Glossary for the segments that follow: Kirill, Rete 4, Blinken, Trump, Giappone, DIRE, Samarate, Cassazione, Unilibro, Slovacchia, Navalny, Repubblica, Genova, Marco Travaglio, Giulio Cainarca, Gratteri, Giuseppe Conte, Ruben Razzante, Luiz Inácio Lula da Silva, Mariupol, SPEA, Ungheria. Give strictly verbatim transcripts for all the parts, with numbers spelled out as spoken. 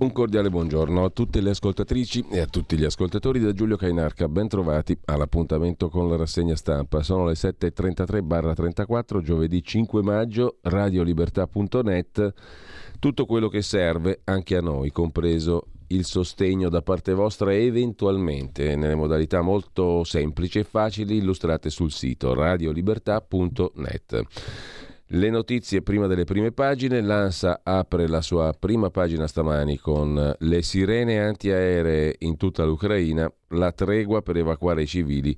Un cordiale buongiorno a tutte le ascoltatrici e a tutti gli ascoltatori da Giulio Cainarca, ben trovati all'appuntamento con la rassegna stampa. Sono le sette e trentatré trentaquattro, giovedì cinque maggio, radio libertà punto net. Tutto quello che serve anche a noi, compreso il sostegno da parte vostra eventualmente, nelle modalità molto semplici e facili illustrate sul sito radio libertà punto net. Le notizie prima delle prime pagine. L'ANSA apre la sua prima pagina stamani con le sirene antiaeree in tutta l'Ucraina, la tregua per evacuare i civili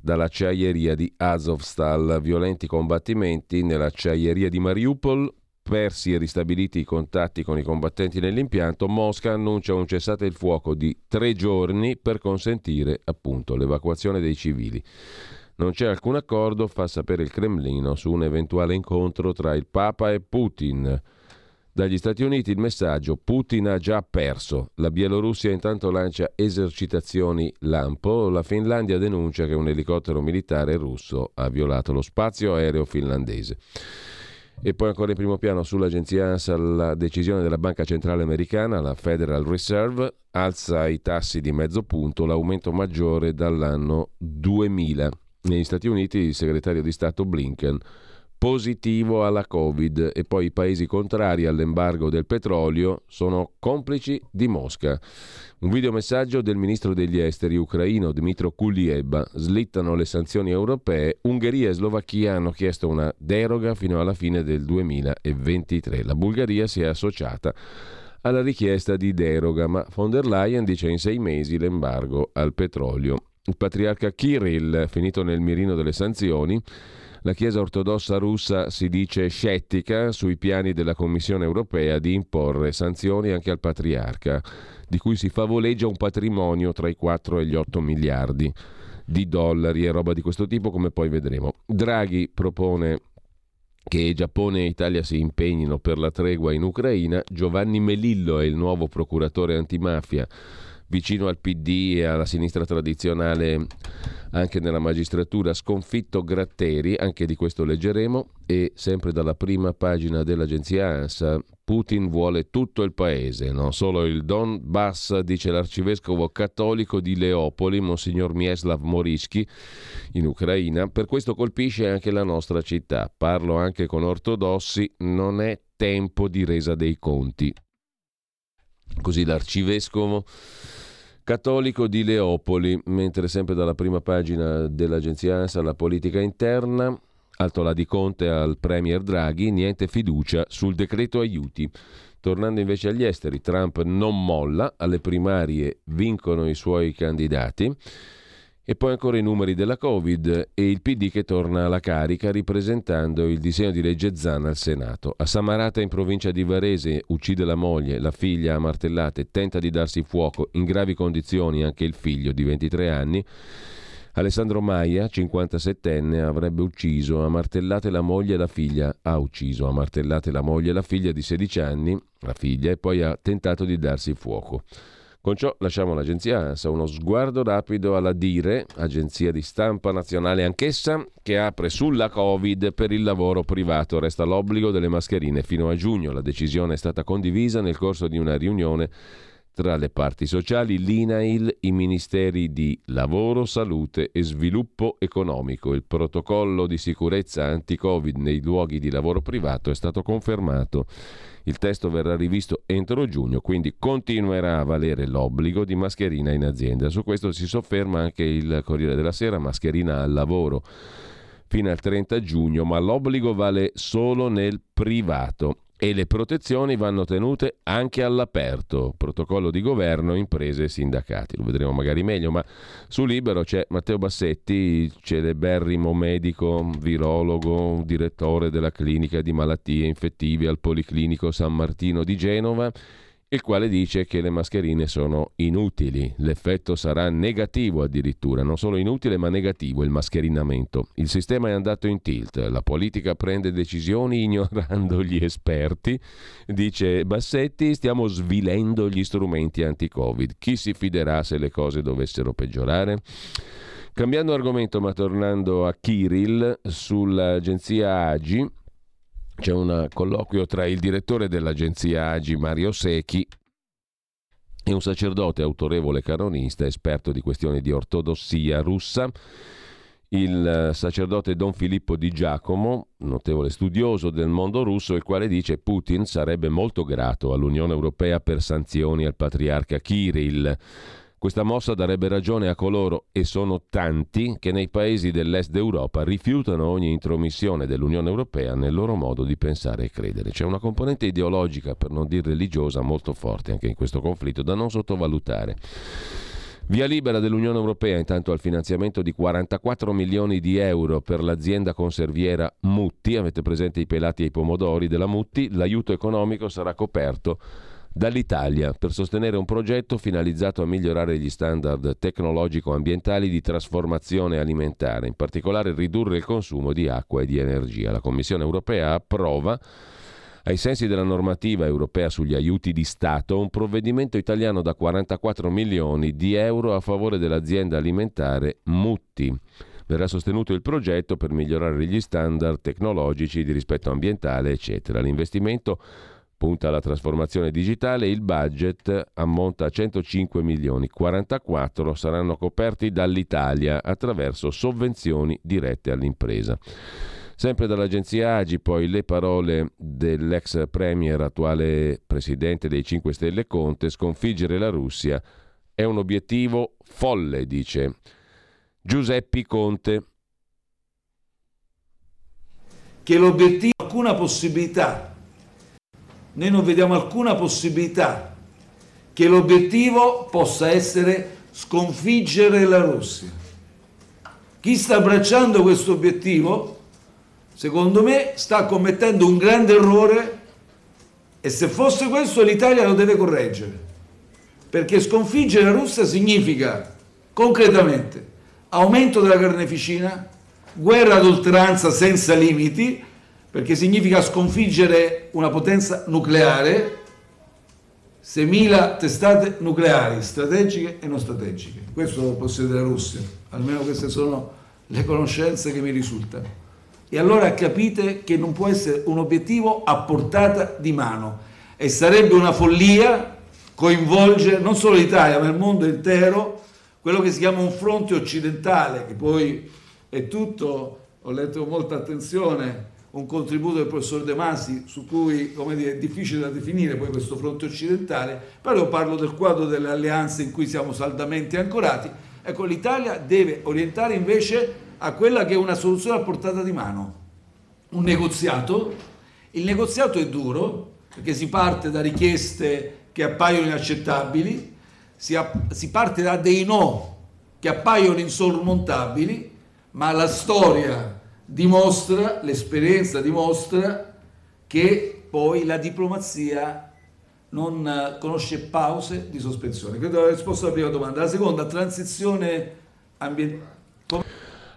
dall'acciaieria di Azovstal, violenti combattimenti nell'acciaieria di Mariupol, persi e ristabiliti i contatti con i combattenti nell'impianto. Mosca annuncia un cessate il fuoco di tre giorni per consentire appunto l'evacuazione dei civili. Non c'è alcun accordo, fa sapere il Cremlino, su un eventuale incontro tra il Papa e Putin. Dagli Stati Uniti il messaggio: Putin ha già perso. La Bielorussia intanto lancia esercitazioni lampo. La Finlandia denuncia che un elicottero militare russo ha violato lo spazio aereo finlandese. E poi ancora in primo piano sull'agenzia ANSA la decisione della Banca Centrale Americana, la Federal Reserve, alza i tassi di mezzo punto, l'aumento maggiore dall'anno duemila. Negli Stati Uniti il segretario di Stato Blinken positivo alla Covid, e poi i paesi contrari all'embargo del petrolio sono complici di Mosca. Un videomessaggio del ministro degli esteri ucraino Dmytro Kuleba: slittano le sanzioni europee, Ungheria e Slovacchia hanno chiesto una deroga fino alla fine del duemilaventitré, la Bulgaria si è associata alla richiesta di deroga, ma von der Leyen dice in sei mesi l'embargo al petrolio. Il patriarca Kirill finito nel mirino delle sanzioni, la Chiesa ortodossa russa si dice scettica sui piani della Commissione europea di imporre sanzioni anche al patriarca, di cui si favoleggia un patrimonio tra i quattro e gli otto miliardi di dollari e roba di questo tipo, come poi vedremo. Draghi propone che Giappone e Italia si impegnino per la tregua in Ucraina. Giovanni Melillo è il nuovo procuratore antimafia, vicino al P D e alla sinistra tradizionale anche nella magistratura, sconfitto Gratteri, anche di questo leggeremo. E sempre dalla prima pagina dell'agenzia ANSA, Putin vuole tutto il paese, non solo il Donbass, dice l'arcivescovo cattolico di Leopoli, Monsignor Mieslav Morischi, in Ucraina, per questo colpisce anche la nostra città, parlo anche con ortodossi, non è tempo di resa dei conti. Così l'arcivescovo cattolico di Leopoli. Mentre sempre dalla prima pagina dell'agenzia ANSA, la politica interna, altolà di Conte al Premier Draghi, niente fiducia sul decreto aiuti. Tornando invece agli esteri, Trump non molla, alle primarie vincono i suoi candidati. E poi ancora i numeri della Covid e il P D che torna alla carica ripresentando il disegno di legge Zan al Senato. A Samarate in provincia di Varese uccide la moglie, la figlia a martellate, tenta di darsi fuoco, in gravi condizioni anche il figlio di ventitré anni. Alessandro Maia, cinquantasettenne, avrebbe ucciso a martellate la moglie e la figlia, ha ucciso a martellate la moglie e la figlia di sedici anni, la figlia, e poi ha tentato di darsi fuoco. Con ciò lasciamo l'agenzia ANSA, uno sguardo rapido alla DIRE, agenzia di stampa nazionale anch'essa, che apre sulla Covid. Per il lavoro privato resta l'obbligo delle mascherine fino a giugno. La decisione è stata condivisa nel corso di una riunione tra le parti sociali, l'INAIL, i ministeri di lavoro, salute e sviluppo economico. Il protocollo di sicurezza anti-Covid nei luoghi di lavoro privato è stato confermato. Il testo verrà rivisto entro giugno, quindi continuerà a valere l'obbligo di mascherina in azienda. Su questo si sofferma anche il Corriere della Sera, mascherina al lavoro fino al trenta giugno, ma l'obbligo vale solo nel privato. E le protezioni vanno tenute anche all'aperto, protocollo di governo, imprese e sindacati. Lo vedremo magari meglio, ma su Libero c'è Matteo Bassetti, celeberrimo medico, virologo, direttore della clinica di malattie infettive al Policlinico San Martino di Genova, il quale dice che le mascherine sono inutili, l'effetto sarà negativo addirittura, non solo inutile ma negativo il mascherinamento. Il sistema è andato in tilt, la politica prende decisioni ignorando gli esperti, dice Bassetti, stiamo svilendo gli strumenti anti-Covid, chi si fiderà se le cose dovessero peggiorare? Cambiando argomento ma tornando a Kirill, sull'agenzia Agi, c'è un colloquio tra il direttore dell'agenzia Agi, Mario Secchi, e un sacerdote autorevole canonista, esperto di questioni di ortodossia russa. Il sacerdote Don Filippo Di Giacomo, notevole studioso del mondo russo, il quale dice che Putin sarebbe molto grato all'Unione Europea per sanzioni al patriarca Kirill. Questa mossa darebbe ragione a coloro, e sono tanti, che nei paesi dell'est d'Europa rifiutano ogni intromissione dell'Unione Europea nel loro modo di pensare e credere. C'è una componente ideologica, per non dire religiosa, molto forte anche in questo conflitto, da non sottovalutare. Via libera dell'Unione Europea intanto al finanziamento di quarantaquattro milioni di euro per l'azienda conserviera Mutti. Avete presente i pelati e i pomodori della Mutti? L'aiuto economico sarà coperto dall'Italia per sostenere un progetto finalizzato a migliorare gli standard tecnologico-ambientali di trasformazione alimentare, in particolare ridurre il consumo di acqua e di energia. La Commissione europea approva, ai sensi della normativa europea sugli aiuti di Stato, un provvedimento italiano da quarantaquattro milioni di euro a favore dell'azienda alimentare Mutti. Verrà sostenuto il progetto per migliorare gli standard tecnologici di rispetto ambientale, eccetera. L'investimento punta alla trasformazione digitale, il budget ammonta a centocinque milioni, quarantaquattro saranno coperti dall'Italia attraverso sovvenzioni dirette all'impresa. Sempre dall'agenzia Agi poi le parole dell'ex Premier, attuale presidente dei cinque Stelle Conte, sconfiggere la Russia è un obiettivo folle, dice Giuseppe Conte. Che l'obiettivo non ha alcuna possibilità. Noi non vediamo alcuna possibilità che l'obiettivo possa essere sconfiggere la Russia. Chi sta abbracciando questo obiettivo, secondo me, sta commettendo un grande errore, e se fosse questo l'Italia lo deve correggere, perché sconfiggere la Russia significa concretamente aumento della carneficina, guerra ad oltranza senza limiti, perché significa sconfiggere una potenza nucleare, seimila testate nucleari, strategiche e non strategiche. Questo lo possiede la Russia, almeno queste sono le conoscenze che mi risultano. E allora capite che non può essere un obiettivo a portata di mano, e sarebbe una follia coinvolgere non solo l'Italia ma il mondo intero, quello che si chiama un fronte occidentale, che poi è tutto, ho letto con molta attenzione un contributo del professor De Masi, su cui, come dire, è difficile da definire poi questo fronte occidentale, però io parlo del quadro delle alleanze in cui siamo saldamente ancorati. Ecco, l'Italia deve orientare invece a quella che è una soluzione a portata di mano, un negoziato. Il negoziato è duro, perché si parte da richieste che appaiono inaccettabili, si, app- si parte da dei no che appaiono insormontabili, ma la storia dimostra, l'esperienza dimostra che poi la diplomazia non conosce pause di sospensione. Credo di aver risposto alla prima domanda. La seconda, transizione ambientale.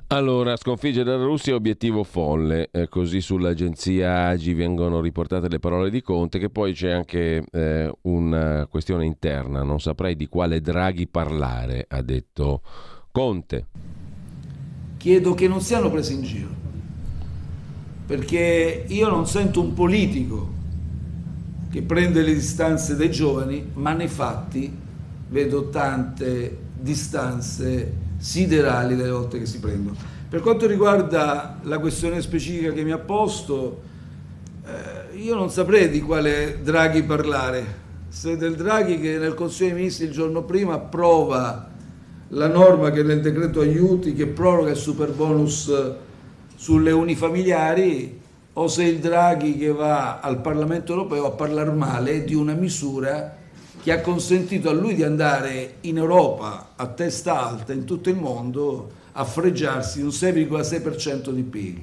Allora, sconfiggere la Russia, obiettivo folle, eh, così sull'agenzia Agi vengono riportate le parole di Conte, che poi c'è anche eh, una questione interna, non saprei di quale Draghi parlare, ha detto Conte. Chiedo che non siano presi in giro, perché io non sento un politico che prende le distanze dai giovani, ma nei fatti vedo tante distanze siderali dalle volte che si prendono. Per quanto riguarda la questione specifica che mi ha posto, eh, io non saprei di quale Draghi parlare, se del Draghi che nel Consiglio dei Ministri il giorno prima approva la norma che nel decreto aiuti che proroga il superbonus sulle unifamiliari, o se il Draghi che va al Parlamento europeo a parlare male di una misura che ha consentito a lui di andare in Europa a testa alta in tutto il mondo a fregiarsi un sei virgola sei per cento di P I L.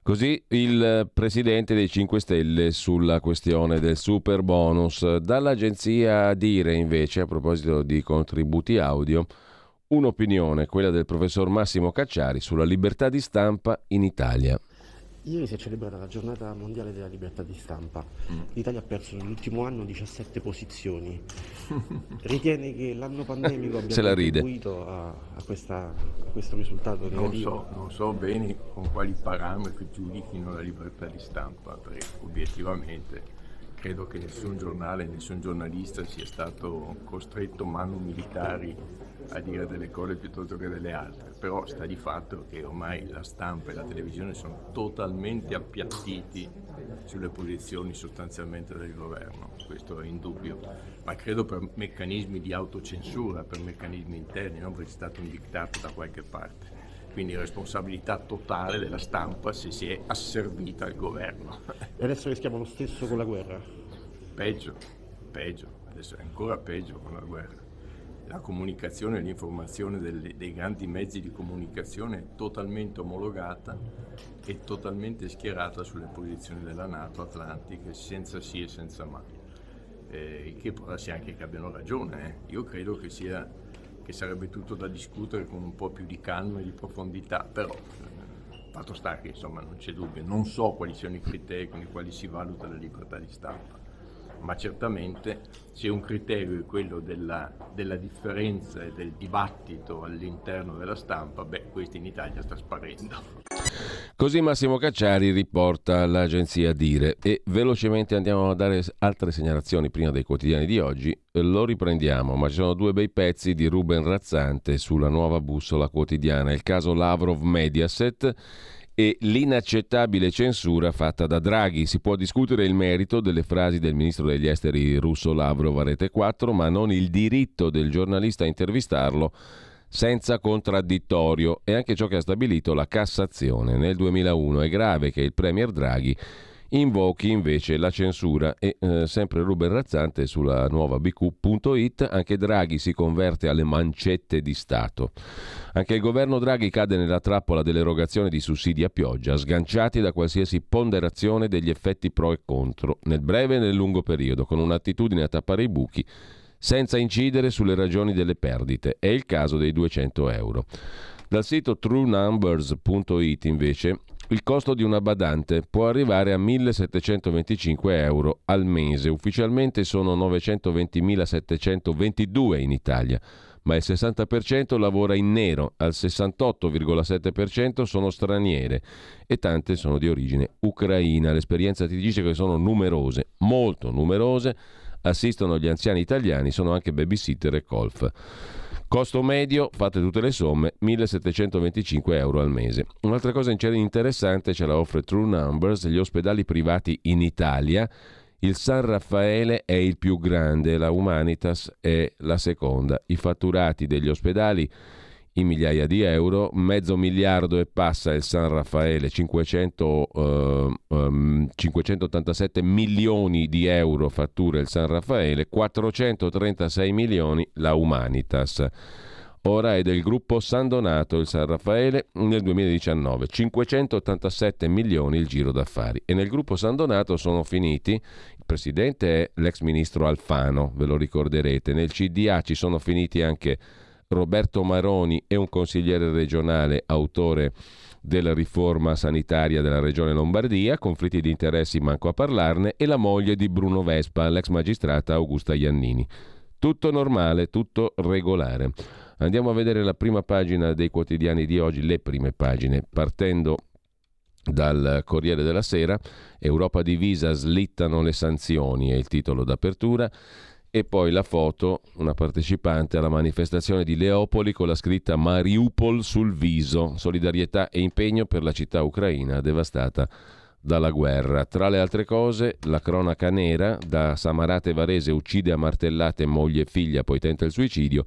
Così il presidente dei cinque Stelle sulla questione del superbonus. Dall'agenzia DIRE invece, a proposito di contributi audio, un'opinione, quella del professor Massimo Cacciari sulla libertà di stampa in Italia. Ieri si è celebrata la giornata mondiale della libertà di stampa. L'Italia ha perso nell'ultimo anno diciassette posizioni. Ritiene che l'anno pandemico abbia contribuito a, a, questa, a questo risultato negativo? Non so, non so bene con quali parametri giudichino la libertà di stampa, perché obiettivamente credo che nessun giornale, nessun giornalista sia stato costretto manu militari a dire delle cose piuttosto che delle altre, però sta di fatto che ormai la stampa e la televisione sono totalmente appiattiti sulle posizioni sostanzialmente del governo, questo è indubbio, ma credo per meccanismi di autocensura, per meccanismi interni, non perché è stato un diktat da qualche parte. Quindi responsabilità totale della stampa se si è asservita al governo. E adesso rischiamo lo stesso con la guerra? Peggio, peggio, adesso è ancora peggio con la guerra. La comunicazione e l'informazione delle, dei grandi mezzi di comunicazione è totalmente omologata e totalmente schierata sulle posizioni della NATO atlantiche, senza sì e senza ma. Eh, che può darsi anche che abbiano ragione. Eh. Io credo che sia, che sarebbe tutto da discutere con un po' più di calma e di profondità, però fatto sta che insomma non c'è dubbio. Non so quali siano i criteri con i quali si valuta la libertà di stampa, ma certamente se un criterio è quello della, della differenza e del dibattito all'interno della stampa, beh, questo in Italia sta sparendo. Così Massimo Cacciari riporta l'agenzia Dire. E velocemente andiamo a dare altre segnalazioni prima dei quotidiani di oggi. Lo riprendiamo, ma ci sono due bei pezzi di Ruben Razzante sulla Nuova Bussola Quotidiana, il caso Lavrov Mediaset e l'inaccettabile censura fatta da Draghi. Si può discutere il merito delle frasi del ministro degli esteri russo Lavrov a Rete quattro, ma non il diritto del giornalista a intervistarlo senza contraddittorio, e anche ciò che ha stabilito la Cassazione nel duemilauno. È grave che il premier Draghi invochi invece la censura. E eh, sempre Ruben Razzante sulla Nuova B Q punto it, anche Draghi si converte alle mancette di Stato. Anche il governo Draghi cade nella trappola dell'erogazione di sussidi a pioggia, sganciati da qualsiasi ponderazione degli effetti pro e contro, nel breve e nel lungo periodo, con un'attitudine a tappare i buchi, senza incidere sulle ragioni delle perdite. È il caso dei duecento euro. Dal sito true numbers punto it invece il costo di una badante può arrivare a millesettecentoventicinque euro al mese. Ufficialmente sono novecentoventimilasettecentoventidue in Italia, ma il sessanta per cento lavora in nero, al sessantotto virgola sette per cento sono straniere e tante sono di origine ucraina. L'esperienza ti dice che sono numerose, molto numerose. Assistono gli anziani italiani, sono anche babysitter e colf. Costo medio, fate tutte le somme, millesettecentoventicinque euro al mese. Un'altra cosa interessante ce la offre True Numbers, gli ospedali privati in Italia. Il San Raffaele è il più grande, la Humanitas è la seconda. I fatturati degli ospedali in migliaia di euro, mezzo miliardo e passa il San Raffaele, cinquecentottantasette milioni di euro fattura il San Raffaele, quattrocentotrentasei milioni la Humanitas. Ora è del gruppo San Donato il San Raffaele, nel duemiladiciannove, cinquecentottantasette milioni il giro d'affari. E nel gruppo San Donato sono finiti, il presidente è l'ex ministro Alfano, ve lo ricorderete, nel C D A ci sono finiti anche Roberto Maroni è un consigliere regionale, autore della riforma sanitaria della regione Lombardia, conflitti di interessi manco a parlarne, e la moglie di Bruno Vespa, l'ex magistrata Augusta Iannini. Tutto normale, tutto regolare. Andiamo a vedere la prima pagina dei quotidiani di oggi, le prime pagine, partendo Dal Corriere della Sera, Europa divisa, slittano le sanzioni, è il titolo d'apertura, e poi la foto, una partecipante alla manifestazione di Leopoli con la scritta Mariupol sul viso, solidarietà e impegno per la città ucraina devastata dalla guerra. Tra le altre cose, la cronaca nera, da Samarate Varese uccide a martellate moglie e figlia, poi tenta il suicidio.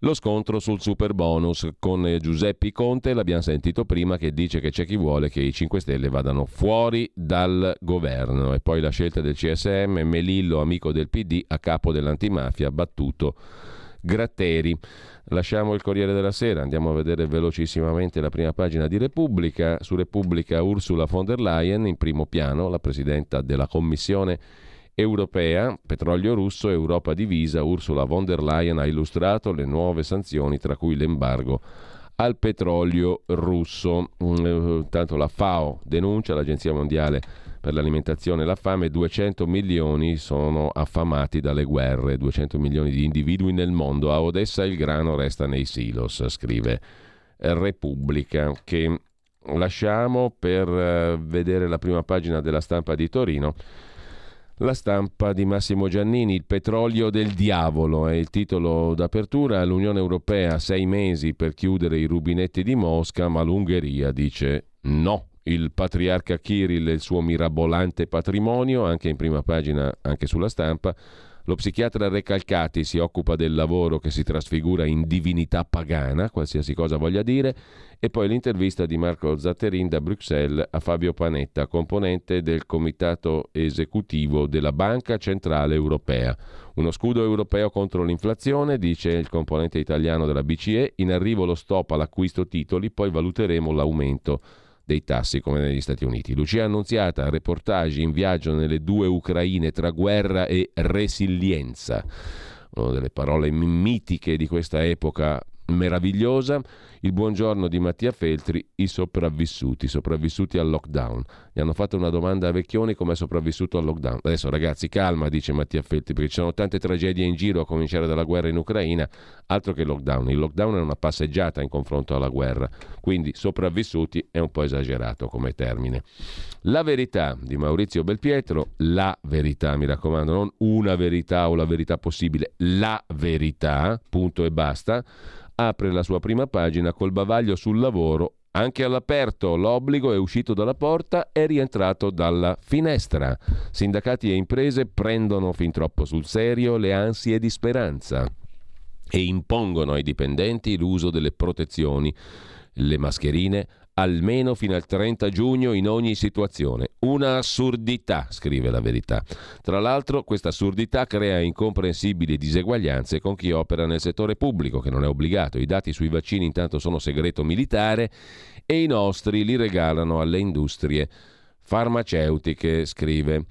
Lo scontro sul superbonus con Giuseppe Conte, l'abbiamo sentito prima, che dice che c'è chi vuole che i cinque Stelle vadano fuori dal governo. E poi la scelta del C S M, Melillo, amico del P D, a capo dell'antimafia, battuto Gratteri. Lasciamo il Corriere della Sera, andiamo a vedere velocissimamente la prima pagina di Repubblica. Su Repubblica, Ursula von der Leyen in primo piano, la presidenta della Commissione europea, petrolio russo, Europa divisa. Ursula von der Leyen ha illustrato le nuove sanzioni, tra cui l'embargo al petrolio russo. Tanto la FAO denuncia, l'Agenzia Mondiale per l'Alimentazione e la Fame, duecento milioni sono affamati dalle guerre, duecento milioni di individui nel mondo. A Odessa il grano resta nei silos, scrive Repubblica, che lasciamo per vedere la prima pagina della Stampa di Torino. La Stampa di Massimo Giannini, il petrolio del diavolo, è il titolo d'apertura. L'Unione Europea, sei mesi per chiudere i rubinetti di Mosca, ma l'Ungheria dice no. Il patriarca Kirill e il suo mirabolante patrimonio, anche in prima pagina, anche sulla Stampa. Lo psichiatra Recalcati si occupa del lavoro che si trasfigura in divinità pagana, qualsiasi cosa voglia dire. E poi l'intervista di Marco Zatterin da Bruxelles a Fabio Panetta, componente del comitato esecutivo della Banca Centrale Europea. Uno scudo europeo contro l'inflazione, dice il componente italiano della B C E, in arrivo lo stop all'acquisto titoli, poi valuteremo l'aumento dei tassi come negli Stati Uniti. Lucia Annunziata, reportage in viaggio nelle due Ucraine tra guerra e resilienza, una delle parole mitiche di questa epoca meravigliosa. Il buongiorno di Mattia Feltri, i sopravvissuti, sopravvissuti al lockdown. Gli hanno fatto una domanda a Vecchioni, come è sopravvissuto al lockdown. Adesso ragazzi, calma, dice Mattia Feltri, perché ci sono tante tragedie in giro, a cominciare dalla guerra in Ucraina, altro che lockdown. Il lockdown è una passeggiata in confronto alla guerra, quindi sopravvissuti è un po' esagerato come termine. La verità di Maurizio Belpietro, la verità, mi raccomando, non una verità o la verità possibile, la verità, punto e basta. Apre la sua prima pagina col bavaglio sul lavoro, anche all'aperto, l'obbligo è uscito dalla porta, è rientrato dalla finestra. Sindacati e imprese prendono fin troppo sul serio le ansie di speranza e impongono ai dipendenti l'uso delle protezioni, le mascherine, almeno fino al trenta giugno in ogni situazione. Una assurdità, scrive la verità. Tra l'altro questa assurdità crea incomprensibili diseguaglianze con chi opera nel settore pubblico, che non è obbligato. I dati sui vaccini intanto sono segreto militare e i nostri li regalano alle industrie farmaceutiche, scrive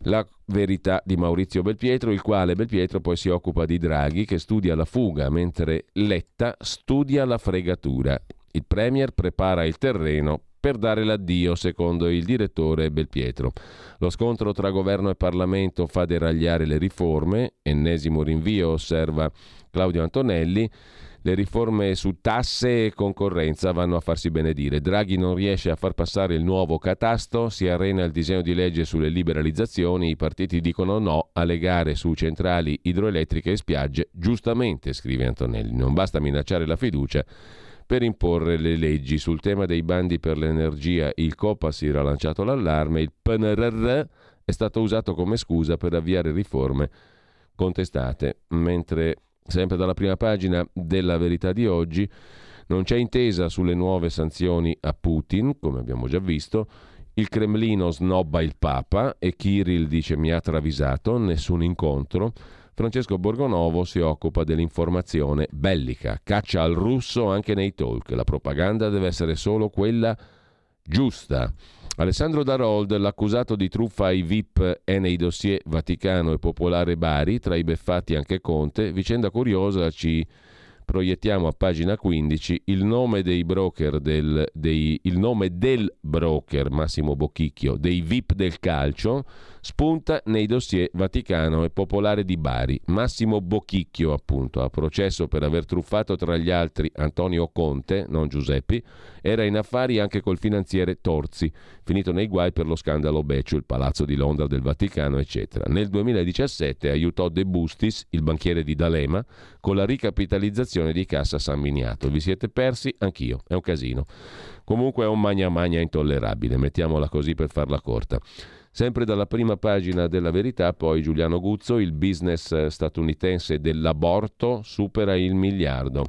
la verità di Maurizio Belpietro, il quale Belpietro poi si occupa di Draghi, che studia la fuga mentre Letta studia la fregatura. Il Premier prepara il terreno per dare l'addio, secondo il direttore Belpietro. Lo scontro tra governo e Parlamento fa deragliare le riforme, ennesimo rinvio, osserva Claudio Antonelli. Le riforme su tasse e concorrenza vanno a farsi benedire. Draghi non riesce a far passare il nuovo catasto, si arena il disegno di legge sulle liberalizzazioni, i partiti dicono no alle gare su centrali idroelettriche e spiagge. Giustamente, scrive Antonelli, non basta minacciare la fiducia per imporre le leggi. Sul tema dei bandi per l'energia il Copasir era lanciato l'allarme, il P N R R è stato usato come scusa per avviare riforme contestate. Mentre sempre dalla prima pagina della verità di oggi, non c'è intesa sulle nuove sanzioni a Putin, come abbiamo già visto, il Cremlino snobba il Papa e Kirill dice mi ha travisato, nessun incontro. Francesco Borgonovo si occupa dell'informazione bellica, caccia al russo anche nei talk, la propaganda deve essere solo quella giusta. Alessandro Darold, l'accusato di truffa ai V I P è nei dossier Vaticano e Popolare Bari, tra i beffati anche Conte, vicenda curiosa ci proiettiamo a pagina quindici il nome dei broker del, dei, il nome del broker Massimo Bocchicchio, dei V I P del calcio, spunta nei dossier Vaticano e Popolare di Bari. Massimo Bocchicchio, appunto, a processo per aver truffato tra gli altri Antonio Conte, non Giuseppe, era in affari anche col finanziere Torzi, finito nei guai per lo scandalo Becciu, il Palazzo di Londra del Vaticano, eccetera. Nel duemiladiciassette aiutò De Bustis, il banchiere di D'Alema, con la ricapitalizzazione di Cassa San Miniato. Vi siete persi? Anch'io. È un casino. Comunque è un magna magna intollerabile, mettiamola così per farla corta. Sempre dalla prima pagina della Verità, poi Giuliano Guzzo, il business statunitense dell'aborto supera il miliardo.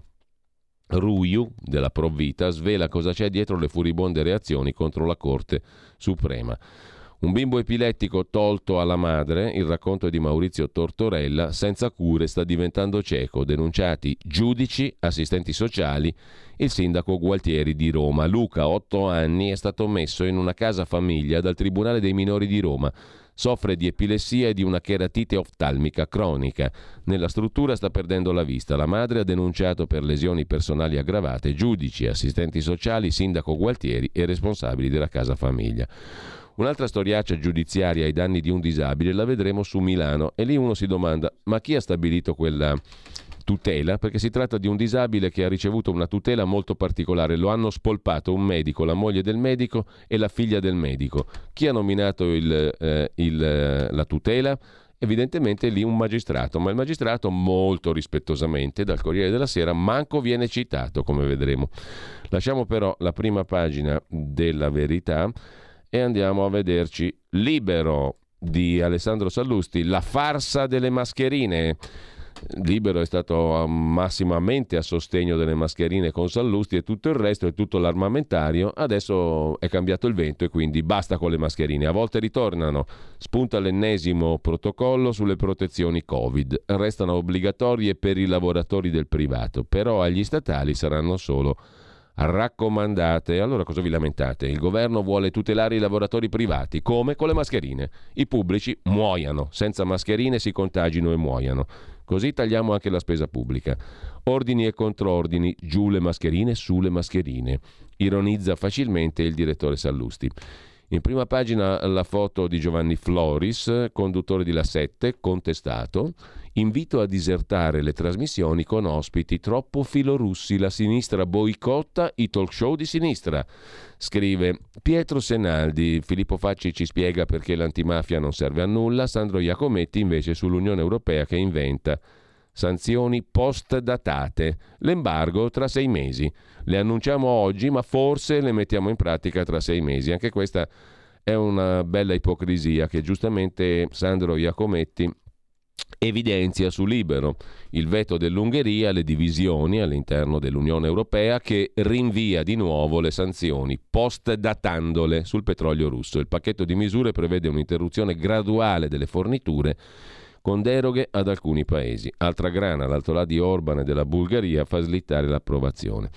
Ruiu, della Provvita, svela cosa c'è dietro le furibonde reazioni contro la Corte Suprema. Un bimbo epilettico tolto alla madre, il racconto di Maurizio Tortorella, senza cure sta diventando cieco, denunciati giudici, assistenti sociali, il sindaco Gualtieri di Roma. Luca, otto anni, è stato messo in una casa famiglia dal Tribunale dei Minori di Roma. Soffre di epilessia e di una cheratite oftalmica cronica. Nella struttura sta perdendo la vista. La madre ha denunciato per lesioni personali aggravate giudici, assistenti sociali, sindaco Gualtieri e responsabili della casa famiglia. Un'altra storiaccia giudiziaria ai danni di un disabile la vedremo su Milano e lì uno si domanda: ma chi ha stabilito quella tutela? Perché si tratta di un disabile che ha ricevuto una tutela molto particolare, lo hanno spolpato un medico, la moglie del medico e la figlia del medico. Chi ha nominato il, eh, il, la tutela? Evidentemente lì un magistrato, ma il magistrato molto rispettosamente dal Corriere della Sera manco viene citato, come vedremo. Lasciamo però la prima pagina della Verità e andiamo a vederci Libero di Alessandro Sallusti, la farsa delle mascherine. Libero è stato massimamente a sostegno delle mascherine con Sallusti e tutto il resto e tutto l'armamentario. Adesso è cambiato il vento e quindi basta con le mascherine, a volte ritornano. Spunta l'ennesimo protocollo sulle protezioni Covid, restano obbligatorie per i lavoratori del privato, però agli statali saranno solo raccomandate. Allora cosa vi lamentate? Il governo vuole tutelare i lavoratori privati. Come? Con le mascherine. I pubblici muoiano, senza mascherine si contagino e muoiano. Così tagliamo anche la spesa pubblica. Ordini e contrordini, giù le mascherine, su le mascherine. Ironizza facilmente il direttore Sallusti. In prima pagina la foto di Giovanni Floris, conduttore di La Sette, contestato. Invito a disertare le trasmissioni con ospiti troppo filorussi, la sinistra boicotta i talk show di sinistra. Scrive Pietro Senaldi, Filippo Facci ci spiega perché l'antimafia non serve a nulla, Sandro Iacometti invece sull'Unione Europea che inventa sanzioni post datate, l'embargo tra sei mesi, le annunciamo oggi ma forse le mettiamo in pratica tra sei mesi. Anche questa è una bella ipocrisia che giustamente Sandro Iacometti evidenzia su Libero, il veto dell'Ungheria alle divisioni all'interno dell'Unione Europea che rinvia di nuovo le sanzioni post datandole sul petrolio russo. Il pacchetto di misure prevede un'interruzione graduale delle forniture con deroghe ad alcuni paesi. Altra grana, l'altolà di Orban e della Bulgaria fa slittare l'approvazione.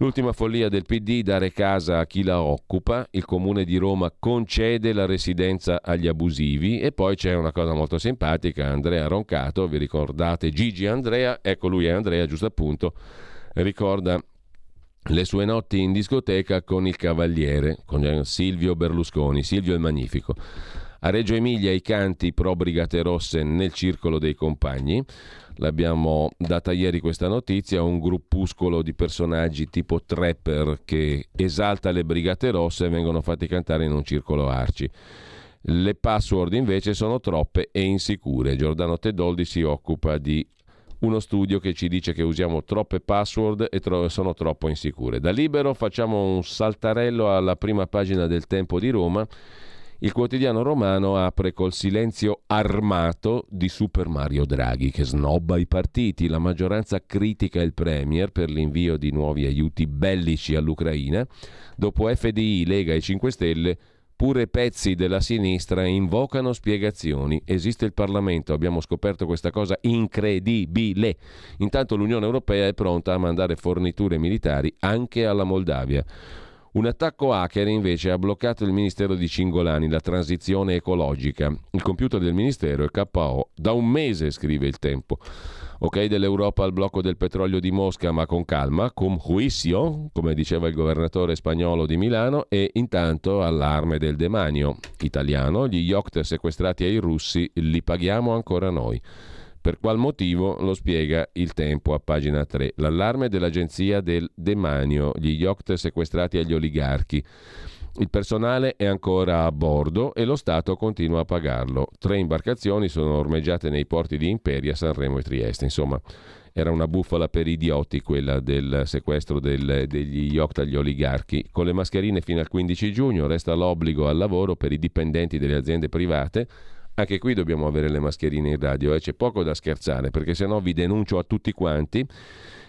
L'ultima follia del P D, dare casa a chi la occupa, il Comune di Roma concede la residenza agli abusivi e poi c'è una cosa molto simpatica, Andrea Roncato, vi ricordate Gigi Andrea? Ecco, lui è Andrea, giusto appunto, ricorda le sue notti in discoteca con il Cavaliere, con Silvio Berlusconi, Silvio il Magnifico. A Reggio Emilia i canti pro Brigate Rosse nel circolo dei compagni, l'abbiamo data ieri questa notizia, un gruppuscolo di personaggi tipo trapper che esalta le Brigate Rosse e vengono fatti cantare in un circolo Arci. Le password invece sono troppe e insicure. Giordano Tedoldi si occupa di uno studio che ci dice che usiamo troppe password e tro- sono troppo insicure. Da Libero facciamo un saltarello alla prima pagina del Tempo di Roma. Il quotidiano romano apre col silenzio armato di Super Mario Draghi che snobba i partiti, la maggioranza critica il Premier per l'invio di nuovi aiuti bellici all'Ucraina, dopo F D I, Lega e cinque Stelle pure pezzi della sinistra invocano spiegazioni, esiste il Parlamento, abbiamo scoperto questa cosa incredibile, intanto l'Unione Europea è pronta a mandare forniture militari anche alla Moldavia. Un attacco hacker invece ha bloccato il ministero di Cingolani, la transizione ecologica. Il computer del ministero è K O da un mese, scrive il Tempo. Ok dell'Europa al blocco del petrolio di Mosca, ma con calma, con juicio, come diceva il governatore spagnolo di Milano, e intanto allarme del demanio italiano, gli yacht sequestrati ai russi li paghiamo ancora noi. Per qual motivo lo spiega Il Tempo a pagina tre. L'allarme dell'agenzia del demanio, gli yacht sequestrati agli oligarchi. Il personale è ancora a bordo e lo Stato continua a pagarlo. Tre imbarcazioni sono ormeggiate nei porti di Imperia, Sanremo e Trieste. Insomma, era una bufala per idioti quella del sequestro del, degli yacht agli oligarchi. Con le mascherine fino al quindici giugno resta l'obbligo al lavoro per i dipendenti delle aziende private. Anche qui dobbiamo avere le mascherine in radio, eh? C'è poco da scherzare, perché sennò vi denuncio a tutti quanti.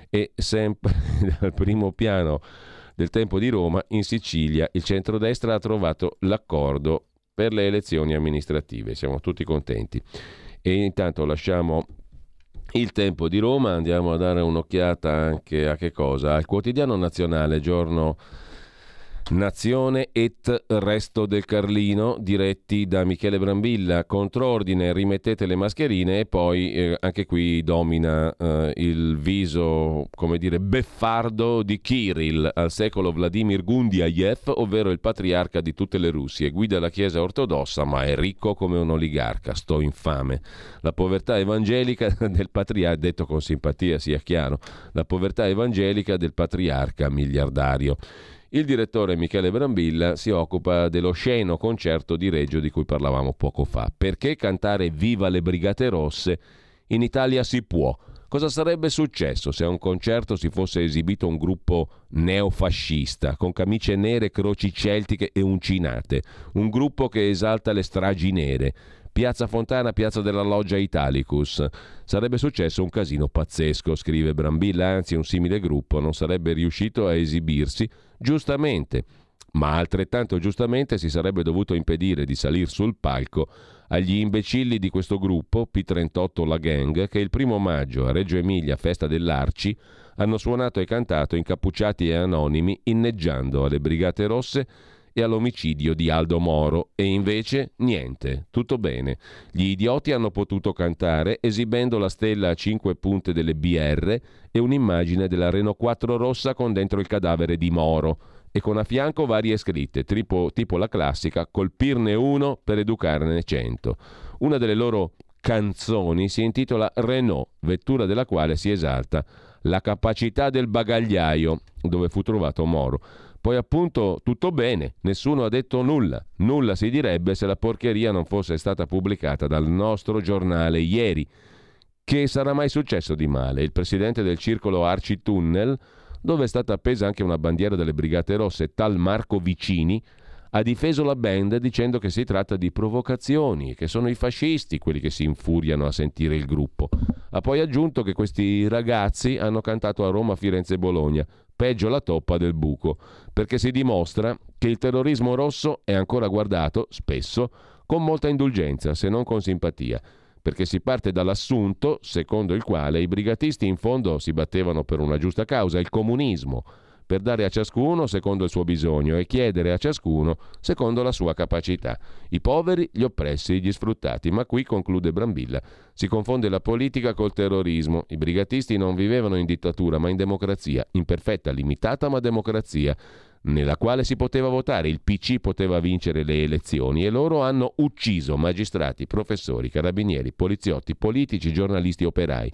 E sempre dal primo piano del Tempo di Roma, in Sicilia il centrodestra ha trovato l'accordo per le elezioni amministrative. Siamo tutti contenti. E intanto lasciamo Il Tempo di Roma, andiamo a dare un'occhiata anche a che cosa? Al Quotidiano Nazionale, giorno Nazione et Resto del Carlino, diretti da Michele Brambilla. Controordine, rimettete le mascherine. E poi eh, anche qui domina eh, il viso, come dire, beffardo di Kirill, al secolo Vladimir Gundiayev, ovvero il patriarca di tutte le Russie. Guida la Chiesa ortodossa, ma è ricco come un oligarca, sto infame. La povertà evangelica del patriarca, detto con simpatia sia chiaro, la povertà evangelica del patriarca miliardario. Il direttore Michele Brambilla si occupa dello sceno concerto di Reggio di cui parlavamo poco fa. Perché cantare Viva le Brigate Rosse in Italia si può? Cosa sarebbe successo se a un concerto si fosse esibito un gruppo neofascista con camicie nere, croci celtiche e uncinate? Un gruppo che esalta le stragi nere. Piazza Fontana, Piazza della Loggia Italicus. Sarebbe successo un casino pazzesco, scrive Brambilla, anzi un simile gruppo non sarebbe riuscito a esibirsi, giustamente, ma altrettanto giustamente si sarebbe dovuto impedire di salire sul palco agli imbecilli di questo gruppo, P trentotto La Gang, che il primo maggio a Reggio Emilia, festa dell'Arci, hanno suonato e cantato incappucciati e anonimi, inneggiando alle Brigate Rosse e all'omicidio di Aldo Moro. E invece niente, tutto bene. Gli idioti hanno potuto cantare esibendo la stella a cinque punte delle B R e un'immagine della Renault quattro rossa con dentro il cadavere di Moro e con a fianco varie scritte, tipo, tipo la classica colpirne uno per educarne cento. Una delle loro canzoni si intitola Renault, vettura della quale si esalta la capacità del bagagliaio, dove fu trovato Moro. Poi appunto tutto bene, nessuno ha detto nulla, nulla si direbbe se la porcheria non fosse stata pubblicata dal nostro giornale ieri. Che sarà mai successo di male? Il presidente del circolo Arci Tunnel, dove è stata appesa anche una bandiera delle Brigate Rosse, tal Marco Vicini, ha difeso la band dicendo che si tratta di provocazioni, che sono i fascisti quelli che si infuriano a sentire il gruppo. Ha poi aggiunto che questi ragazzi hanno cantato a Roma, Firenze e Bologna. Peggio la toppa del buco, perché si dimostra che il terrorismo rosso è ancora guardato, spesso, con molta indulgenza, se non con simpatia, perché si parte dall'assunto secondo il quale i brigatisti in fondo si battevano per una giusta causa, il comunismo, per dare a ciascuno secondo il suo bisogno e chiedere a ciascuno secondo la sua capacità. I poveri, gli oppressi, gli sfruttati. Ma qui, conclude Brambilla, si confonde la politica col terrorismo. I brigatisti non vivevano in dittatura, ma in democrazia, imperfetta, limitata, ma democrazia, nella quale si poteva votare, il P C poteva vincere le elezioni e loro hanno ucciso magistrati, professori, carabinieri, poliziotti, politici, giornalisti, operai.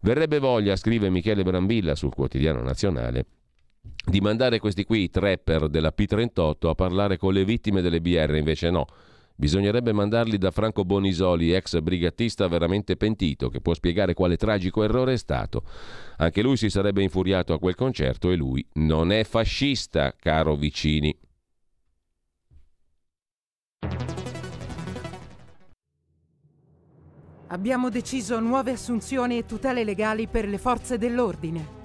Verrebbe voglia, scrive Michele Brambilla sul Quotidiano Nazionale, di mandare questi qui, trapper della P trentotto, a parlare con le vittime delle B R, invece no. Bisognerebbe mandarli da Franco Bonisoli, ex brigatista veramente pentito, che può spiegare quale tragico errore è stato. Anche lui si sarebbe infuriato a quel concerto e lui non è fascista, caro Vicini. Abbiamo deciso nuove assunzioni e tutele legali per le forze dell'ordine.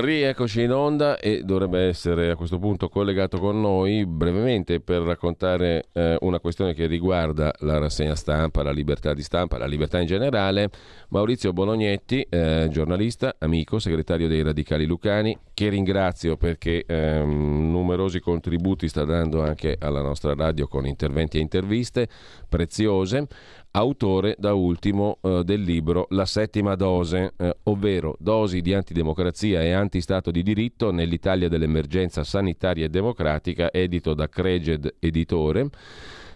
Rieccoci in onda e dovrebbe essere a questo punto collegato con noi brevemente per raccontare eh, una questione che riguarda la rassegna stampa, la libertà di stampa, la libertà in generale. Maurizio Bolognetti, eh, giornalista, amico, segretario dei Radicali Lucani, che ringrazio perché eh, numerosi contributi sta dando anche alla nostra radio con interventi e interviste preziose, autore da ultimo eh, del libro La settima dose, eh, ovvero dosi di antidemocrazia e antistato di diritto nell'Italia dell'emergenza sanitaria e democratica, edito da Creged Editore.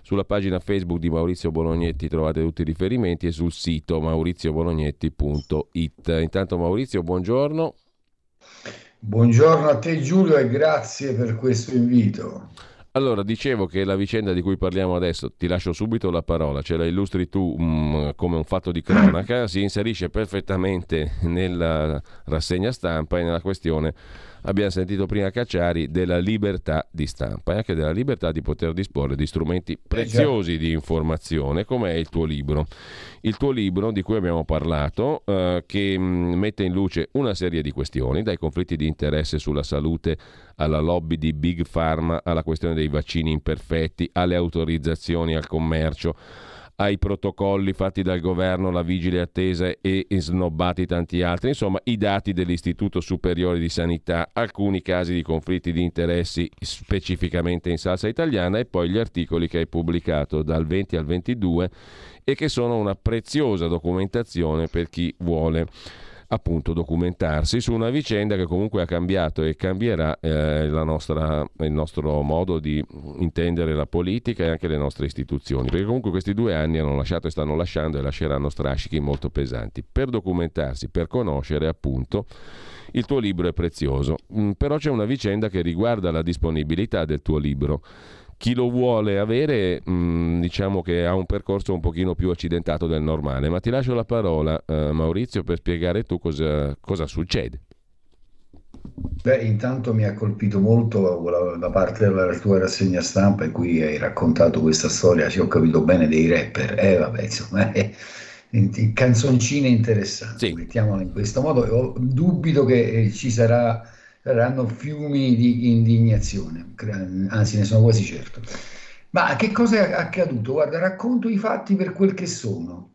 Sulla pagina Facebook di Maurizio Bolognetti trovate tutti i riferimenti e sul sito maurizio bolognetti punto it. Intanto Maurizio, buongiorno. Buongiorno a te Giulio e grazie per questo invito. Allora, dicevo che la vicenda di cui parliamo adesso, ti lascio subito la parola, ce la illustri tu mh, come un fatto di cronaca, si inserisce perfettamente nella rassegna stampa e nella questione, abbiamo sentito prima Cacciari, della libertà di stampa e anche della libertà di poter disporre di strumenti preziosi di informazione, come è il tuo libro. Il tuo libro di cui abbiamo parlato, eh, che mh, mette in luce una serie di questioni, dai conflitti di interesse sulla salute alla lobby di Big Pharma, alla questione dei vaccini imperfetti, alle autorizzazioni al commercio, ai protocolli fatti dal governo, la vigile attesa e snobbati tanti altri, insomma i dati dell'Istituto Superiore di Sanità, alcuni casi di conflitti di interessi specificamente in salsa italiana e poi gli articoli che hai pubblicato dal venti al ventidue e che sono una preziosa documentazione per chi vuole appunto documentarsi su una vicenda che comunque ha cambiato e cambierà eh, la nostra, il nostro modo di intendere la politica e anche le nostre istituzioni, perché comunque questi due anni hanno lasciato e stanno lasciando e lasceranno strascichi molto pesanti. Per documentarsi, per conoscere appunto, il tuo libro è prezioso, mm, però c'è una vicenda che riguarda la disponibilità del tuo libro. Chi lo vuole avere mh, diciamo che ha un percorso un pochino più accidentato del normale, ma ti lascio la parola eh, Maurizio per spiegare tu cosa, cosa succede. Beh, intanto mi ha colpito molto la, la parte della tua rassegna stampa in cui hai raccontato questa storia, se ho capito bene, dei rapper, eh vabbè insomma, eh, canzoncine interessanti, sì. Mettiamola in questo modo, ho, dubito che ci sarà... saranno fiumi di indignazione, anzi ne sono quasi certo. Ma che cosa è accaduto? Guarda, racconto i fatti per quel che sono.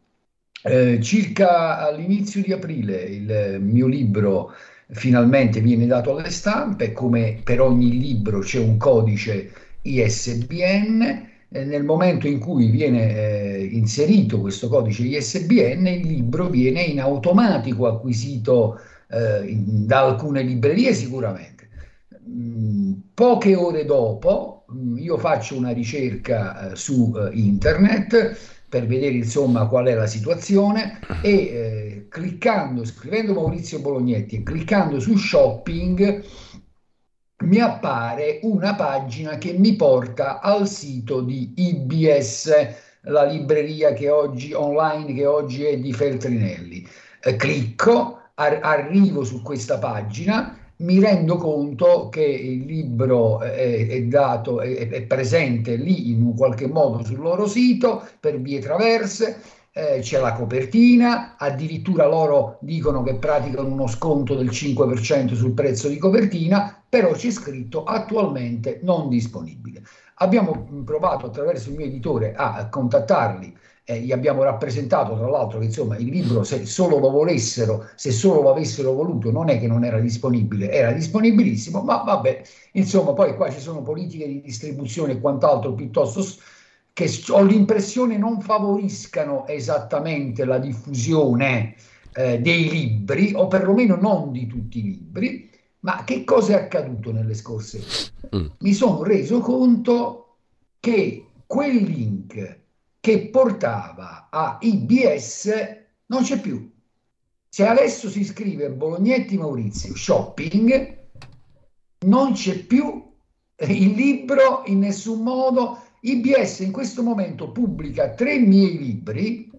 Eh, circa all'inizio di aprile il mio libro finalmente viene dato alle stampe, come per ogni libro c'è un codice I S B N, eh, nel momento in cui viene eh, inserito questo codice I S B N il libro viene in automatico acquisito da alcune librerie sicuramente. Poche ore dopo io faccio una ricerca su internet per vedere insomma qual è la situazione e eh, cliccando, scrivendo Maurizio Bolognetti e cliccando su shopping mi appare una pagina che mi porta al sito di I B S, la libreria che oggi online che oggi è di Feltrinelli. Eh, clicco, arrivo su questa pagina, mi rendo conto che il libro è, è dato, è, è presente lì in un qualche modo sul loro sito per vie traverse, eh, c'è la copertina, addirittura loro dicono che praticano uno sconto del cinque per cento sul prezzo di copertina, però c'è scritto attualmente non disponibile. Abbiamo provato attraverso il mio editore a contattarli. Eh, gli abbiamo rappresentato tra l'altro che insomma il libro se solo lo volessero, se solo lo avessero voluto, non è che non era disponibile, era disponibilissimo, ma vabbè, insomma poi qua ci sono politiche di distribuzione e quant'altro piuttosto che ho l'impressione non favoriscano esattamente la diffusione eh, dei libri o perlomeno non di tutti i libri. Ma che cosa è accaduto nelle scorse ore? Mi sono reso conto che quel link che portava a I B S non c'è più. Se adesso si scrive Bolognetti Maurizio shopping, non c'è più il libro in nessun modo. I B S in questo momento pubblica tre miei libri,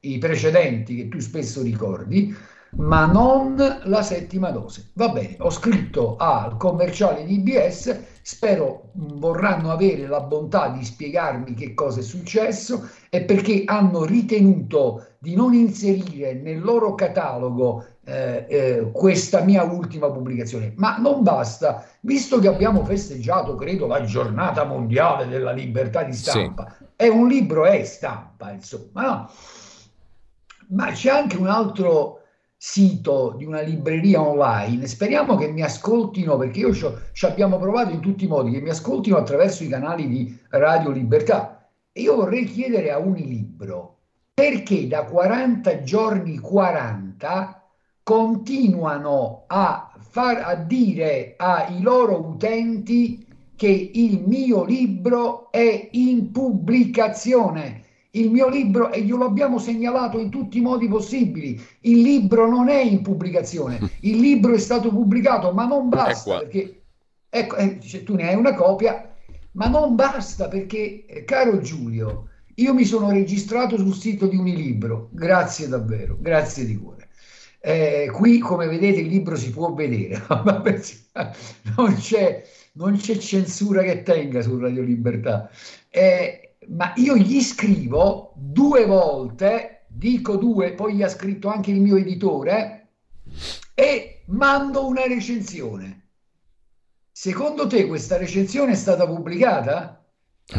i precedenti che tu spesso ricordi, ma non la settima dose. Va bene, ho scritto al commerciale di I B S, spero vorranno avere la bontà di spiegarmi che cosa è successo e perché hanno ritenuto di non inserire nel loro catalogo eh, eh, questa mia ultima pubblicazione. Ma non basta, visto che abbiamo festeggiato, credo, la giornata mondiale della libertà di stampa, sì. È un libro, è stampa, insomma, no? Ma c'è anche un altro sito di una libreria online, speriamo che mi ascoltino, perché io ci abbiamo provato in tutti i modi, che mi ascoltino attraverso i canali di Radio Libertà. E io vorrei chiedere a Unilibro, perché da quaranta giorni quaranta continuano a far a dire ai loro utenti che il mio libro è in pubblicazione. Il mio libro, e glielo abbiamo segnalato in tutti i modi possibili, il libro non è in pubblicazione, il libro è stato pubblicato, ma non basta, perché ecco, cioè, tu ne hai una copia, ma non basta perché, eh, caro Giulio, io mi sono registrato sul sito di Unilibro, grazie davvero, grazie di cuore. Eh, qui, come vedete, il libro si può vedere, non c'è, non c'è censura che tenga su Radio Libertà. Eh, ma io gli scrivo due volte, dico due, poi gli ha scritto anche il mio editore, e mando una recensione. Secondo te questa recensione è stata pubblicata?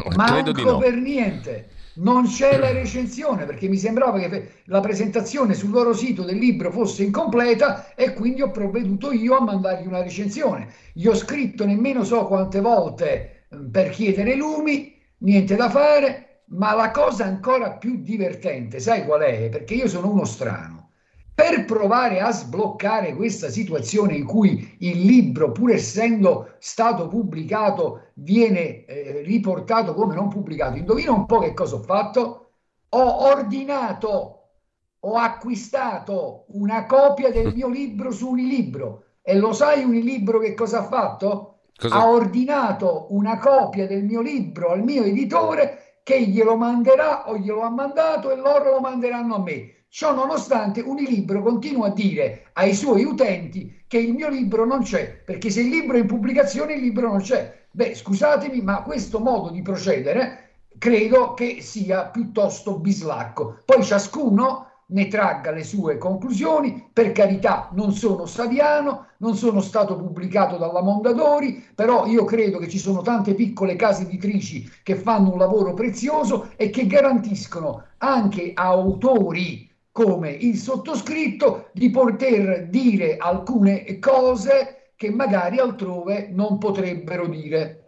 Oh, manco di no. Per niente, non c'è la recensione, perché mi sembrava che la presentazione sul loro sito del libro fosse incompleta e quindi ho provveduto io a mandargli una recensione. Gli ho scritto nemmeno so quante volte per chiedere lumi, niente da fare. Ma la cosa ancora più divertente, sai qual è? Perché io sono uno strano. Per provare a sbloccare questa situazione in cui il libro, pur essendo stato pubblicato, viene eh, riportato come non pubblicato, indovina un po' che cosa ho fatto? Ho ordinato, ho acquistato una copia del mio libro su Unilibro. E lo sai Unilibro che cosa ha fatto? Cosa? Ha ordinato una copia del mio libro al mio editore, che glielo manderà o glielo ha mandato, e loro lo manderanno a me. Ciò nonostante Unilibro continua a dire ai suoi utenti che il mio libro non c'è, perché se il libro è in pubblicazione il libro non c'è. Beh, scusatemi, ma questo modo di procedere credo che sia piuttosto bislacco. Poi ciascuno ne tragga le sue conclusioni, per carità, non sono Saviano, non sono stato pubblicato dalla Mondadori, però io credo che ci sono tante piccole case editrici che fanno un lavoro prezioso e che garantiscono anche a autori come il sottoscritto di poter dire alcune cose che magari altrove non potrebbero dire.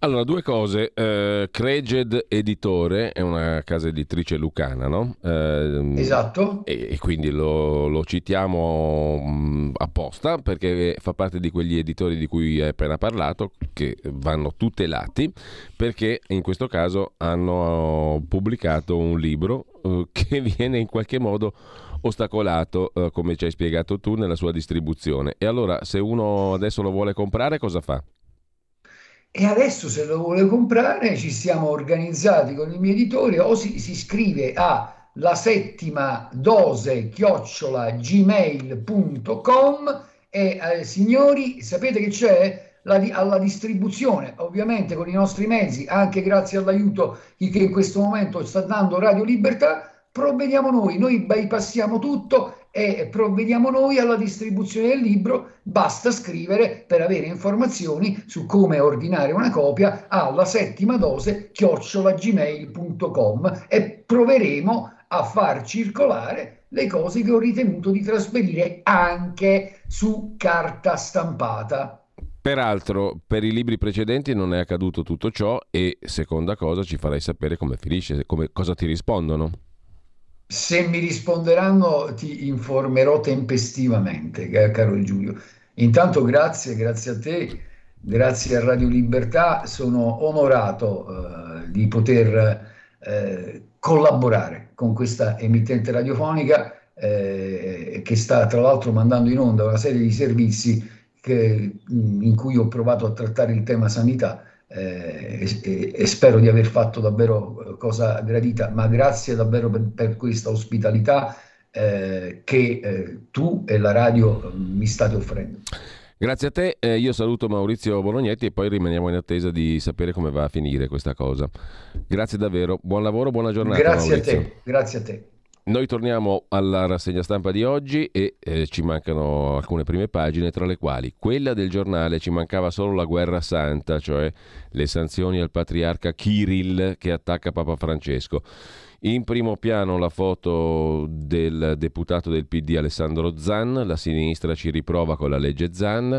Allora, due cose. Eh, Creged Editore è una casa editrice lucana, no? Eh, esatto. E, e quindi lo, lo citiamo mh, apposta, perché fa parte di quegli editori di cui hai appena parlato, che vanno tutelati, perché in questo caso hanno pubblicato un libro eh, che viene in qualche modo ostacolato, eh, come ci hai spiegato tu, nella sua distribuzione. E allora, se uno adesso lo vuole comprare, cosa fa? E adesso, se lo vuole comprare, ci siamo organizzati con il mio editore, o si, si scrive a la settima dose chiocciola gmail punto com e eh, signori, sapete che c'è? La di, alla distribuzione, ovviamente con i nostri mezzi, anche grazie all'aiuto che in questo momento sta dando Radio Libertà, provvediamo noi, noi bypassiamo tutto e provvediamo noi alla distribuzione del libro. Basta scrivere per avere informazioni su come ordinare una copia alla settima dose chiocciola gmail punto com e proveremo a far circolare le cose che ho ritenuto di trasferire anche su carta stampata. Peraltro, per i libri precedenti non è accaduto tutto ciò, e seconda cosa, ci farai sapere come finisce, come, cosa ti rispondono. Se mi risponderanno ti informerò tempestivamente, caro Giulio. Intanto grazie, grazie a te, grazie a Radio Libertà, sono onorato eh, di poter eh, collaborare con questa emittente radiofonica eh, che sta tra l'altro mandando in onda una serie di servizi che, in cui ho provato a trattare il tema sanità. Eh, e, e spero di aver fatto davvero cosa gradita, ma grazie davvero per, per questa ospitalità eh, che eh, tu e la radio mi state offrendo. Grazie a te, eh, io saluto Maurizio Bolognetti e poi rimaniamo in attesa di sapere come va a finire questa cosa. Grazie davvero, buon lavoro, buona giornata. Grazie Maurizio. A te, grazie a te. Noi torniamo alla rassegna stampa di oggi e eh, ci mancano alcune prime pagine, tra le quali quella del giornale. Ci mancava solo la guerra santa, cioè le sanzioni al patriarca Kirill che attacca Papa Francesco. In primo piano la foto del deputato del P D Alessandro Zan, la sinistra ci riprova con la legge Zan.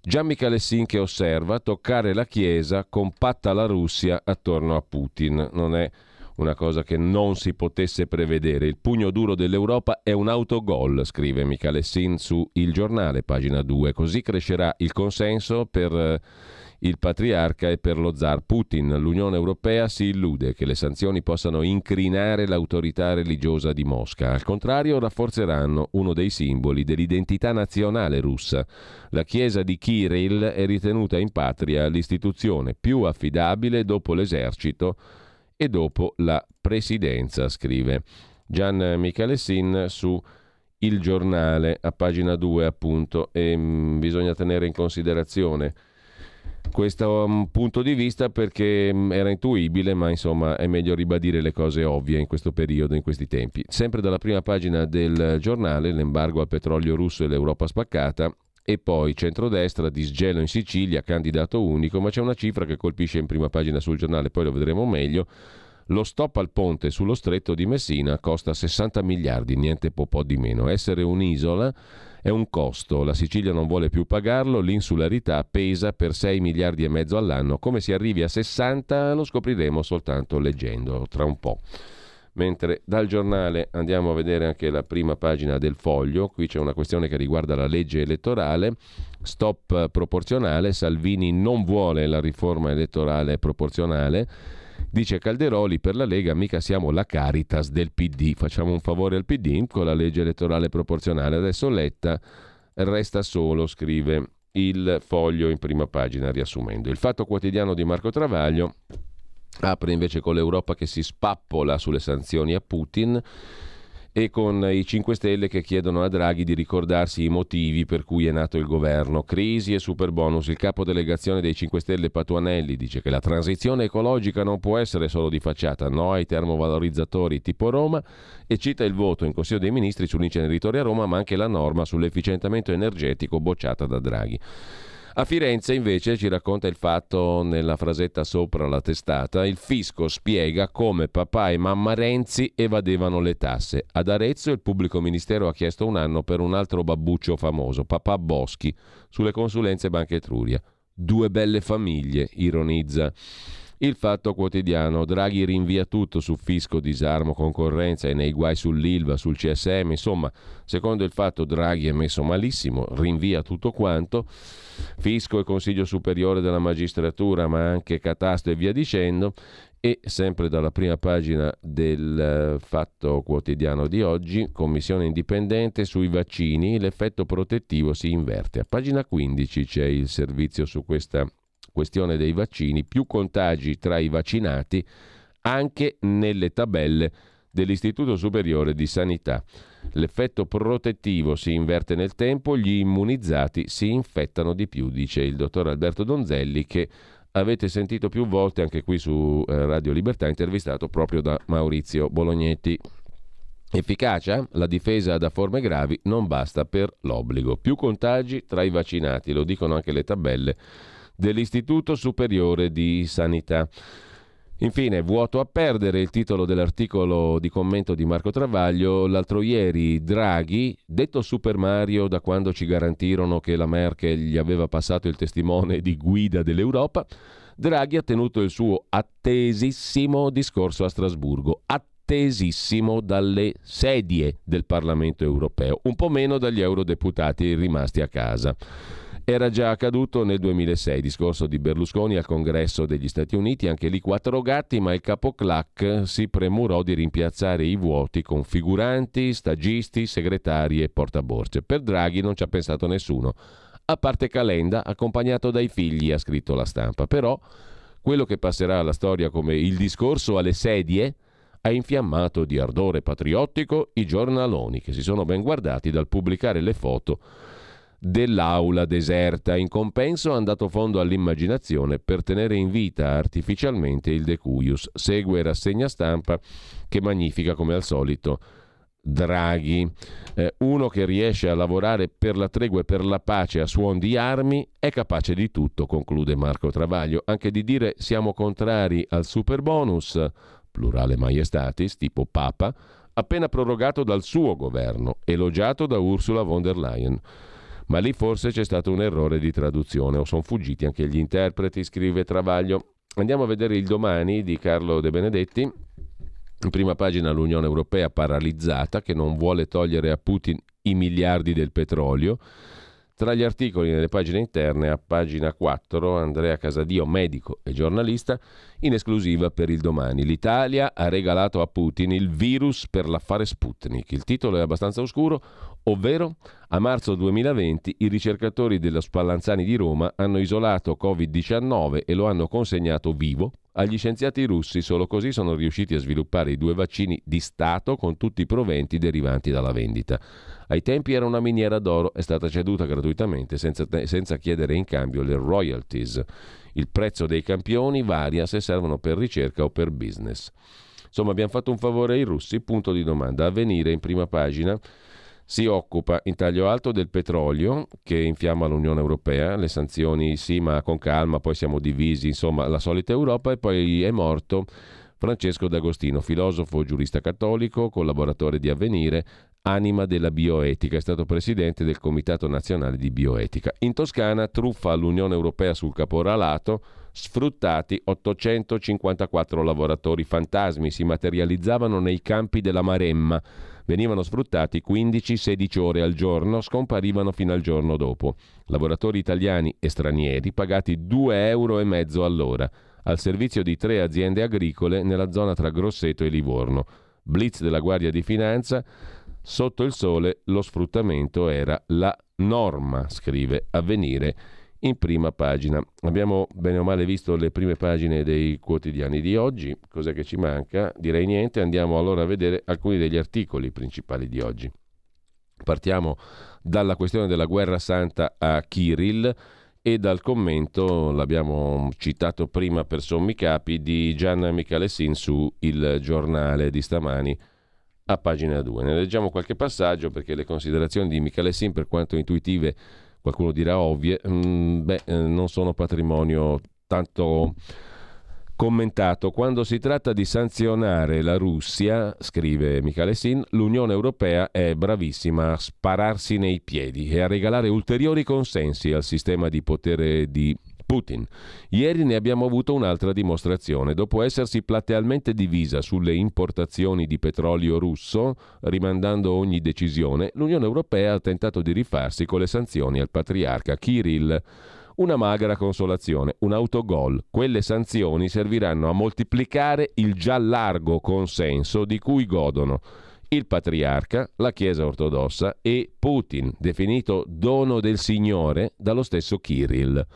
Gianmicalessin che osserva: toccare la Chiesa compatta la Russia attorno a Putin. Non è una cosa che non si potesse prevedere. Il pugno duro dell'Europa è un autogol, scrive Micalessin su Il Giornale, pagina due. Così crescerà il consenso per il patriarca e per lo zar Putin. L'Unione Europea si illude che le sanzioni possano incrinare l'autorità religiosa di Mosca. Al contrario, rafforzeranno uno dei simboli dell'identità nazionale russa. La chiesa di Kirill è ritenuta in patria l'istituzione più affidabile dopo l'esercito e dopo la presidenza, scrive Gian Micalessin su Il Giornale a pagina due, appunto. E mh, bisogna tenere in considerazione questo um, punto di vista, perché mh, era intuibile, ma insomma è meglio ribadire le cose ovvie in questo periodo, in questi tempi. Sempre dalla prima pagina del giornale, l'embargo al petrolio russo e l'Europa spaccata. E poi centrodestra, disgelo in Sicilia, candidato unico, ma c'è una cifra che colpisce in prima pagina sul giornale, poi lo vedremo meglio. Lo stop al ponte sullo stretto di Messina costa sessanta miliardi, niente popò di meno. Essere un'isola è un costo, la Sicilia non vuole più pagarlo, l'insularità pesa per sei miliardi e mezzo all'anno. Come si arrivi a sessanta lo scopriremo soltanto leggendo tra un po'. Mentre dal giornale andiamo a vedere anche la prima pagina del Foglio. Qui c'è una questione che riguarda la legge elettorale, stop proporzionale, Salvini non vuole la riforma elettorale proporzionale, dice Calderoli. Per la Lega mica siamo la Caritas del P D, facciamo un favore al P D con la legge elettorale proporzionale. Adesso Letta resta solo, scrive il Foglio in prima pagina riassumendo. Il Fatto Quotidiano di Marco Travaglio apre invece con l'Europa che si spappola sulle sanzioni a Putin e con i cinque Stelle che chiedono a Draghi di ricordarsi i motivi per cui è nato il governo. Crisi e superbonus. Il capodelegazione dei cinque Stelle Patuanelli dice che la transizione ecologica non può essere solo di facciata, no ai termovalorizzatori tipo Roma, e cita il voto in Consiglio dei Ministri sull'inceneritore a Roma, ma anche la norma sull'efficientamento energetico bocciata da Draghi. A Firenze invece ci racconta il Fatto nella frasetta sopra la testata, il fisco spiega come papà e mamma Renzi evadevano le tasse. Ad Arezzo il pubblico ministero ha chiesto un anno per un altro babbuccio famoso, papà Boschi, sulle consulenze Banca Etruria. Due belle famiglie, ironizza il Fatto Quotidiano. Draghi rinvia tutto su fisco, disarmo, concorrenza e nei guai sull'Ilva, sul C S M. Insomma, secondo il Fatto Draghi è messo malissimo, rinvia tutto quanto. Fisco e Consiglio Superiore della Magistratura, ma anche Catasto e via dicendo. E sempre dalla prima pagina del Fatto Quotidiano di oggi, commissione indipendente sui vaccini, l'effetto protettivo si inverte. A pagina quindici c'è il servizio su questa questione dei vaccini, più contagi tra i vaccinati anche nelle tabelle dell'Istituto Superiore di Sanità. L'effetto protettivo si inverte nel tempo, gli immunizzati si infettano di più, dice il dottor Alberto Donzelli, che avete sentito più volte anche qui su Radio Libertà, intervistato proprio da Maurizio Bolognetti. Efficacia? La difesa da forme gravi non basta per l'obbligo. Più contagi tra i vaccinati, lo dicono anche le tabelle dell'Istituto Superiore di Sanità. Infine, vuoto a perdere, il titolo dell'articolo di commento di Marco Travaglio. L'altro ieri Draghi, detto Super Mario da quando ci garantirono che la Merkel gli aveva passato il testimone di guida dell'Europa, Draghi ha tenuto il suo attesissimo discorso a Strasburgo, attesissimo dalle sedie del Parlamento europeo, un po' meno dagli eurodeputati rimasti a casa. Era già accaduto nel duemilasei, discorso di Berlusconi al Congresso degli Stati Uniti, anche lì quattro gatti, ma il capo Clack si premurò di rimpiazzare i vuoti con figuranti, stagisti, segretari e portaborse. Per Draghi non ci ha pensato nessuno, a parte Calenda, accompagnato dai figli, ha scritto la stampa. Però quello che passerà alla storia come il discorso alle sedie ha infiammato di ardore patriottico i giornaloni, che si sono ben guardati dal pubblicare le foto dell'aula deserta. In compenso ha andato fondo all'immaginazione per tenere in vita artificialmente il decuius. Segue rassegna stampa che magnifica come al solito Draghi, eh, uno che riesce a lavorare per la tregua e per la pace a suon di armi è capace di tutto, conclude Marco Travaglio, anche di dire siamo contrari al superbonus, plurale maiestatis, tipo Papa, appena prorogato dal suo governo, elogiato da Ursula von der Leyen. Ma lì forse c'è stato un errore di traduzione o sono fuggiti anche gli interpreti, scrive Travaglio. Andiamo a vedere il Domani di Carlo De Benedetti. In prima pagina l'Unione Europea paralizzata, che non vuole togliere a Putin i miliardi del petrolio. Tra gli articoli nelle pagine interne, a pagina quattro, Andrea Casadio, medico e giornalista, in esclusiva per il Domani. L'Italia ha regalato a Putin il virus per l'affare Sputnik. Il titolo è abbastanza oscuro, ovvero a marzo duemilaventi i ricercatori dello Spallanzani di Roma hanno isolato covid diciannove e lo hanno consegnato vivo agli scienziati russi. Solo così sono riusciti a sviluppare i due vaccini di Stato con tutti i proventi derivanti dalla vendita. Ai tempi era una miniera d'oro, è stata ceduta gratuitamente senza, te- senza chiedere in cambio le royalties. Il prezzo dei campioni varia se servono per ricerca o per business. Insomma, abbiamo fatto un favore ai russi, punto di domanda. Avvenire in prima pagina si occupa in taglio alto del petrolio che infiamma l'Unione Europea, le sanzioni sì ma con calma, poi siamo divisi, insomma la solita Europa. E poi è morto Francesco D'Agostino, filosofo, giurista cattolico, collaboratore di Avvenire, anima della bioetica, è stato presidente del Comitato Nazionale di Bioetica. In Toscana truffa all'Unione Europea sul caporalato, sfruttati ottocentocinquantaquattro lavoratori fantasmi, si materializzavano nei campi della Maremma, venivano sfruttati quindici sedici ore al giorno, scomparivano fino al giorno dopo. Lavoratori italiani e stranieri pagati due euro e mezzo all'ora, al servizio di tre aziende agricole nella zona tra Grosseto e Livorno. Blitz della Guardia di Finanza, sotto il sole lo sfruttamento era la norma, scrive Avvenire in prima pagina. Abbiamo bene o male visto le prime pagine dei quotidiani di oggi. Cos'è che ci manca? Direi niente. Andiamo allora a vedere alcuni degli articoli principali di oggi. Partiamo dalla questione della guerra santa a Kirill e dal commento, l'abbiamo citato prima per sommi capi, di Gianna Michalessin su Il Giornale di stamani a pagina due. Ne leggiamo qualche passaggio perché le considerazioni di Michalessin, per quanto intuitive, qualcuno dirà ovvie, mh, beh, non sono patrimonio tanto commentato. Quando si tratta di sanzionare la Russia, scrive Michalessin, l'Unione Europea è bravissima a spararsi nei piedi e a regalare ulteriori consensi al sistema di potere di Putin. Ieri ne abbiamo avuto un'altra dimostrazione. Dopo essersi platealmente divisa sulle importazioni di petrolio russo, rimandando ogni decisione, l'Unione Europea ha tentato di rifarsi con le sanzioni al patriarca Kirill. Una magra consolazione, un autogol. Quelle sanzioni serviranno a moltiplicare il già largo consenso di cui godono il patriarca, la Chiesa ortodossa e Putin, definito dono del Signore dallo stesso Kirill.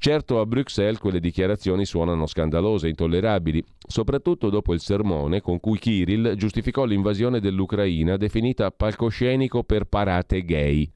Certo a Bruxelles quelle dichiarazioni suonano scandalose e intollerabili, soprattutto dopo il sermone con cui Kirill giustificò l'invasione dell'Ucraina, definita palcoscenico per parate gay.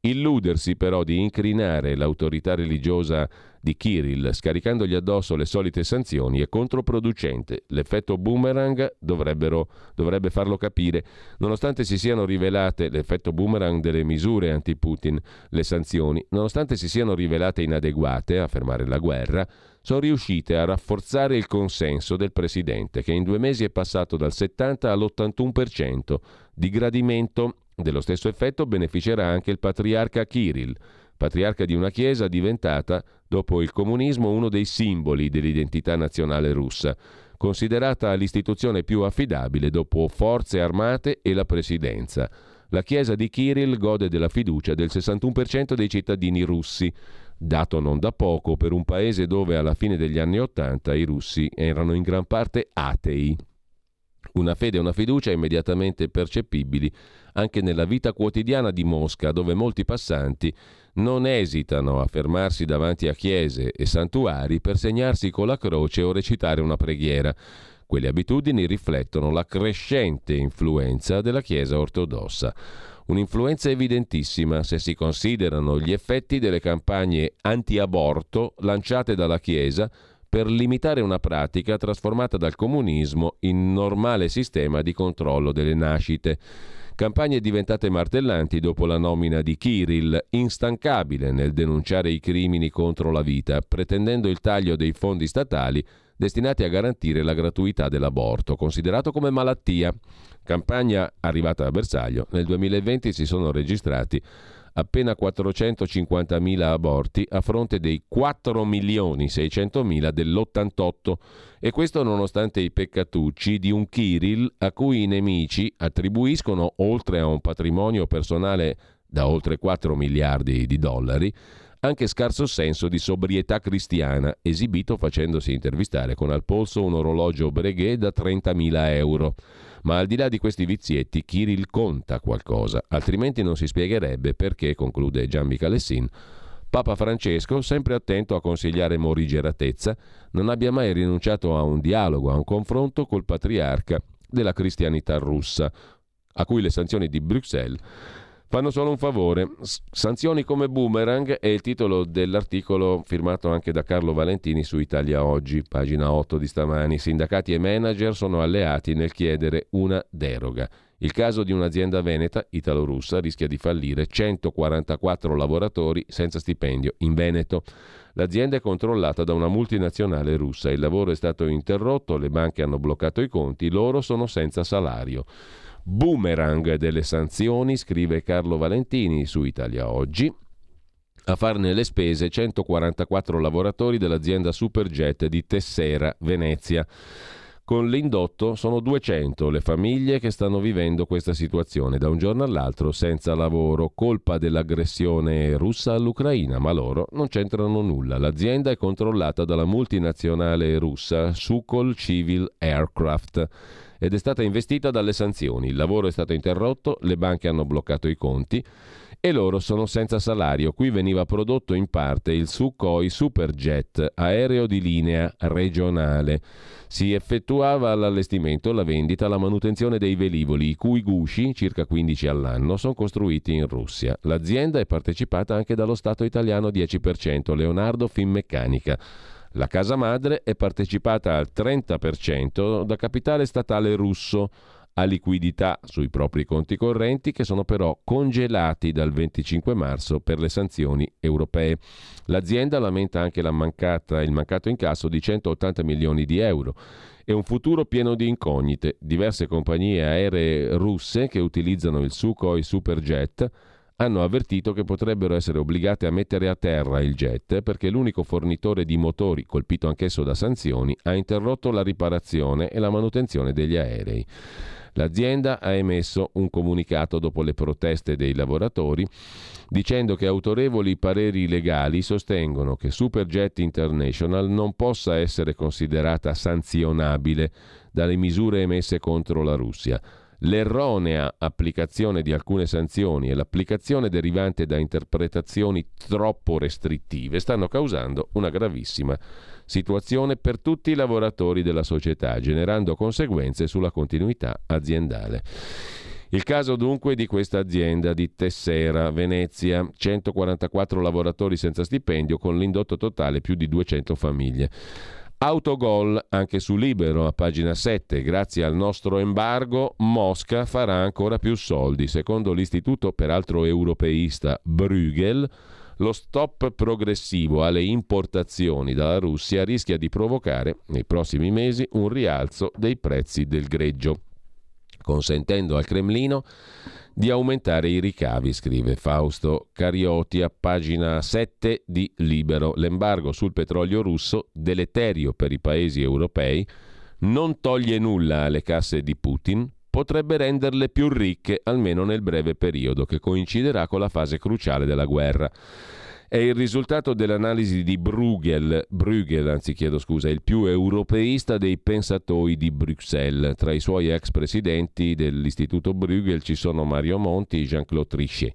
Illudersi però di incrinare l'autorità religiosa di Kirill scaricandogli addosso le solite sanzioni è controproducente. L'effetto boomerang dovrebbero, dovrebbe farlo capire. Nonostante si siano rivelate l'effetto boomerang delle misure anti-Putin, le sanzioni, nonostante si siano rivelate inadeguate a fermare la guerra, sono riuscite a rafforzare il consenso del presidente, che in due mesi è passato dal settanta all'ottantuno per cento di gradimento. Dello stesso effetto beneficerà anche il patriarca Kirill, patriarca di una chiesa diventata, dopo il comunismo, uno dei simboli dell'identità nazionale russa, considerata l'istituzione più affidabile dopo forze armate e la presidenza. La chiesa di Kirill gode della fiducia del sessantuno per cento dei cittadini russi, dato non da poco per un paese dove alla fine degli anni Ottanta i russi erano in gran parte atei. Una fede e una fiducia immediatamente percepibili anche nella vita quotidiana di Mosca, dove molti passanti non esitano a fermarsi davanti a chiese e santuari per segnarsi con la croce o recitare una preghiera. Quelle abitudini riflettono la crescente influenza della Chiesa ortodossa. Un'influenza evidentissima se si considerano gli effetti delle campagne anti-aborto lanciate dalla Chiesa per limitare una pratica trasformata dal comunismo in normale sistema di controllo delle nascite. Campagne diventate martellanti dopo la nomina di Kirill, instancabile nel denunciare i crimini contro la vita, pretendendo il taglio dei fondi statali destinati a garantire la gratuità dell'aborto, considerato come malattia. Campagna arrivata a bersaglio. Nel duemilaventi si sono registrati appena quattrocentocinquantamila aborti a fronte dei quattro milioni seicentomila dell'ottantotto, e questo nonostante i peccatucci di un Kirill a cui i nemici attribuiscono, oltre a un patrimonio personale da oltre quattro miliardi di dollari, anche scarso senso di sobrietà cristiana, esibito facendosi intervistare con al polso un orologio Breguet da trentamila euro. Ma al di là di questi vizietti, Kirill conta qualcosa, altrimenti non si spiegherebbe perché, conclude Gian Michalessin, Papa Francesco, sempre attento a consigliare morigeratezza, non abbia mai rinunciato a un dialogo, a un confronto col patriarca della cristianità russa, a cui le sanzioni di Bruxelles fanno solo un favore. Sanzioni come boomerang è il titolo dell'articolo firmato anche da Carlo Valentini su Italia Oggi, pagina otto di stamani. Sindacati e manager sono alleati nel chiedere una deroga. Il caso di un'azienda veneta, italo-russa, rischia di fallire, centoquarantaquattro lavoratori senza stipendio in Veneto. L'azienda è controllata da una multinazionale russa, il lavoro è stato interrotto, le banche hanno bloccato i conti, loro sono senza salario. Boomerang delle sanzioni, scrive Carlo Valentini su Italia Oggi. A farne le spese centoquarantaquattro lavoratori dell'azienda Superjet di Tessera, Venezia. Con l'indotto sono duecento le famiglie che stanno vivendo questa situazione da un giorno all'altro senza lavoro, colpa dell'aggressione russa all'Ucraina, ma loro non c'entrano nulla. L'azienda è controllata dalla multinazionale russa Sukhoi Civil Aircraft ed è stata investita dalle sanzioni. Il lavoro è stato interrotto, le banche hanno bloccato i conti e loro sono senza salario. Qui veniva prodotto in parte il Sukhoi Superjet, aereo di linea regionale. Si effettuava l'allestimento, la vendita, la manutenzione dei velivoli, i cui gusci, circa quindici all'anno, sono costruiti in Russia. L'azienda è partecipata anche dallo Stato italiano dieci per cento, Leonardo Finmeccanica. La casa madre è partecipata al trenta per cento da capitale statale russo, a liquidità sui propri conti correnti che sono però congelati dal venticinque marzo per le sanzioni europee. L'azienda lamenta anche la mancata, il mancato incasso di centottanta milioni di euro e un futuro pieno di incognite. Diverse compagnie aeree russe che utilizzano il Sukhoi Superjet hanno avvertito che potrebbero essere obbligate a mettere a terra il jet perché l'unico fornitore di motori, colpito anch'esso da sanzioni, ha interrotto la riparazione e la manutenzione degli aerei. L'azienda ha emesso un comunicato dopo le proteste dei lavoratori dicendo che autorevoli pareri legali sostengono che Superjet International non possa essere considerata sanzionabile dalle misure emesse contro la Russia. L'erronea applicazione di alcune sanzioni e l'applicazione derivante da interpretazioni troppo restrittive stanno causando una gravissima situazione per tutti i lavoratori della società, generando conseguenze sulla continuità aziendale. Il caso dunque di questa azienda di Tessera, Venezia, centoquarantaquattro lavoratori senza stipendio, con l'indotto totale più di duecento famiglie. Autogol anche su Libero a pagina sette. Grazie al nostro embargo Mosca farà ancora più soldi. Secondo l'istituto peraltro europeista Bruegel, lo stop progressivo alle importazioni dalla Russia rischia di provocare nei prossimi mesi un rialzo dei prezzi del greggio, consentendo al Cremlino di aumentare i ricavi, scrive Fausto Cariotti a pagina sette di Libero. L'embargo sul petrolio russo, deleterio per i paesi europei, non toglie nulla alle casse di Putin, potrebbe renderle più ricche, almeno nel breve periodo, che coinciderà con la fase cruciale della guerra. È il risultato dell'analisi di Bruegel, Bruegel anzi chiedo scusa, il più europeista dei pensatoi di Bruxelles. Tra i suoi ex presidenti dell'Istituto Bruegel ci sono Mario Monti e Jean-Claude Trichet.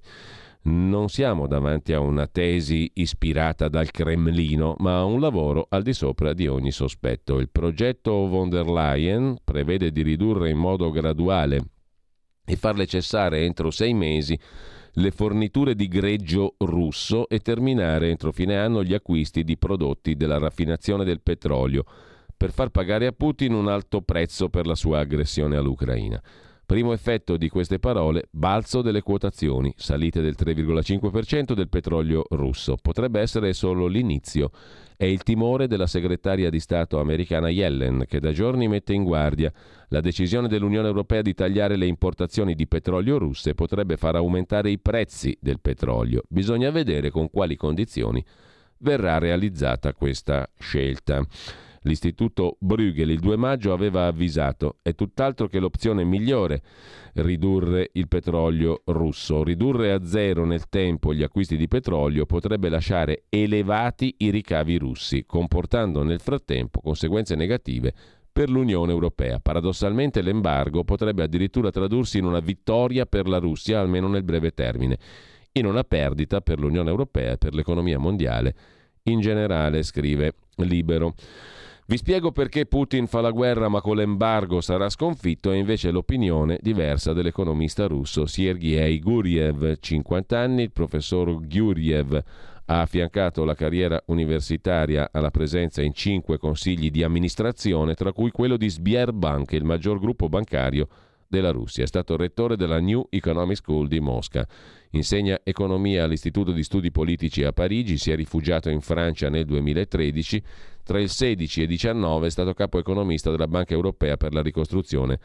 Non siamo davanti a una tesi ispirata dal Cremlino, ma a un lavoro al di sopra di ogni sospetto. Il progetto von der Leyen prevede di ridurre in modo graduale e farle cessare entro sei mesi le forniture di greggio russo e terminare entro fine anno gli acquisti di prodotti della raffinazione del petrolio, per far pagare a Putin un alto prezzo per la sua aggressione all'Ucraina. Primo effetto di queste parole, balzo delle quotazioni, salite del tre virgola cinque per cento del petrolio russo. Potrebbe essere solo l'inizio. È il timore della segretaria di Stato americana Yellen, che da giorni mette in guardia. La decisione dell'Unione europea di tagliare le importazioni di petrolio russe potrebbe far aumentare i prezzi del petrolio. Bisogna vedere con quali condizioni verrà realizzata questa scelta. L'Istituto Bruegel il due maggio aveva avvisato: è tutt'altro che l'opzione migliore ridurre il petrolio russo. Ridurre a zero nel tempo gli acquisti di petrolio potrebbe lasciare elevati i ricavi russi, comportando nel frattempo conseguenze negative per l'Unione Europea. Paradossalmente l'embargo potrebbe addirittura tradursi in una vittoria per la Russia, almeno nel breve termine, in una perdita per l'Unione Europea e per l'economia mondiale in generale, scrive Libero. Vi spiego perché Putin fa la guerra ma con l'embargo sarà sconfitto, e invece l'opinione diversa dell'economista russo Sergei Guriev, cinquanta anni. Il professor Guriev ha affiancato la carriera universitaria alla presenza in cinque consigli di amministrazione, tra cui quello di Sberbank, il maggior gruppo bancario della Russia. È stato rettore della New Economic School di Mosca. Insegna economia all'Istituto di Studi Politici a Parigi, si è rifugiato in Francia nel duemilatredici, tra il sedici e il diciannove è stato capo economista della Banca Europea per la ricostruzione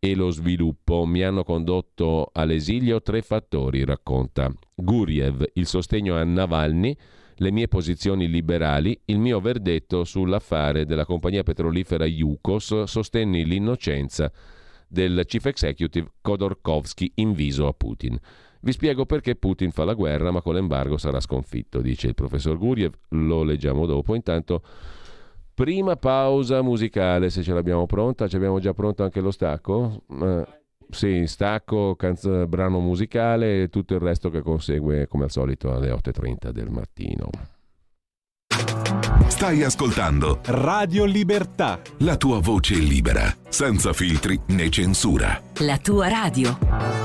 e lo sviluppo. Mi hanno condotto all'esilio tre fattori, racconta Guriev: il sostegno a Navalny, le mie posizioni liberali, il mio verdetto sull'affare della compagnia petrolifera Yukos, sostenni l'innocenza del chief executive Khodorkovsky inviso a Putin. Vi spiego perché Putin fa la guerra ma con l'embargo sarà sconfitto, dice il professor Guriev. Lo leggiamo dopo. Intanto prima pausa musicale, se ce l'abbiamo pronta. Ci abbiamo già pronto anche lo stacco? Eh, sì, stacco, canz- brano musicale e tutto il resto che consegue come al solito alle otto e trenta del mattino. Stai ascoltando Radio Libertà, la tua voce libera, senza filtri né censura. La tua radio.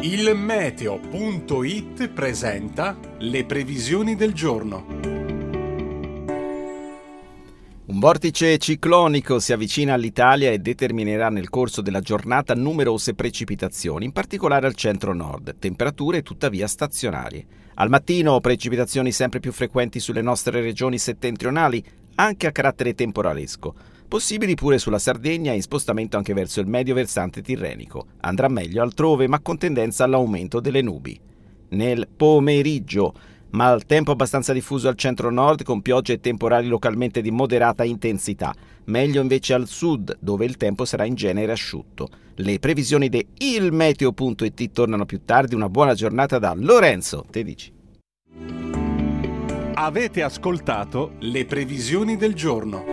Il meteo punto it presenta le previsioni del giorno. Un vortice ciclonico si avvicina all'Italia e determinerà nel corso della giornata numerose precipitazioni, in particolare al centro-nord, temperature tuttavia stazionarie. Al mattino precipitazioni sempre più frequenti sulle nostre regioni settentrionali, anche a carattere temporalesco, possibili pure sulla Sardegna e in spostamento anche verso il medio versante tirrenico. Andrà meglio altrove, ma con tendenza all'aumento delle nubi. Nel pomeriggio maltempo abbastanza diffuso al centro-nord, con piogge e temporali localmente di moderata intensità. Meglio invece al sud, dove il tempo sarà in genere asciutto. Le previsioni di il meteo punto it tornano più tardi. Una buona giornata da Lorenzo Tedici. Avete ascoltato le previsioni del giorno.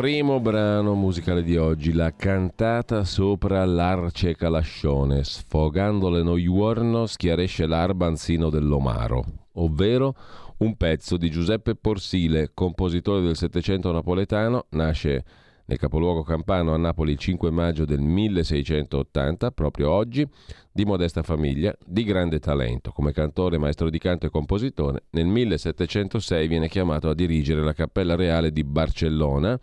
primo brano musicale di oggi, la cantata sopra l'arce calascione, sfogando le noiuorno schiarisce l'arbanzino dell'omaro, ovvero un pezzo di Giuseppe Porsile, compositore del Settecento napoletano, nasce nel capoluogo campano a Napoli il cinque maggio del milleseicentottanta, proprio oggi, di modesta famiglia, di grande talento. Come cantore, maestro di canto e compositore, nel millesettecentosei viene chiamato a dirigere la Cappella Reale di Barcellona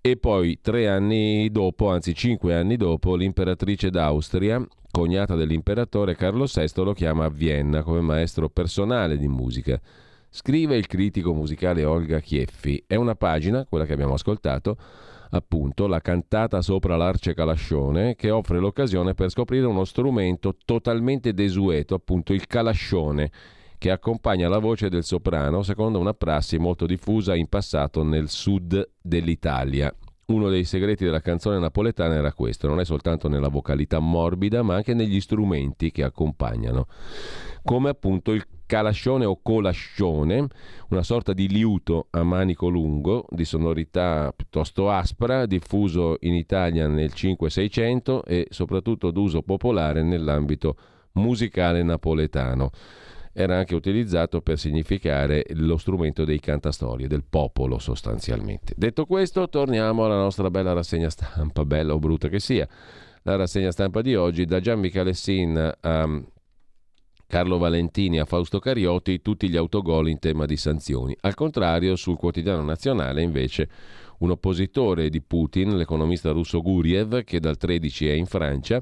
e poi tre anni dopo, anzi cinque anni dopo, l'imperatrice d'Austria, cognata dell'imperatore Carlo sesto, lo chiama a Vienna come maestro personale di musica. Scrive il critico musicale Olga Chieffi. È una pagina, quella che abbiamo ascoltato, appunto, la cantata sopra l'arce calascione, che offre l'occasione per scoprire uno strumento totalmente desueto, appunto il calascione, che accompagna la voce del soprano secondo una prassi molto diffusa in passato nel sud dell'Italia. Uno dei segreti della canzone napoletana era questo, non è soltanto nella vocalità morbida, ma anche negli strumenti che accompagnano, come appunto il calascione o colascione, una sorta di liuto a manico lungo di sonorità piuttosto aspra, diffuso in Italia nel cinque-seicento e soprattutto d'uso popolare nell'ambito musicale napoletano. Era anche utilizzato per significare lo strumento dei cantastorie, del popolo sostanzialmente. Detto questo, torniamo alla nostra bella rassegna stampa, bella o brutta che sia, la rassegna stampa di oggi, da Gian Michalessin a Carlo Valentini a Fausto Cariotti, tutti gli autogol in tema di sanzioni. Al contrario, sul quotidiano nazionale invece un oppositore di Putin, l'economista russo Guriev, che dal tredici è in Francia,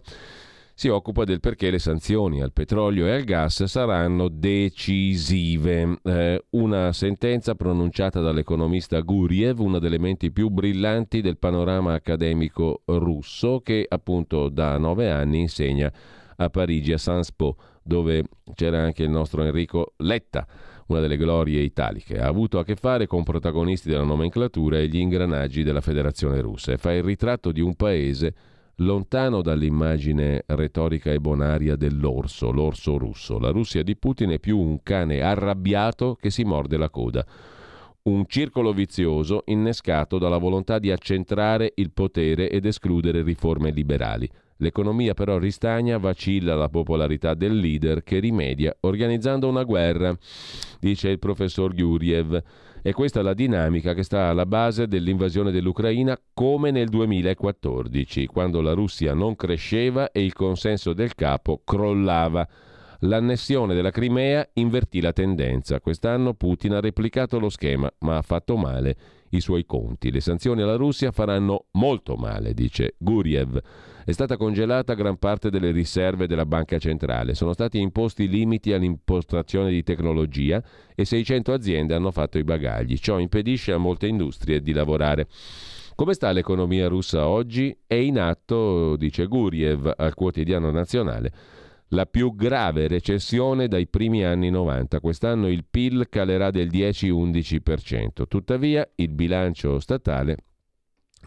si occupa del perché le sanzioni al petrolio e al gas saranno decisive. Eh, una sentenza pronunciata dall'economista Guriev, uno degli elementi più brillanti del panorama accademico russo, che appunto da nove anni insegna a Parigi, a Sciences Po, dove c'era anche il nostro Enrico Letta, una delle glorie italiche. Ha avuto a che fare con protagonisti della nomenclatura e gli ingranaggi della Federazione Russa e fa il ritratto di un paese lontano dall'immagine retorica e bonaria dell'orso, l'orso russo. La Russia di Putin è più un cane arrabbiato che si morde la coda, un circolo vizioso innescato dalla volontà di accentrare il potere ed escludere riforme liberali. L'economia però ristagna, vacilla la popolarità del leader che rimedia organizzando una guerra, dice il professor Guriev. E questa è la dinamica che sta alla base dell'invasione dell'Ucraina, come nel duemilaquattordici, quando la Russia non cresceva e il consenso del capo crollava. L'annessione della Crimea invertì la tendenza. Quest'anno Putin ha replicato lo schema, ma ha fatto male i suoi conti. Le sanzioni alla Russia faranno molto male, dice Guriev. È stata congelata gran parte delle riserve della banca centrale, sono stati imposti limiti all'importazione di tecnologia e seicento aziende hanno fatto i bagagli. Ciò impedisce a molte industrie di lavorare. Come sta l'economia russa oggi? È in atto, dice Guriev al quotidiano nazionale, la più grave recessione dai primi anni novanta. Quest'anno il P I L calerà del dieci-undici per cento. Tuttavia il bilancio statale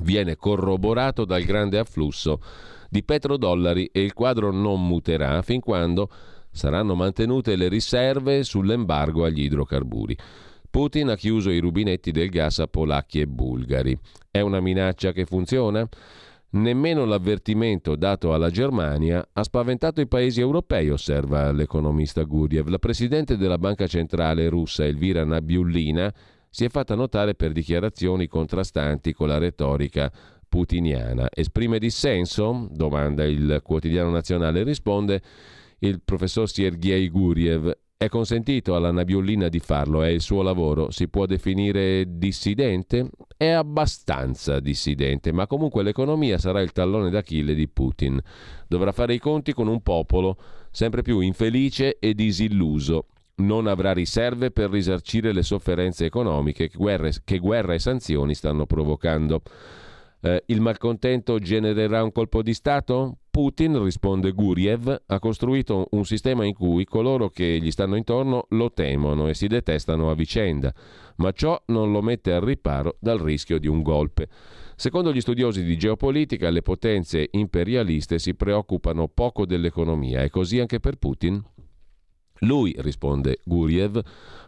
viene corroborato dal grande afflusso di petrodollari e il quadro non muterà fin quando saranno mantenute le riserve sull'embargo agli idrocarburi. Putin ha chiuso i rubinetti del gas a polacchi e bulgari. È una minaccia che funziona? Nemmeno l'avvertimento dato alla Germania ha spaventato i paesi europei, osserva l'economista Guriev. La presidente della Banca Centrale russa, Elvira Nabiullina, si è fatta notare per dichiarazioni contrastanti con la retorica putiniana. Esprime dissenso? Domanda il quotidiano nazionale. Risponde il professor Sergei Guriev. È consentito alla Nabiullina di farlo, è il suo lavoro. Si può definire dissidente? È abbastanza dissidente, ma comunque l'economia sarà il tallone d'Achille di Putin. Dovrà fare i conti con un popolo sempre più infelice e disilluso. Non avrà riserve per risarcire le sofferenze economiche che, guerre, che guerra e sanzioni stanno provocando. Eh, il malcontento genererà un colpo di Stato? Putin, risponde Guriev, ha costruito un sistema in cui coloro che gli stanno intorno lo temono e si detestano a vicenda, ma ciò non lo mette al riparo dal rischio di un golpe. Secondo gli studiosi di geopolitica, le potenze imperialiste si preoccupano poco dell'economia, e così anche per Putin? Lui, risponde Guriev,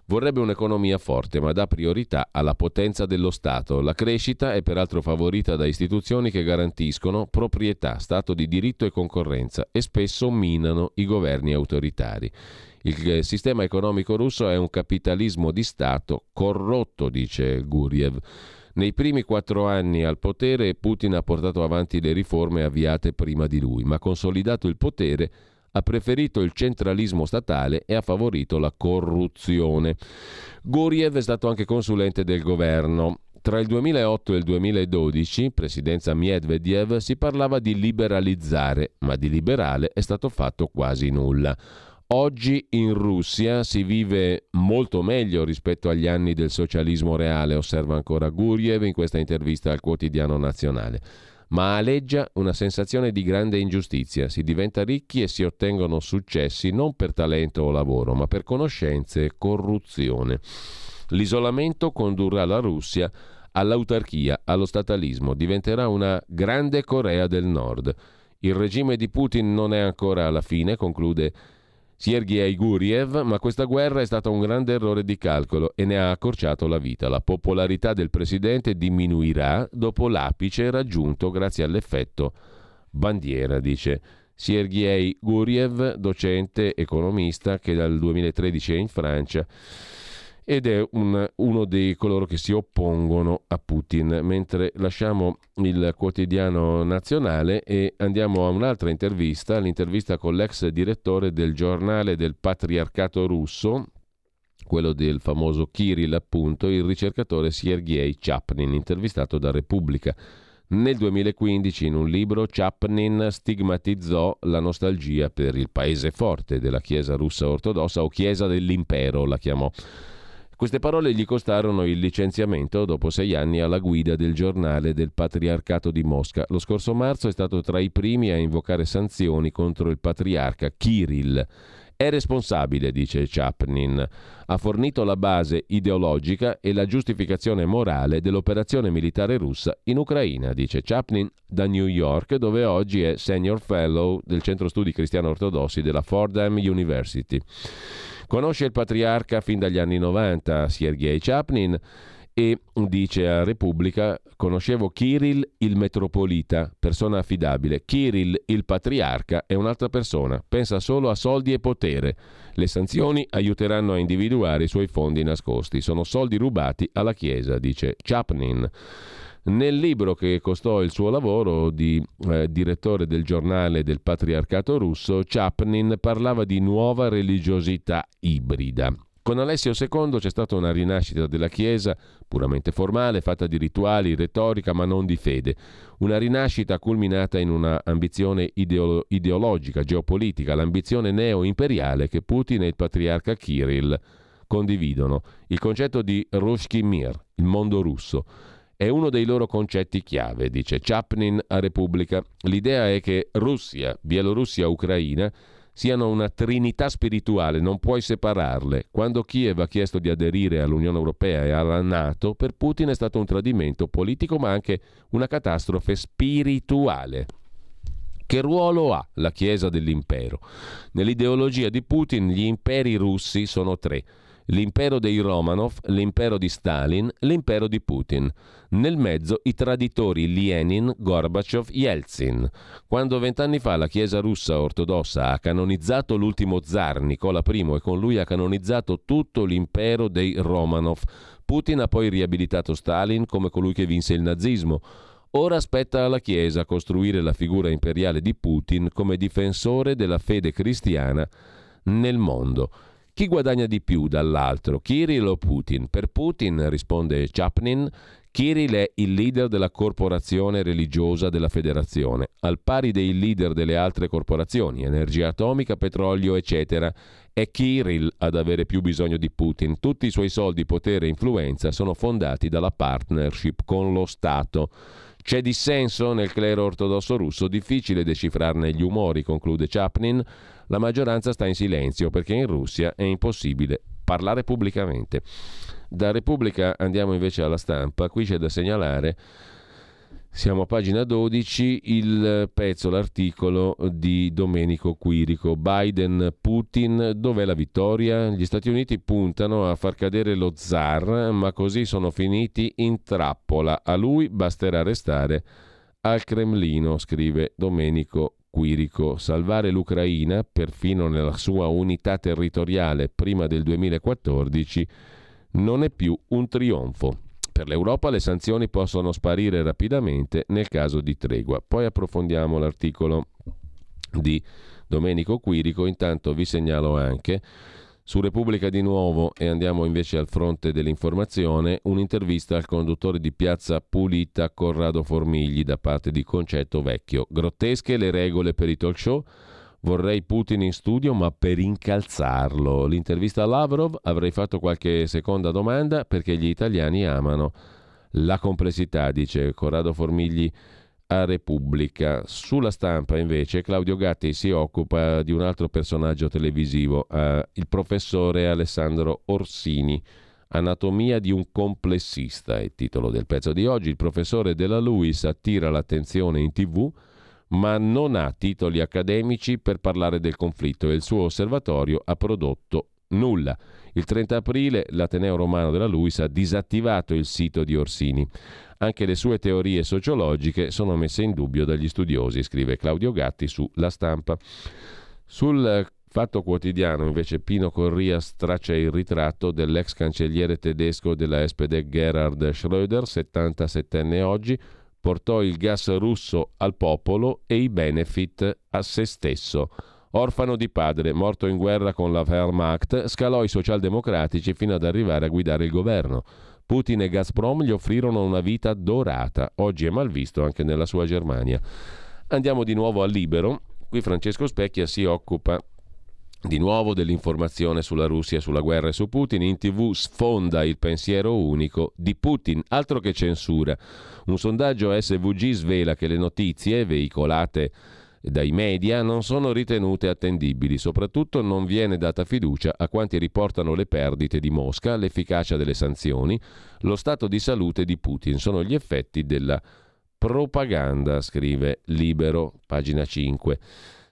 vorrebbe un'economia forte ma dà priorità alla potenza dello Stato. La crescita è peraltro favorita da istituzioni che garantiscono proprietà, stato di diritto e concorrenza e spesso minano i governi autoritari. Il sistema economico russo è un capitalismo di Stato corrotto, dice Guriev. Nei primi quattro anni al potere Putin ha portato avanti le riforme avviate prima di lui, ma consolidato il potere ha preferito il centralismo statale e ha favorito la corruzione. Guriev è stato anche consulente del governo. Tra il duemilaotto e il duemiladodici, presidenza Medvedev, si parlava di liberalizzare, ma di liberale è stato fatto quasi nulla. Oggi in Russia si vive molto meglio rispetto agli anni del socialismo reale, osserva ancora Guriev in questa intervista al quotidiano nazionale. Ma aleggia una sensazione di grande ingiustizia. Si diventa ricchi e si ottengono successi non per talento o lavoro, ma per conoscenze e corruzione. L'isolamento condurrà la Russia all'autarchia, allo statalismo. Diventerà una grande Corea del Nord. Il regime di Putin non è ancora alla fine, conclude Sergei Guriev, ma questa guerra è stata un grande errore di calcolo e ne ha accorciato la vita. La popolarità del presidente diminuirà dopo l'apice raggiunto grazie all'effetto bandiera, dice Sergei Guriev, docente economista che dal duemilatredici è in Francia ed è un, uno di coloro che si oppongono a Putin. Mentre lasciamo il quotidiano nazionale e andiamo a un'altra intervista, l'intervista con l'ex direttore del giornale del patriarcato russo, quello del famoso Kirill appunto, il ricercatore Sergei Chapnin, intervistato da Repubblica. Nel duemilaquindici in un libro Chapnin stigmatizzò la nostalgia per il paese forte della Chiesa russa ortodossa, o Chiesa dell'impero la chiamò. Queste parole gli costarono il licenziamento dopo sei anni alla guida del giornale del patriarcato di Mosca. Lo scorso marzo è stato tra i primi a invocare sanzioni contro il patriarca Kirill. È responsabile, dice Chapnin, ha fornito la base ideologica e la giustificazione morale dell'operazione militare russa in Ucraina, dice Chapnin da New York, dove oggi è senior fellow del Centro Studi Cristiano Ortodossi della Fordham University. Conosce il patriarca fin dagli anni novanta, Sergei Chapnin, e dice a Repubblica: conoscevo Kirill il metropolita, persona affidabile. Kirill il patriarca è un'altra persona, pensa solo a soldi e potere. Le sanzioni aiuteranno a individuare i suoi fondi nascosti. Sono soldi rubati alla Chiesa, dice Chapnin. Nel libro che costò il suo lavoro di eh, direttore del giornale del patriarcato russo, Chapnin parlava di nuova religiosità ibrida. Con Alessio secondo c'è stata una rinascita della Chiesa puramente formale, fatta di rituali, retorica, ma non di fede. Una rinascita culminata in una ambizione ideo- ideologica, geopolitica, l'ambizione neo-imperiale che Putin e il patriarca Kirill condividono. Il concetto di Rushki Mir, il mondo russo, è uno dei loro concetti chiave, dice Chapnin a Repubblica. L'idea è che Russia, Bielorussia, Ucraina siano una trinità spirituale, non puoi separarle. Quando Kiev ha chiesto di aderire all'Unione Europea e alla NATO, per Putin è stato un tradimento politico, ma anche una catastrofe spirituale. Che ruolo ha la Chiesa dell'impero? Nell'ideologia di Putin gli imperi russi sono tre: l'impero dei Romanov, l'impero di Stalin, l'impero di Putin. Nel mezzo i traditori Lenin, Gorbaciov, Yeltsin. Quando vent'anni fa la Chiesa russa ortodossa ha canonizzato l'ultimo zar, Nicola I, e con lui ha canonizzato tutto l'impero dei Romanov, Putin ha poi riabilitato Stalin come colui che vinse il nazismo. Ora spetta alla Chiesa costruire la figura imperiale di Putin come difensore della fede cristiana nel mondo. Chi guadagna di più dall'altro, Kirill o Putin? Per Putin, risponde Chapnin, Kirill è il leader della corporazione religiosa della federazione, al pari dei leader delle altre corporazioni, energia atomica, petrolio, eccetera. È Kirill ad avere più bisogno di Putin. Tutti i suoi soldi, potere e influenza sono fondati dalla partnership con lo Stato. C'è dissenso nel clero ortodosso russo, difficile decifrarne gli umori, conclude Chapnin. La maggioranza sta in silenzio perché in Russia è impossibile parlare pubblicamente. Da Repubblica andiamo invece alla Stampa. Qui c'è da segnalare Siamo a pagina dodici, il pezzo, l'articolo di Domenico Quirico. Biden, Putin, dov'è la vittoria? Gli Stati Uniti puntano a far cadere lo zar, ma così sono finiti in trappola. A lui basterà restare al Cremlino, scrive Domenico Quirico. Salvare l'Ucraina, perfino nella sua unità territoriale prima del duemilaquattordici, non è più un trionfo. Per l'Europa le sanzioni possono sparire rapidamente nel caso di tregua. Poi approfondiamo l'articolo di Domenico Quirico. Intanto vi segnalo anche su Repubblica di nuovo, e andiamo invece al fronte dell'informazione, un'intervista al conduttore di Piazza Pulita Corrado Formigli da parte di Concetto Vecchio. Grottesche le regole per i talk show. Vorrei Putin in studio, ma per incalzarlo. L'intervista a Lavrov, avrei fatto qualche seconda domanda perché gli italiani amano la complessità, dice Corrado Formigli a Repubblica. Sulla Stampa invece Claudio Gatti si occupa di un altro personaggio televisivo, eh, il professore Alessandro Orsini. Anatomia di un complessista è il titolo del pezzo di oggi. Il professore della Luis attira l'attenzione in tv, ma non ha titoli accademici per parlare del conflitto e il suo osservatorio ha prodotto nulla. Il trenta aprile l'Ateneo Romano della Luis ha disattivato il sito di Orsini. Anche le sue teorie sociologiche sono messe in dubbio dagli studiosi, scrive Claudio Gatti su La Stampa. Sul Fatto Quotidiano invece Pino Corria straccia il ritratto dell'ex cancelliere tedesco della S P D Gerhard Schröder, settantasettenne oggi. Portò il gas russo al popolo e i benefit a se stesso. Orfano di padre, morto in guerra con la Wehrmacht, scalò i socialdemocratici fino ad arrivare a guidare il governo. Putin e Gazprom gli offrirono una vita dorata. Oggi è mal visto anche nella sua Germania. Andiamo di nuovo a Libero. Qui Francesco Specchia si occupa di nuovo dell'informazione sulla Russia, sulla guerra e su Putin. In tv sfonda il pensiero unico di Putin, altro che censura. Un sondaggio S V G svela che le notizie veicolate dai media non sono ritenute attendibili, soprattutto non viene data fiducia a quanti riportano le perdite di Mosca, l'efficacia delle sanzioni, lo stato di salute di Putin. Sono gli effetti della propaganda, scrive Libero, pagina cinque.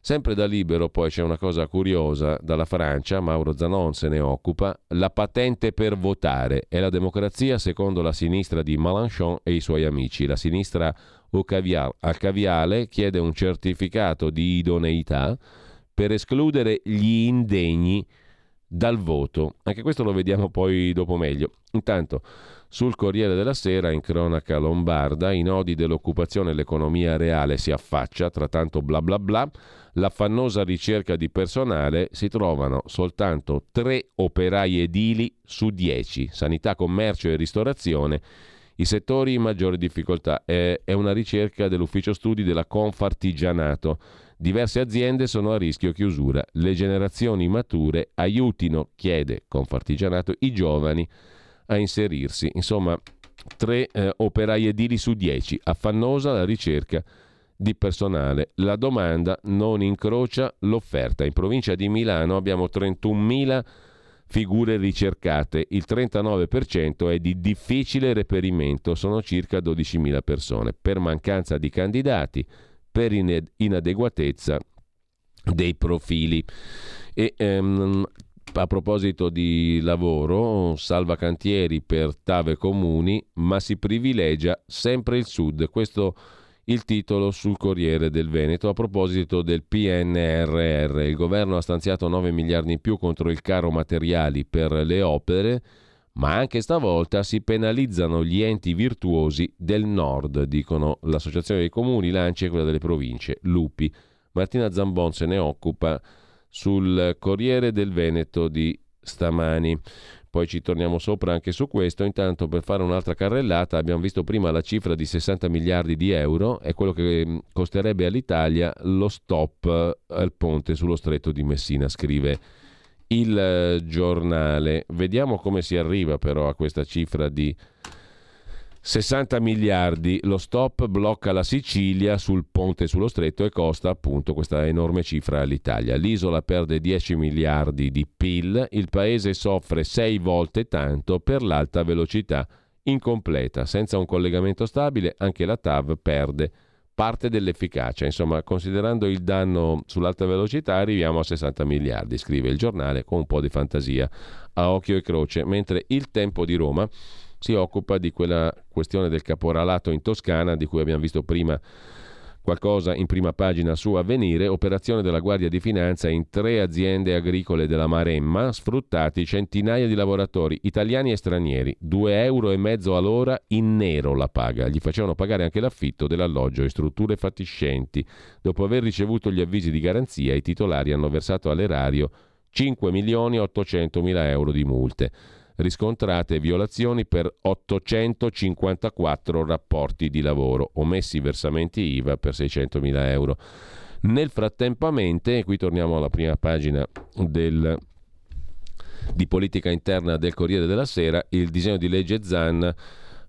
Sempre da Libero poi c'è una cosa curiosa dalla Francia, Mauro Zanon se ne occupa, la patente per votare è la democrazia secondo la sinistra di Mélenchon e i suoi amici. La sinistra al caviale chiede un certificato di idoneità per escludere gli indegni dal voto. Anche questo lo vediamo poi dopo meglio. Intanto sul Corriere della Sera, in cronaca lombarda, i nodi dell'occupazione e l'economia reale si affaccia tra tanto bla bla bla. L'affannosa ricerca di personale, si trovano soltanto tre operai edili su dieci. Sanità, commercio e ristorazione, i settori in maggiore difficoltà. È una ricerca dell'ufficio studi della Confartigianato. Diverse aziende sono a rischio chiusura. Le generazioni mature aiutino, chiede Confartigianato, i giovani a inserirsi. Insomma, tre eh, operai edili su dieci. Affannosa la ricerca di personale. La domanda non incrocia l'offerta. In provincia di Milano abbiamo trentunomila figure ricercate. Il trentanove per cento è di difficile reperimento. Sono circa dodicimila persone. Per mancanza di candidati, per inadeguatezza dei profili. E ehm, a proposito di lavoro, salvacantieri per T A V e comuni, ma si privilegia sempre il sud. Questo il titolo sul Corriere del Veneto. A proposito del P N R R, il governo ha stanziato nove miliardi in più contro il caro materiali per le opere, ma anche stavolta si penalizzano gli enti virtuosi del nord, dicono l'associazione dei comuni, l'ANCI e quella delle province, l'U P I. Martina Zambon se ne occupa sul Corriere del Veneto di stamani. Poi ci torniamo sopra anche su questo. Intanto, per fare un'altra carrellata, abbiamo visto prima la cifra di sessanta miliardi di euro, è quello che costerebbe all'Italia lo stop al ponte sullo Stretto di Messina, scrive il giornale. Vediamo come si arriva però a questa cifra di sessanta miliardi. Lo stop blocca la Sicilia sul ponte sullo Stretto e costa appunto questa enorme cifra all'Italia. L'isola perde dieci miliardi di P I L, il paese soffre sei volte tanto per l'alta velocità incompleta. Senza un collegamento stabile anche la T A V perde parte dell'efficacia. Insomma, considerando il danno sull'alta velocità arriviamo a sessanta miliardi, scrive il giornale con un po' di fantasia a occhio e croce, mentre Il Tempo di Roma si occupa di quella questione del caporalato in Toscana di cui abbiamo visto prima qualcosa in prima pagina su Avvenire. Operazione della Guardia di Finanza in tre aziende agricole della Maremma, sfruttati centinaia di lavoratori italiani e stranieri, due euro e mezzo all'ora in nero la paga, gli facevano pagare anche l'affitto dell'alloggio e strutture fatiscenti. Dopo aver ricevuto gli avvisi di garanzia i titolari hanno versato all'erario cinque milioni ottocentomila euro di multe, riscontrate violazioni per ottocentocinquantaquattro rapporti di lavoro, omessi versamenti I V A per seicentomila euro. Nel frattempamente, e qui torniamo alla prima pagina del, di politica interna del Corriere della Sera, il disegno di legge Zan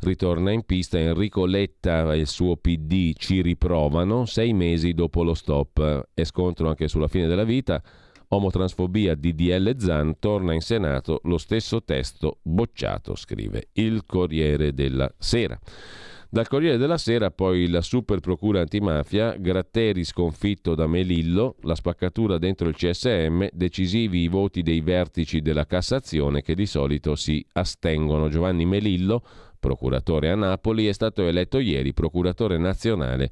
ritorna in pista. Enrico Letta e il suo P D ci riprovano sei mesi dopo lo stop, e scontro anche sulla fine della vita. Omotransfobia, D D L Zan, torna in Senato lo stesso testo bocciato, scrive il Corriere della Sera. Dal Corriere della Sera poi la super procura antimafia, Gratteri sconfitto da Melillo, la spaccatura dentro il C S M, decisivi i voti dei vertici della Cassazione che di solito si astengono. Giovanni Melillo, procuratore a Napoli, è stato eletto ieri procuratore nazionale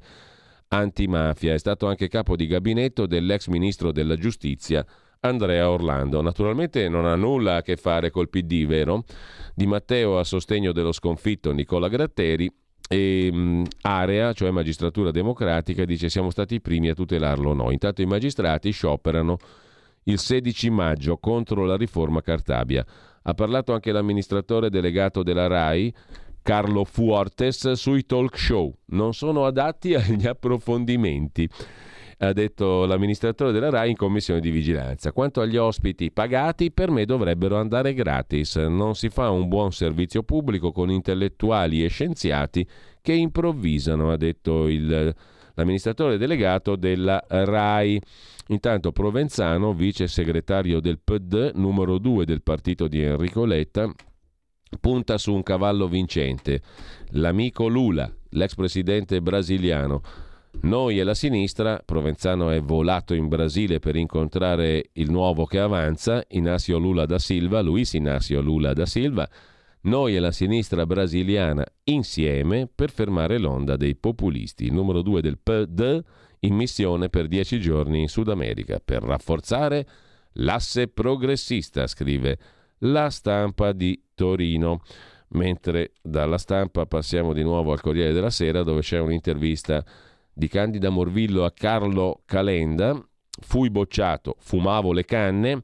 antimafia. È stato anche capo di gabinetto dell'ex ministro della giustizia Andrea Orlando. Naturalmente non ha nulla a che fare col P D, vero? Di Matteo a sostegno dello sconfitto Nicola Gratteri, e mh, Area, cioè Magistratura Democratica, dice siamo stati i primi a tutelarlo noi. Intanto i magistrati scioperano il sedici maggio contro la riforma Cartabia. Ha parlato anche l'amministratore delegato della RAI Carlo Fuortes sui talk show. Non sono adatti agli approfondimenti, ha detto l'amministratore della RAI in commissione di vigilanza. Quanto agli ospiti pagati, per me dovrebbero andare gratis. Non si fa un buon servizio pubblico con intellettuali e scienziati che improvvisano, ha detto il, l'amministratore delegato della RAI. Intanto Provenzano, vice segretario del P D, numero due del partito di Enrico Letta, punta su un cavallo vincente, l'amico Lula, l'ex presidente brasiliano. Noi e la sinistra. Provenzano è volato in Brasile per incontrare il nuovo che avanza, Inácio Lula da Silva, Luiz Inácio Lula da Silva. Noi e la sinistra brasiliana insieme per fermare l'onda dei populisti. Il numero due del P D in missione per dieci giorni in Sud America per rafforzare l'asse progressista, scrive La Stampa di Torino. Mentre dalla Stampa passiamo di nuovo al Corriere della Sera, dove c'è un'intervista di Candida Morvillo a Carlo Calenda. Fui bocciato, fumavo le canne.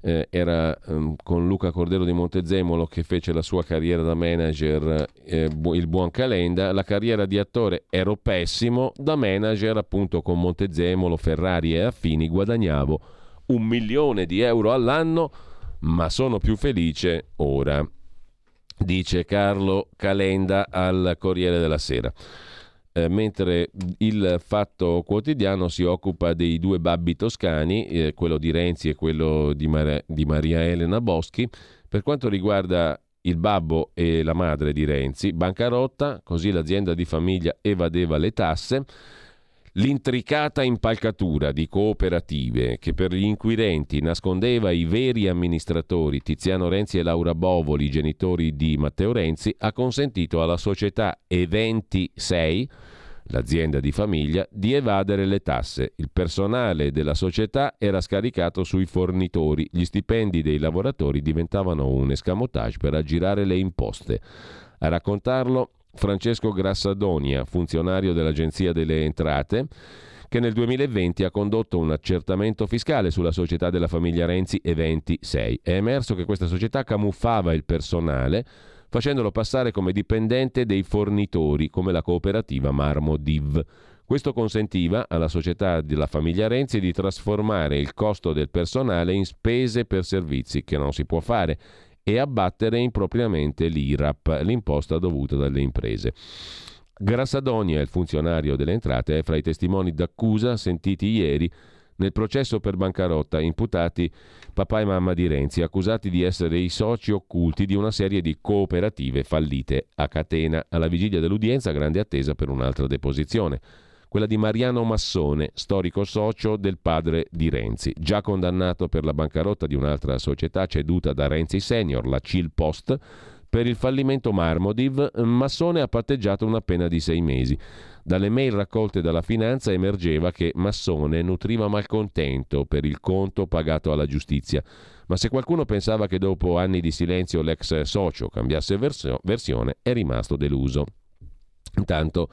Eh, era ehm, con Luca Cordero di Montezemolo che fece la sua carriera da manager, eh, bu- il buon Calenda. La carriera di attore ero pessimo, da manager appunto con Montezemolo, Ferrari e affini guadagnavo un milione di euro all'anno, ma sono più felice ora, dice Carlo Calenda al Corriere della Sera. Eh, mentre il Fatto Quotidiano si occupa dei due babbi toscani, eh, quello di Renzi e quello di, Mar- di Maria Elena Boschi. Per quanto riguarda il babbo e la madre di Renzi, bancarotta, così l'azienda di famiglia evadeva le tasse. L'intricata impalcatura di cooperative che per gli inquirenti nascondeva i veri amministratori, Tiziano Renzi e Laura Bovoli, genitori di Matteo Renzi, ha consentito alla società E ventisei, l'azienda di famiglia, di evadere le tasse. Il personale della società era scaricato sui fornitori, gli stipendi dei lavoratori diventavano un escamotage per aggirare le imposte. A raccontarlo Francesco Grassadonia, funzionario dell'Agenzia delle Entrate, che nel duemilaventi ha condotto un accertamento fiscale sulla società della famiglia Renzi E ventisei. È emerso che questa società camuffava il personale facendolo passare come dipendente dei fornitori, come la cooperativa Marmo Div. Questo consentiva alla società della famiglia Renzi di trasformare il costo del personale in spese per servizi, che non si può fare, e abbattere impropriamente l'I R A P, l'imposta dovuta dalle imprese. Grassadonia, il funzionario delle entrate, è fra i testimoni d'accusa sentiti ieri Nel processo per bancarotta imputati papà e mamma di Renzi, accusati di essere i soci occulti di una serie di cooperative fallite a catena. Alla vigilia dell'udienza, grande attesa per un'altra deposizione, quella di Mariano Massone, storico socio del padre di Renzi, già condannato per la bancarotta di un'altra società ceduta da Renzi Senior, la Cilpost. Per il fallimento Marmodiv, Massone ha patteggiato una pena di sei mesi. Dalle mail raccolte dalla finanza emergeva che Massone nutriva malcontento per il conto pagato alla giustizia. Ma se qualcuno pensava che dopo anni di silenzio l'ex socio cambiasse versio- versione, è rimasto deluso. Intanto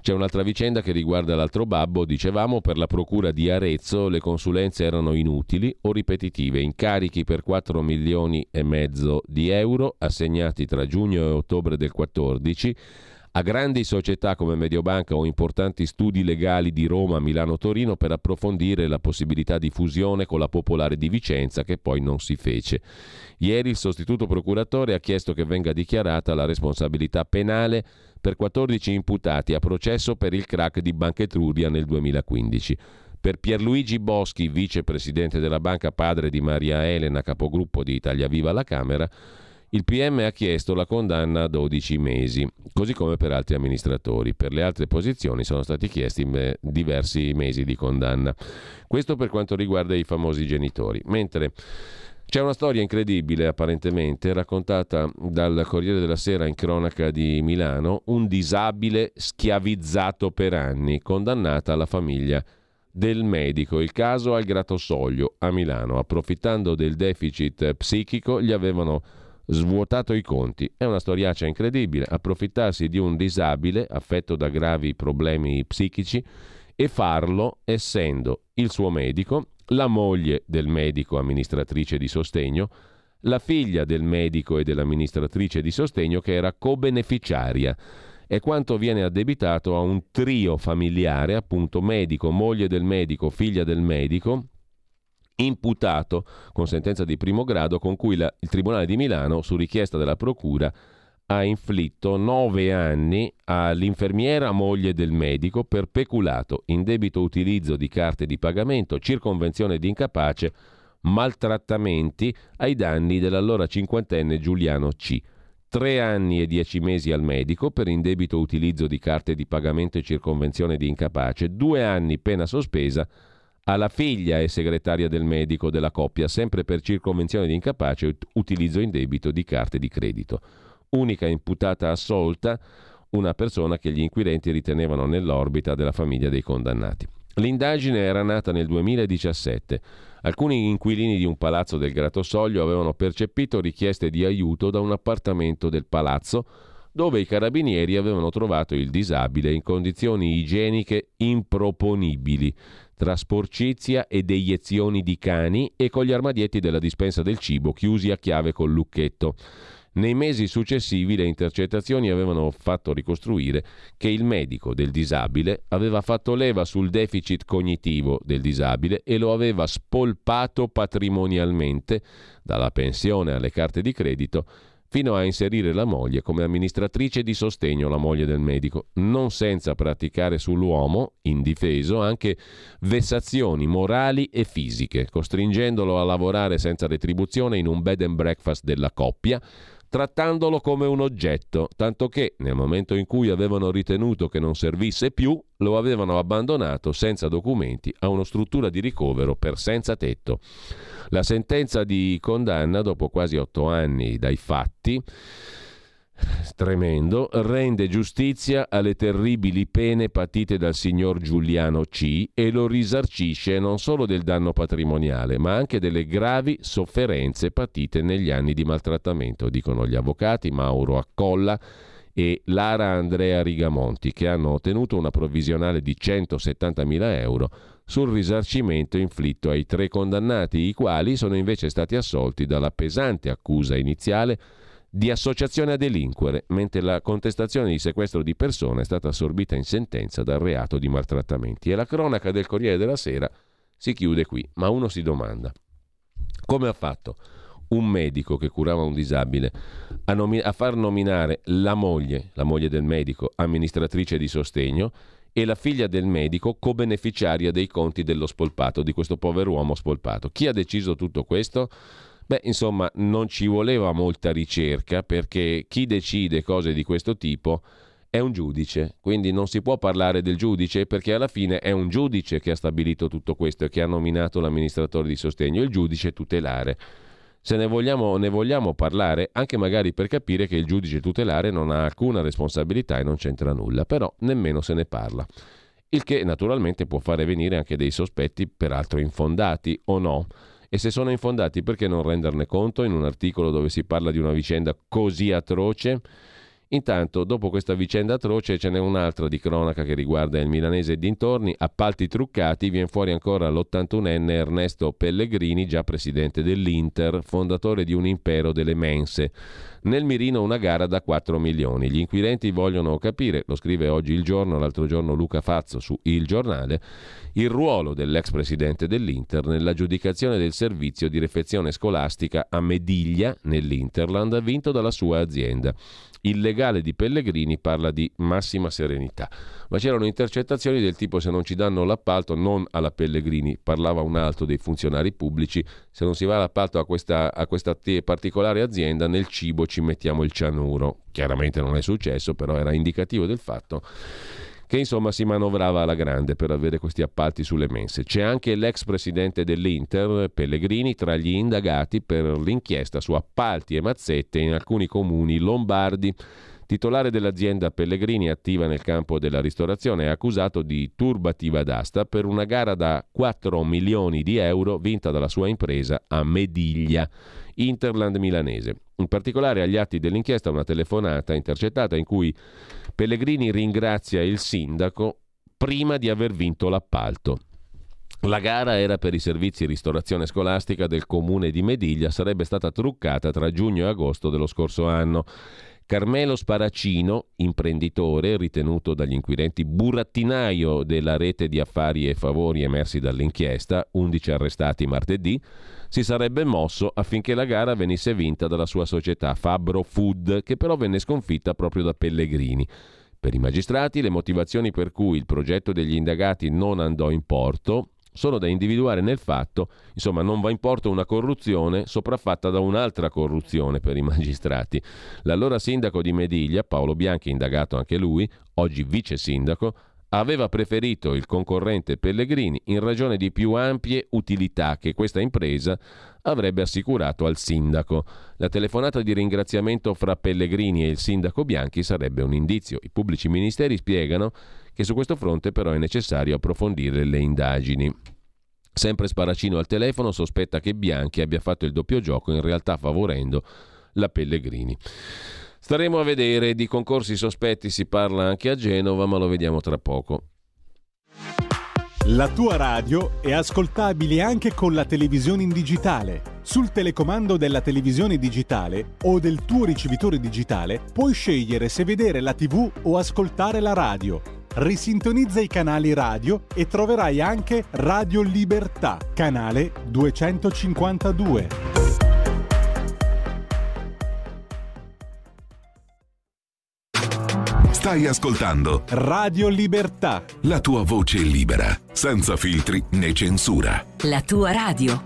c'è un'altra vicenda che riguarda l'altro babbo. Dicevamo, per la procura di Arezzo le consulenze erano inutili o ripetitive. Incarichi per quattro milioni e mezzo di euro assegnati tra giugno e ottobre del quattordici a grandi società come Mediobanca o importanti studi legali di Roma, Milano, Torino per approfondire la possibilità di fusione con la Popolare di Vicenza, che poi non si fece. Ieri il sostituto procuratore ha chiesto che venga dichiarata la responsabilità penale per quattordici imputati a processo per il crack di Banca Etruria nel duemilaquindici. Per Pierluigi Boschi, vicepresidente della banca, padre di Maria Elena, capogruppo di Italia Viva alla Camera, il P M ha chiesto la condanna a dodici mesi, così come per altri amministratori. Per le altre posizioni sono stati chiesti diversi mesi di condanna. Questo per quanto riguarda i famosi genitori. Mentre c'è una storia incredibile, apparentemente, raccontata dal Corriere della Sera in cronaca di Milano, un disabile schiavizzato per anni, condannata alla famiglia del medico. Il caso al Gratosoglio a Milano. Approfittando del deficit psichico, gli avevano svuotato i conti. È una storiaccia incredibile, approfittarsi di un disabile affetto da gravi problemi psichici e farlo essendo il suo medico, la moglie del medico amministratrice di sostegno, la figlia del medico e dell'amministratrice di sostegno che era co-beneficiaria. È quanto viene addebitato a un trio familiare, appunto medico, moglie del medico, figlia del medico, imputato con sentenza di primo grado con cui la, il Tribunale di Milano, su richiesta della Procura, ha inflitto nove anni all'infermiera moglie del medico per peculato, indebito utilizzo di carte di pagamento, circonvenzione di incapace, maltrattamenti ai danni dell'allora cinquantenne Giuliano C. Tre anni e dieci mesi al medico per indebito utilizzo di carte di pagamento e circonvenzione di incapace, due anni pena sospesa alla figlia e segretaria del medico della coppia, sempre per circonvenzione di incapace e utilizzo indebito di carte di credito. Unica imputata assolta, una persona che gli inquirenti ritenevano nell'orbita della famiglia dei condannati. L'indagine era nata nel duemiladiciassette. Alcuni inquilini di un palazzo del Gratosoglio avevano percepito richieste di aiuto da un appartamento del palazzo, dove i carabinieri avevano trovato il disabile in condizioni igieniche improponibili, tra sporcizia e deiezioni di cani e con gli armadietti della dispensa del cibo chiusi a chiave col lucchetto. Nei mesi successivi le intercettazioni avevano fatto ricostruire che il medico del disabile aveva fatto leva sul deficit cognitivo del disabile e lo aveva spolpato patrimonialmente, dalla pensione alle carte di credito, fino a inserire la moglie come amministratrice di sostegno, la moglie del medico, non senza praticare sull'uomo, indifeso, anche vessazioni morali e fisiche, costringendolo a lavorare senza retribuzione in un bed and breakfast della coppia, trattandolo come un oggetto, tanto che nel momento in cui avevano ritenuto che non servisse più, lo avevano abbandonato senza documenti a una struttura di ricovero per senza tetto. La sentenza di condanna, dopo quasi otto anni dai fatti, tremendo, rende giustizia alle terribili pene patite dal signor Giuliano C e lo risarcisce non solo del danno patrimoniale, ma anche delle gravi sofferenze patite negli anni di maltrattamento, dicono gli avvocati Mauro Accolla e Lara Andrea Rigamonti, che hanno ottenuto una provvisionale di centosettantamila euro sul risarcimento inflitto ai tre condannati, i quali sono invece stati assolti dalla pesante accusa iniziale di associazione a delinquere, mentre la contestazione di sequestro di persona è stata assorbita in sentenza dal reato di maltrattamenti. E la cronaca del Corriere della Sera si chiude qui, ma uno si domanda: come ha fatto un medico che curava un disabile a, nomi- a far nominare la moglie, la moglie del medico, amministratrice di sostegno, e la figlia del medico co-beneficiaria dei conti dello spolpato, di questo povero uomo spolpato. Chi ha deciso tutto questo? Beh, insomma, non ci voleva molta ricerca, perché chi decide cose di questo tipo è un giudice, quindi non si può parlare del giudice, perché alla fine è un giudice che ha stabilito tutto questo e che ha nominato l'amministratore di sostegno, il giudice tutelare. Se ne vogliamo, ne vogliamo parlare, anche magari per capire che il giudice tutelare non ha alcuna responsabilità e non c'entra nulla, però nemmeno se ne parla. Il che naturalmente può fare venire anche dei sospetti, peraltro infondati o no. E se sono infondati, perché non renderne conto in un articolo dove si parla di una vicenda così atroce? Intanto, dopo questa vicenda atroce, ce n'è un'altra di cronaca che riguarda il milanese e dintorni. Appalti truccati, viene fuori ancora l'ottantunenne Ernesto Pellegrini, già presidente dell'Inter, fondatore di un impero delle mense. Nel mirino una gara da quattro milioni. Gli inquirenti vogliono capire, lo scrive oggi Il Giorno, l'altro giorno Luca Fazzo su Il Giornale, il ruolo dell'ex presidente dell'Inter nell'aggiudicazione del servizio di refezione scolastica a Mediglia, nell'Interland, vinto dalla sua azienda. Il legale di Pellegrini parla di massima serenità, ma c'erano intercettazioni del tipo: se non ci danno l'appalto, non alla Pellegrini, parlava un altro dei funzionari pubblici, se non si va all'appalto a questa, a questa particolare azienda, nel cibo ci mettiamo il cianuro. Chiaramente non è successo, però era indicativo del fatto che insomma si manovrava alla grande per avere questi appalti sulle mense. C'è anche l'ex presidente dell'Inter, Pellegrini, tra gli indagati per l'inchiesta su appalti e mazzette in alcuni comuni lombardi. Titolare dell'azienda Pellegrini, attiva nel campo della ristorazione, è accusato di turbativa d'asta per una gara da quattro milioni di euro vinta dalla sua impresa a Mediglia, Interland milanese. In particolare, agli atti dell'inchiesta una telefonata intercettata in cui Pellegrini ringrazia il sindaco prima di aver vinto l'appalto. La gara era per i servizi ristorazione scolastica del comune di Mediglia, sarebbe stata truccata tra giugno e agosto dello scorso anno. Carmelo Sparaccino, imprenditore ritenuto dagli inquirenti burattinaio della rete di affari e favori emersi dall'inchiesta, undici arrestati martedì, si sarebbe mosso affinché la gara venisse vinta dalla sua società Fabbro Food, che però venne sconfitta proprio da Pellegrini. Per i magistrati, le motivazioni per cui il progetto degli indagati non andò in porto sono da individuare nel fatto, insomma, non va in porto una corruzione sopraffatta da un'altra corruzione per i magistrati. L'allora sindaco di Mediglia, Paolo Bianchi, indagato anche lui, oggi vice sindaco, aveva preferito il concorrente Pellegrini in ragione di più ampie utilità che questa impresa avrebbe assicurato al sindaco. La telefonata di ringraziamento fra Pellegrini e il sindaco Bianchi sarebbe un indizio. I pubblici ministeri spiegano che su questo fronte però è necessario approfondire le indagini. Sempre Sparaccino al telefono sospetta che Bianchi abbia fatto il doppio gioco, in realtà favorendo la Pellegrini. Staremo a vedere, di concorsi sospetti si parla anche a Genova, ma lo vediamo tra poco. La tua radio è ascoltabile anche con la televisione in digitale. Sul telecomando della televisione digitale o del tuo ricevitore digitale puoi scegliere se vedere la tivù o ascoltare la radio. Risintonizza i canali radio e troverai anche Radio Libertà, canale duecentocinquantadue. Stai ascoltando Radio Libertà, la tua voce libera, senza filtri né censura. La tua radio.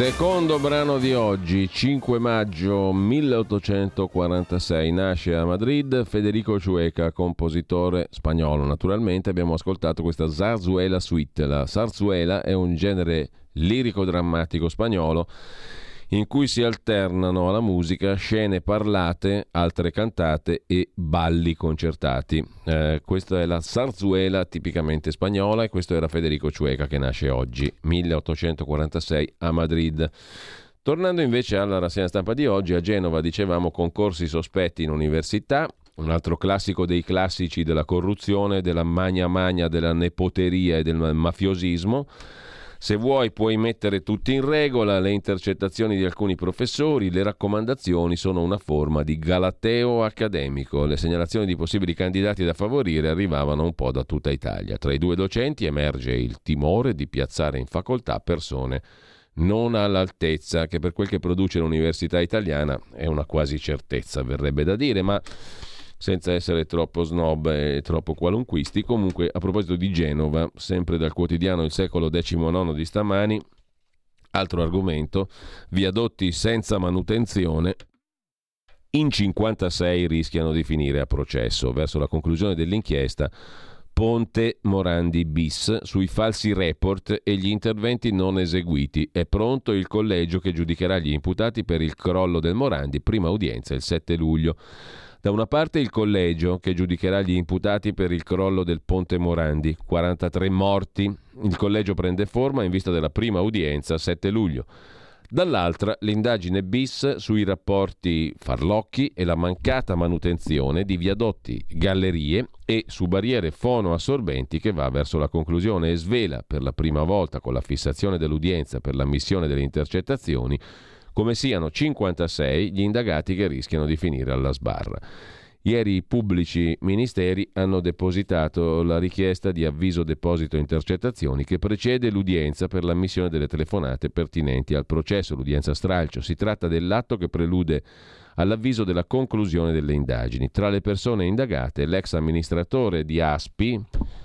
Secondo brano di oggi, cinque maggio milleottocentoquarantasei, nasce a Madrid Federico Chueca, compositore spagnolo. Naturalmente abbiamo ascoltato questa Zarzuela Suite. La zarzuela è un genere lirico-drammatico spagnolo in cui si alternano alla musica scene parlate, altre cantate e balli concertati. Eh, questa è la zarzuela tipicamente spagnola e questo era Federico Chueca che nasce oggi, milleottocentoquarantasei, a Madrid. Tornando invece alla rassegna stampa di oggi, a Genova dicevamo concorsi sospetti in università, un altro classico dei classici della corruzione, della magna magna, della nepoteria e del mafiosismo. Se vuoi puoi mettere tutti in regola, le intercettazioni di alcuni professori, le raccomandazioni sono una forma di galateo accademico. Le segnalazioni di possibili candidati da favorire arrivavano un po' da tutta Italia. Tra i due docenti emerge il timore di piazzare in facoltà persone non all'altezza, che per quel che produce l'università italiana è una quasi certezza, verrebbe da dire, ma senza essere troppo snob e troppo qualunquisti. Comunque, a proposito di Genova, sempre dal quotidiano Il Secolo diciannovesimo di stamani, altro argomento, viadotti senza manutenzione, in cinquantasei rischiano di finire a processo. Verso la conclusione dell'inchiesta, Ponte Morandi bis sui falsi report e gli interventi non eseguiti. È pronto il collegio che giudicherà gli imputati per il crollo del Morandi, prima udienza il sette luglio. Da una parte il collegio che giudicherà gli imputati per il crollo del Ponte Morandi, quarantatré morti. Il collegio prende forma in vista della prima udienza, sette luglio. Dall'altra l'indagine bis sui rapporti farlocchi e la mancata manutenzione di viadotti, gallerie e su barriere fonoassorbenti, che va verso la conclusione e svela per la prima volta, con la fissazione dell'udienza per l'ammissione delle intercettazioni, come siano cinquantasei gli indagati che rischiano di finire alla sbarra. Ieri i pubblici ministeri hanno depositato la richiesta di avviso deposito intercettazioni che precede l'udienza per l'ammissione delle telefonate pertinenti al processo, l'udienza stralcio. Si tratta dell'atto che prelude all'avviso della conclusione delle indagini. Tra le persone indagate l'ex amministratore di A S P I,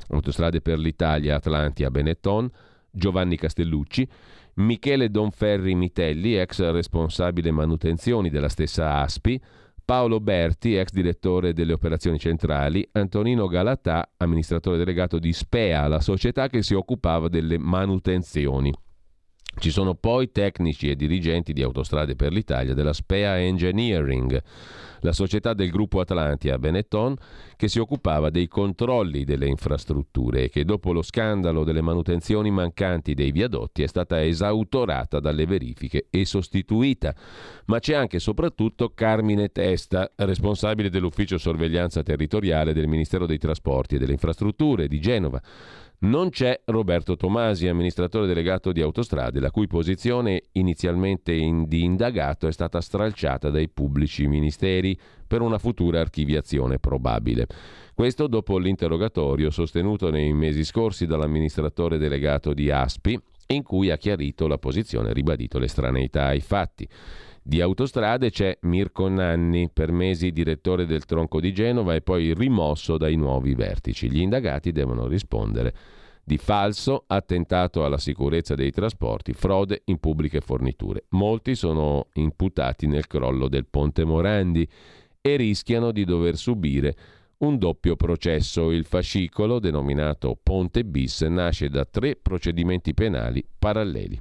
Autostrade per l'Italia Atlantia Benetton, Giovanni Castellucci, Michele Donferri Mitelli, ex responsabile manutenzioni della stessa A S P I, Paolo Berti, ex direttore delle operazioni centrali, Antonino Galatà, amministratore delegato di S P E A, la società che si occupava delle manutenzioni. Ci sono poi tecnici e dirigenti di Autostrade per l'Italia della S P E A Engineering, la società del gruppo Atlantia Benetton che si occupava dei controlli delle infrastrutture e che dopo lo scandalo delle manutenzioni mancanti dei viadotti è stata esautorata dalle verifiche e sostituita. Ma c'è anche e soprattutto Carmine Testa, responsabile dell'ufficio sorveglianza territoriale del Ministero dei Trasporti e delle Infrastrutture di Genova. Non c'è Roberto Tomasi, amministratore delegato di Autostrade, la cui posizione inizialmente in, di indagato è stata stralciata dai pubblici ministeri per una futura archiviazione probabile. Questo dopo l'interrogatorio sostenuto nei mesi scorsi dall'amministratore delegato di A S P I, in cui ha chiarito la posizione e ribadito l'estraneità ai fatti. Di Autostrade c'è Mirko Nanni, per mesi direttore del tronco di Genova e poi rimosso dai nuovi vertici. Gli indagati devono rispondere di falso, attentato alla sicurezza dei trasporti, frode in pubbliche forniture. Molti sono imputati nel crollo del Ponte Morandi e rischiano di dover subire un doppio processo. Il fascicolo, denominato Ponte bis, nasce da tre procedimenti penali paralleli.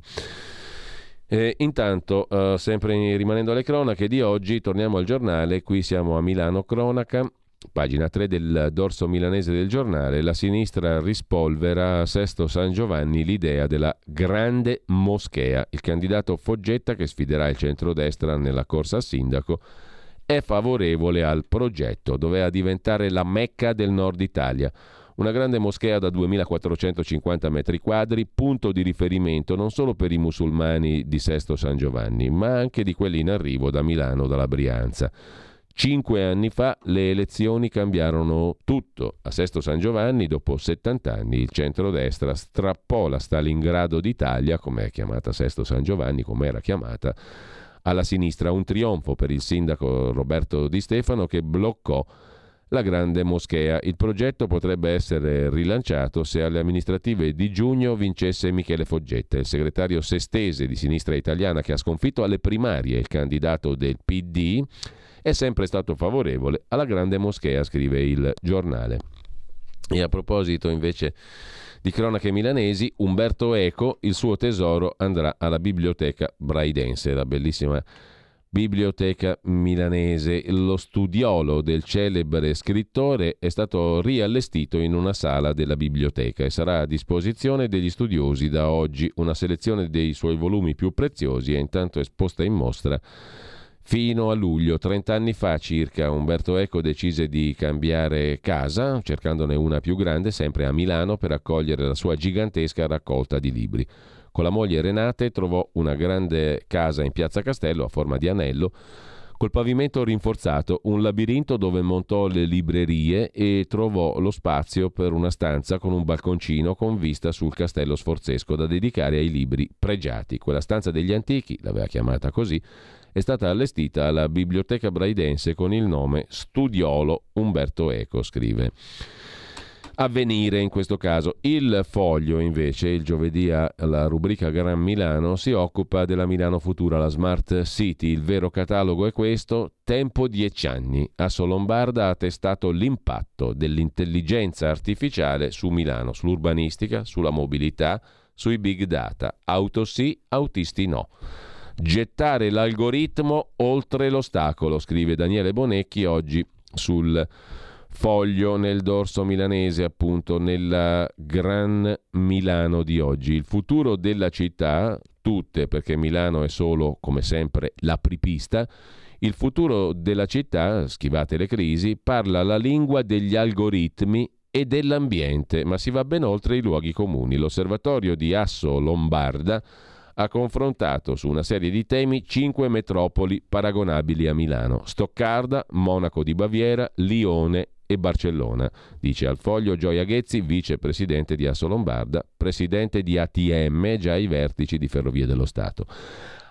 E intanto, eh, sempre rimanendo alle cronache di oggi, torniamo al giornale. Qui siamo a Milano Cronaca, pagina tre del dorso milanese del giornale. La sinistra rispolvera a Sesto San Giovanni l'idea della grande moschea. Il candidato Foggetta, che sfiderà il centrodestra nella corsa a sindaco, è favorevole al progetto, doveva diventare la Mecca del Nord Italia. Una grande moschea da duemilaquattrocentocinquanta metri quadri, punto di riferimento non solo per i musulmani di Sesto San Giovanni, ma anche di quelli in arrivo da Milano, dalla Brianza. Cinque anni fa le elezioni cambiarono tutto. A Sesto San Giovanni, dopo settant'anni, il centrodestra strappò la Stalingrado d'Italia, come è chiamata Sesto San Giovanni, come era chiamata, alla sinistra. Un trionfo per il sindaco Roberto Di Stefano, che bloccò la grande moschea. Il progetto potrebbe essere rilanciato se alle amministrative di giugno vincesse Michele Foggetta, il segretario sestese di Sinistra Italiana che ha sconfitto alle primarie il candidato del P D. È sempre stato favorevole alla grande moschea, scrive il giornale. E a proposito invece di cronache milanesi, Umberto Eco, il suo tesoro andrà alla biblioteca braidense, la bellissima biblioteca milanese. Lo studiolo del celebre scrittore è stato riallestito in una sala della biblioteca e sarà a disposizione degli studiosi da oggi. Una selezione dei suoi volumi più preziosi è intanto esposta in mostra fino a luglio. Trent'anni fa circa Umberto Eco decise di cambiare casa, cercandone una più grande, sempre a Milano, per accogliere la sua gigantesca raccolta di libri. Con la moglie Renate trovò una grande casa in Piazza Castello a forma di anello, col pavimento rinforzato, un labirinto dove montò le librerie e trovò lo spazio per una stanza con un balconcino con vista sul Castello Sforzesco da dedicare ai libri pregiati. Quella stanza degli antichi, l'aveva chiamata così, è stata allestita alla biblioteca braidense con il nome Studiolo Umberto Eco, scrive Avvenire in questo caso. Il Foglio invece, il giovedì alla rubrica Gran Milano, si occupa della Milano futura, la Smart City. Il vero catalogo è questo: tempo dieci anni. Asso Lombarda ha testato l'impatto dell'intelligenza artificiale su Milano, sull'urbanistica, sulla mobilità, sui big data. Auto sì, autisti no. Gettare l'algoritmo oltre l'ostacolo, scrive Daniele Bonecchi oggi sul Foglio, nel dorso milanese appunto, nella Gran Milano di oggi. Il futuro della città, tutte, perché Milano è solo, come sempre, l'apripista. Il futuro della città, schivate le crisi, parla la lingua degli algoritmi e dell'ambiente, ma si va ben oltre i luoghi comuni. L'osservatorio di Asso Lombarda ha confrontato su una serie di temi cinque metropoli paragonabili a Milano: Stoccarda, Monaco di Baviera, Lione e Barcellona, dice al Foglio Gioia Ghezzi, vicepresidente di Asso Lombarda, presidente di A T M, già ai vertici di Ferrovie dello Stato.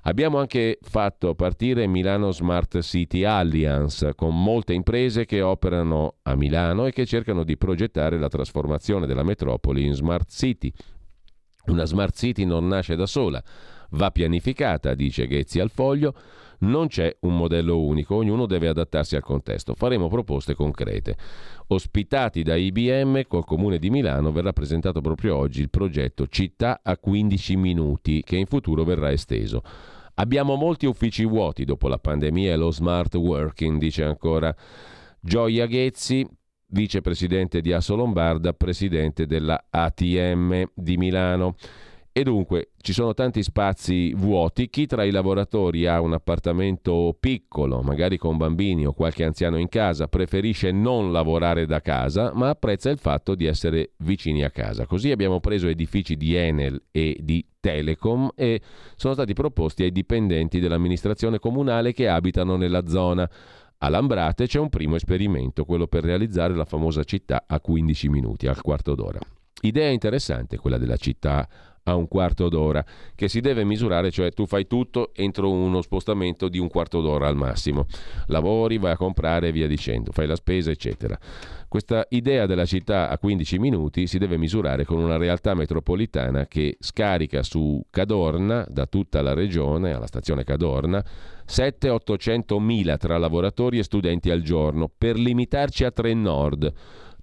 Abbiamo anche fatto partire Milano Smart City Alliance, con molte imprese che operano a Milano e che cercano di progettare la trasformazione della metropoli in Smart City. Una Smart City non nasce da sola, va pianificata, dice Ghezzi al Foglio. Non c'è un modello unico, ognuno deve adattarsi al contesto. Faremo proposte concrete. Ospitati da I B M, col Comune di Milano verrà presentato proprio oggi il progetto Città a quindici minuti, che in futuro verrà esteso. Abbiamo molti uffici vuoti dopo la pandemia e lo smart working, dice ancora Gioia Ghezzi, vicepresidente di Asso Lombarda, presidente della A T M di Milano. E dunque ci sono tanti spazi vuoti. Chi tra i lavoratori ha un appartamento piccolo, magari con bambini o qualche anziano in casa, preferisce non lavorare da casa ma apprezza il fatto di essere vicini a casa. Così abbiamo preso edifici di Enel e di Telecom e sono stati proposti ai dipendenti dell'amministrazione comunale che abitano nella zona. A Lambrate c'è un primo esperimento, quello per realizzare la famosa città a quindici minuti, al quarto d'ora. Idea interessante quella della città a un quarto d'ora, che si deve misurare, cioè tu fai tutto entro uno spostamento di un quarto d'ora al massimo. Lavori, vai a comprare e via dicendo, fai la spesa, eccetera. Questa idea della città a quindici minuti si deve misurare con una realtà metropolitana che scarica su Cadorna, da tutta la regione, alla stazione Cadorna, sette-ottocento mila tra lavoratori e studenti al giorno, per limitarci a Tre Nord.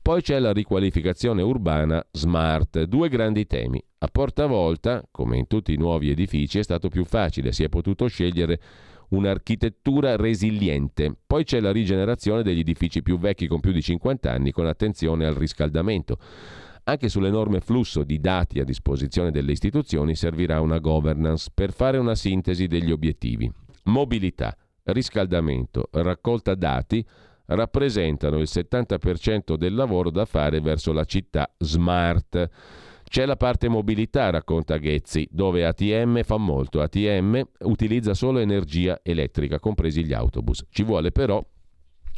Poi c'è la riqualificazione urbana smart, due grandi temi. A Porta Volta, come in tutti i nuovi edifici, è stato più facile, si è potuto scegliere un'architettura resiliente. Poi c'è la rigenerazione degli edifici più vecchi con più di cinquanta anni, con attenzione al riscaldamento. Anche sull'enorme flusso di dati a disposizione delle istituzioni servirà una governance per fare una sintesi degli obiettivi. Mobilità, riscaldamento, raccolta dati rappresentano il settanta per cento del lavoro da fare verso la città smart. C'è la parte mobilità, racconta Ghezzi, dove A T M fa molto. A T M utilizza solo energia elettrica, compresi gli autobus. Ci vuole però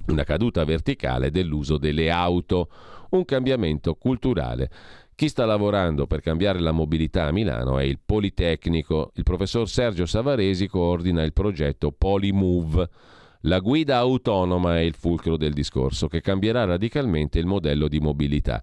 una caduta verticale dell'uso delle auto, un cambiamento culturale. Chi sta lavorando per cambiare la mobilità a Milano è il Politecnico. Il professor Sergio Savaresi coordina il progetto Polimove. La guida autonoma è il fulcro del discorso, che cambierà radicalmente il modello di mobilità.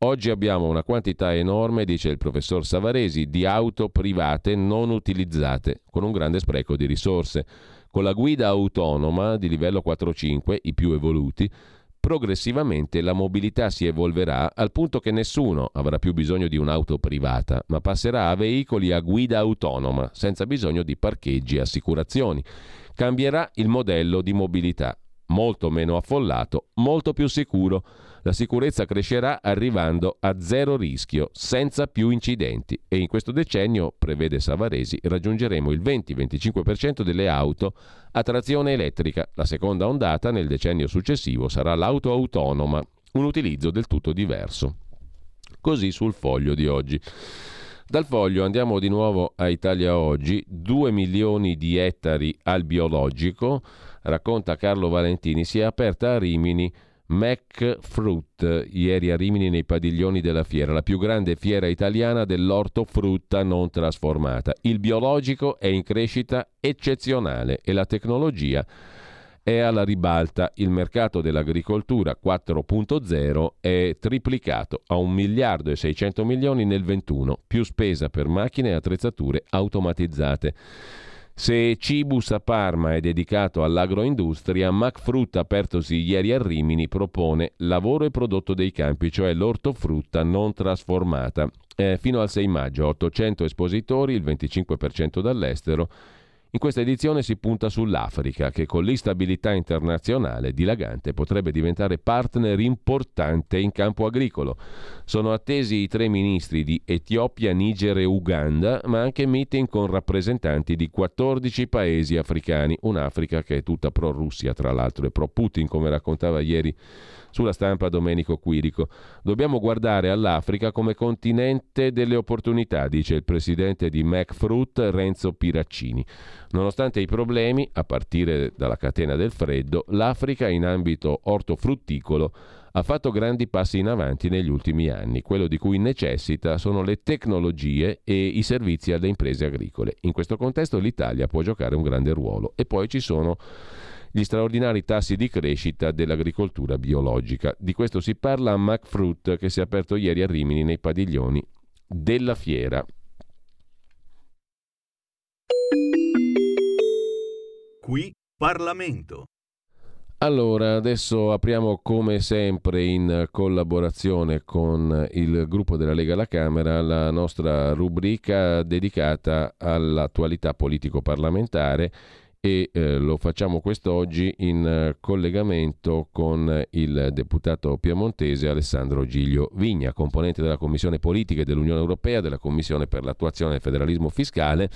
Oggi abbiamo una quantità enorme, dice il professor Savaresi, di auto private non utilizzate, con un grande spreco di risorse. Con la guida autonoma di livello quattro cinque, i più evoluti, progressivamente la mobilità si evolverà al punto che nessuno avrà più bisogno di un'auto privata, ma passerà a veicoli a guida autonoma, senza bisogno di parcheggi e assicurazioni. Cambierà il modello di mobilità, molto meno affollato, molto più sicuro. La sicurezza crescerà arrivando a zero rischio, senza più incidenti. E in questo decennio, prevede Savaresi, raggiungeremo il venti venticinque per cento delle auto a trazione elettrica. La seconda ondata, nel decennio successivo, sarà l'auto autonoma, un utilizzo del tutto diverso. Così sul Foglio di oggi. Dal Foglio andiamo di nuovo a Italia Oggi, due milioni di ettari al biologico, racconta Carlo Valentini, si è aperta a Rimini McFruit, ieri a Rimini nei padiglioni della fiera, la più grande fiera italiana dell'ortofrutta non trasformata. Il biologico è in crescita eccezionale e la tecnologia è alla ribalta. Il mercato dell'agricoltura quattro punto zero è triplicato a un miliardo e seicento milioni nel ventuno, più spesa per macchine e attrezzature automatizzate. Se Cibus a Parma è dedicato all'agroindustria, McFrutta, apertosi ieri a Rimini, propone lavoro e prodotto dei campi, cioè l'ortofrutta non trasformata. Eh, fino al sei maggio, ottocento espositori, il venticinque per cento dall'estero. In questa edizione si punta sull'Africa, che con l'instabilità internazionale dilagante potrebbe diventare partner importante in campo agricolo. Sono attesi i tre ministri di Etiopia, Niger e Uganda, ma anche meeting con rappresentanti di quattordici paesi africani. Un'Africa che è tutta pro-Russia, tra l'altro, e pro-Putin, come raccontava ieri sulla stampa Domenico Quirico. Dobbiamo guardare all'Africa come continente delle opportunità, dice il presidente di McFruit, Renzo Piraccini. Nonostante i problemi, a partire dalla catena del freddo, l'Africa in ambito ortofrutticolo ha fatto grandi passi in avanti negli ultimi anni. Quello di cui necessita sono le tecnologie e i servizi alle imprese agricole. In questo contesto l'Italia può giocare un grande ruolo. E poi ci sono gli straordinari tassi di crescita dell'agricoltura biologica. Di questo si parla a McFruit, che si è aperto ieri a Rimini nei padiglioni della fiera. Qui Parlamento. Allora, adesso apriamo come sempre in collaborazione con il gruppo della Lega alla Camera la nostra rubrica dedicata all'attualità politico-parlamentare. E eh, lo facciamo quest'oggi in eh, collegamento con il deputato piemontese Alessandro Giglio Vigna, componente della Commissione Politica dell'Unione Europea, della Commissione per l'attuazione del federalismo fiscale,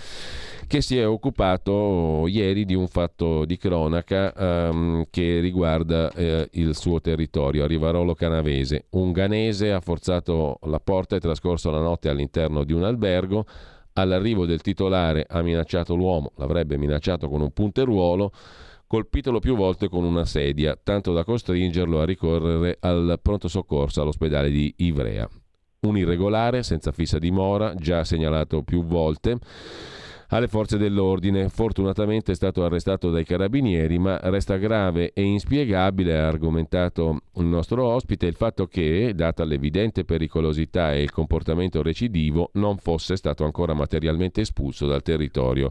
che si è occupato ieri di un fatto di cronaca ehm, che riguarda eh, il suo territorio, Rivarolo Canavese. Un ganese ha forzato la porta e trascorso la notte all'interno di un albergo. All'arrivo del titolare ha minacciato l'uomo, l'avrebbe minacciato con un punteruolo, colpitolo più volte con una sedia, tanto da costringerlo a ricorrere al pronto soccorso all'ospedale di Ivrea. Un irregolare senza fissa dimora, già segnalato più volte alle forze dell'ordine, fortunatamente è stato arrestato dai carabinieri, ma resta grave e inspiegabile, ha argomentato il nostro ospite, il fatto che, data l'evidente pericolosità e il comportamento recidivo, non fosse stato ancora materialmente espulso dal territorio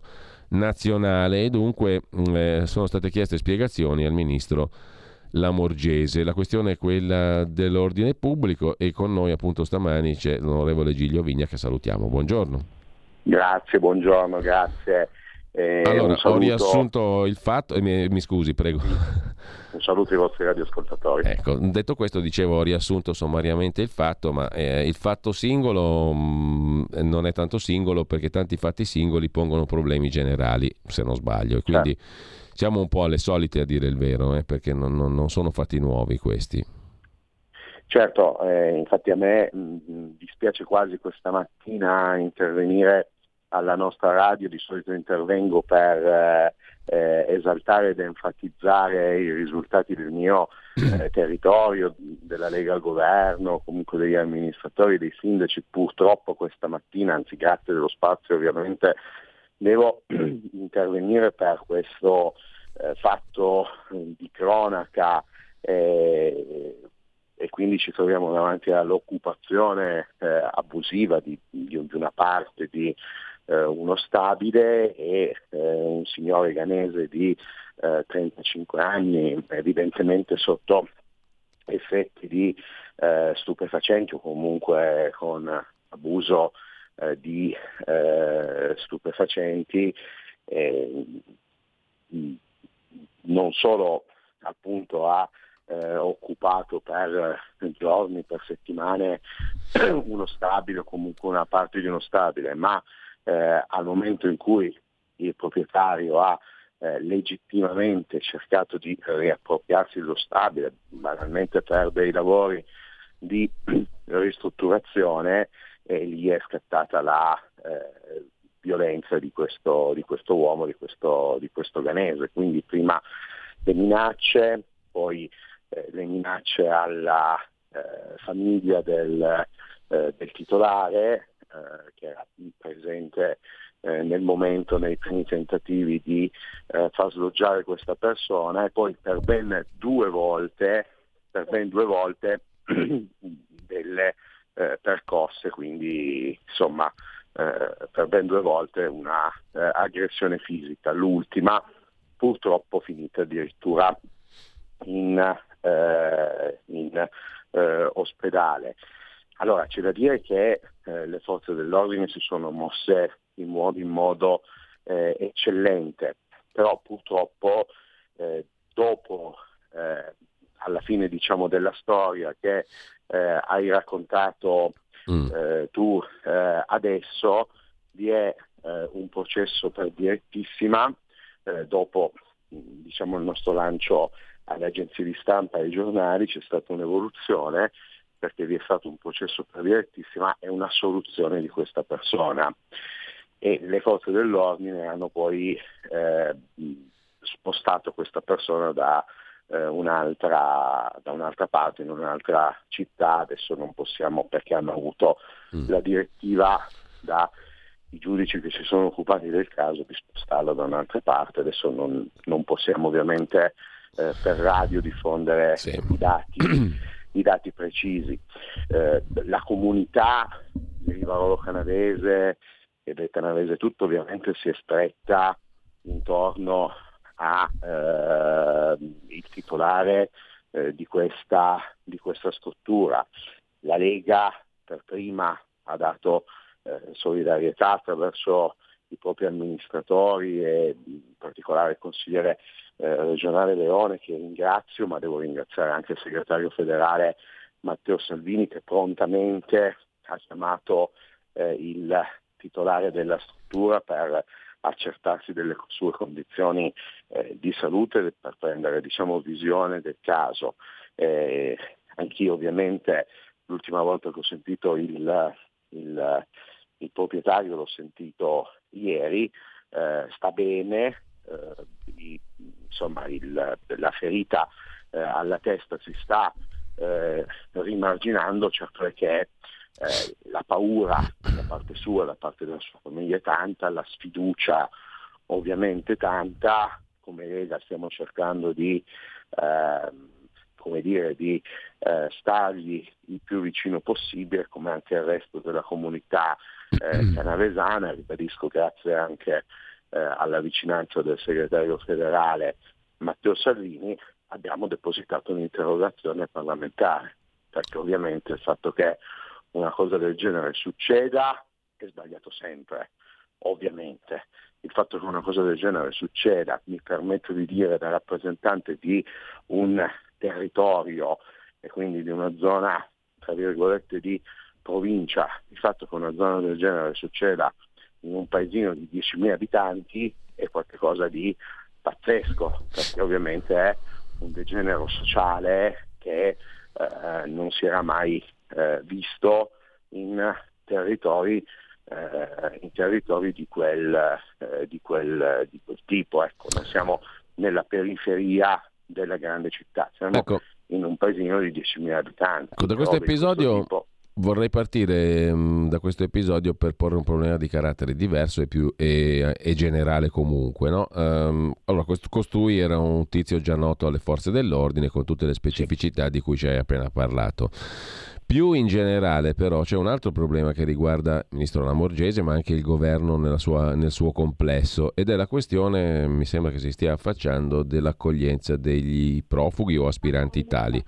nazionale e dunque eh, sono state chieste spiegazioni al ministro Lamorgese. La questione è quella dell'ordine pubblico e con noi appunto stamani c'è l'onorevole Giglio Vigna, che salutiamo. Buongiorno. Grazie, buongiorno, grazie. Eh, allora, ho riassunto il fatto, eh, mi, mi scusi, prego. Un saluto ai vostri radioascoltatori. Ecco, detto questo, dicevo, ho riassunto sommariamente il fatto, ma eh, il fatto singolo mh, non è tanto singolo, perché tanti fatti singoli pongono problemi generali, se non sbaglio, e quindi certo. Siamo un po' alle solite, a dire il vero, eh, perché non, non, non sono fatti nuovi questi. Certo, eh, infatti a me mh, dispiace quasi questa mattina intervenire alla nostra radio, di solito intervengo per eh, eh, esaltare ed enfatizzare i risultati del mio eh, territorio, della Lega al governo, comunque degli amministratori, dei sindaci. Purtroppo questa mattina, anzi grazie dello spazio ovviamente, devo intervenire per questo eh, fatto di cronaca, eh, e quindi ci troviamo davanti all'occupazione eh, abusiva di, di una parte di eh, uno stabile, e eh, un signore ghanese di eh, trentacinque anni, evidentemente sotto effetti di eh, stupefacenti o comunque con abuso eh, di eh, stupefacenti, eh, non solo appunto ha eh, occupato per giorni, per settimane uno stabile o comunque una parte di uno stabile, ma eh, al momento in cui il proprietario ha Eh, legittimamente cercato di riappropriarsi dello stabile, banalmente per dei lavori di ristrutturazione, e lì è scattata la eh, violenza di questo, di questo uomo, di questo, di questo ghanese. Quindi prima le minacce, poi eh, le minacce alla eh, famiglia del, eh, del titolare, eh, che era presente Eh, nel momento, nei primi tentativi di eh, far sloggiare questa persona, e poi per ben due volte per ben due volte delle eh, percosse, quindi insomma eh, per ben due volte una eh, aggressione fisica, l'ultima purtroppo finita addirittura in, eh, in eh, ospedale. Allora c'è da dire che eh, le forze dell'ordine si sono mosse in modo, in modo eh, eccellente, però purtroppo eh, dopo eh, alla fine diciamo della storia che eh, hai raccontato mm. eh, tu eh, adesso, vi è eh, un processo per direttissima eh, dopo diciamo il nostro lancio alle agenzie di stampa e ai giornali. C'è stata un'evoluzione, perché vi è stato un processo per direttissima e una soluzione di questa persona, e le forze dell'ordine hanno poi eh, spostato questa persona da, eh, un'altra, da un'altra parte, in un'altra città. Adesso non possiamo, perché hanno avuto mm. la direttiva dai giudici che si sono occupati del caso di spostarlo da un'altra parte. Adesso non, non possiamo ovviamente eh, per radio diffondere sì. i dati, i dati precisi. Eh, la comunità di Rivarolo Canavese e del Canavese tutto ovviamente si è stretta intorno al eh, titolare eh, di, questa, di questa struttura. La Lega per prima ha dato eh, solidarietà attraverso i propri amministratori, e in particolare il consigliere eh, regionale Leone, che ringrazio, ma devo ringraziare anche il segretario federale Matteo Salvini, che prontamente ha chiamato eh, il titolare della struttura per accertarsi delle sue condizioni eh, di salute, per prendere diciamo visione del caso. Eh, anch'io ovviamente l'ultima volta che ho sentito il, il, il proprietario l'ho sentito ieri, eh, sta bene, eh, i, insomma il, la ferita eh, alla testa si sta eh, rimarginando, certo è che Eh, la paura da parte sua, da parte della sua famiglia è tanta, la sfiducia ovviamente tanta. Come Lega stiamo cercando di eh, come dire di eh, stargli il più vicino possibile, come anche il resto della comunità eh, canavesana. Ribadisco, grazie anche eh, alla vicinanza del segretario federale Matteo Salvini, abbiamo depositato un'interrogazione parlamentare, perché ovviamente il fatto che una cosa del genere succeda è sbagliato sempre, ovviamente. Il fatto che una cosa del genere succeda, mi permetto di dire da rappresentante di un territorio e quindi di una zona, tra virgolette, di provincia, il fatto che una zona del genere succeda in un paesino di diecimila abitanti è qualcosa di pazzesco, perché ovviamente è un degenero sociale che eh, non si era mai Eh, visto in territori eh, in territori di quel eh, di quel di quel tipo. Ecco, non siamo nella periferia della grande città, siamo ecco. in un paesino di diecimila abitanti. Da questo episodio Vorrei partire mh, da questo episodio per porre un problema di carattere diverso e più e, e generale comunque, no? Um, allora, questo, costui era un tizio già noto alle forze dell'ordine con tutte le specificità di cui ci hai appena parlato. Più in generale però c'è un altro problema che riguarda il ministro Lamorgese ma anche il governo nella sua, nel suo complesso, ed è la questione, mi sembra che si stia affacciando, dell'accoglienza degli profughi o aspiranti tali.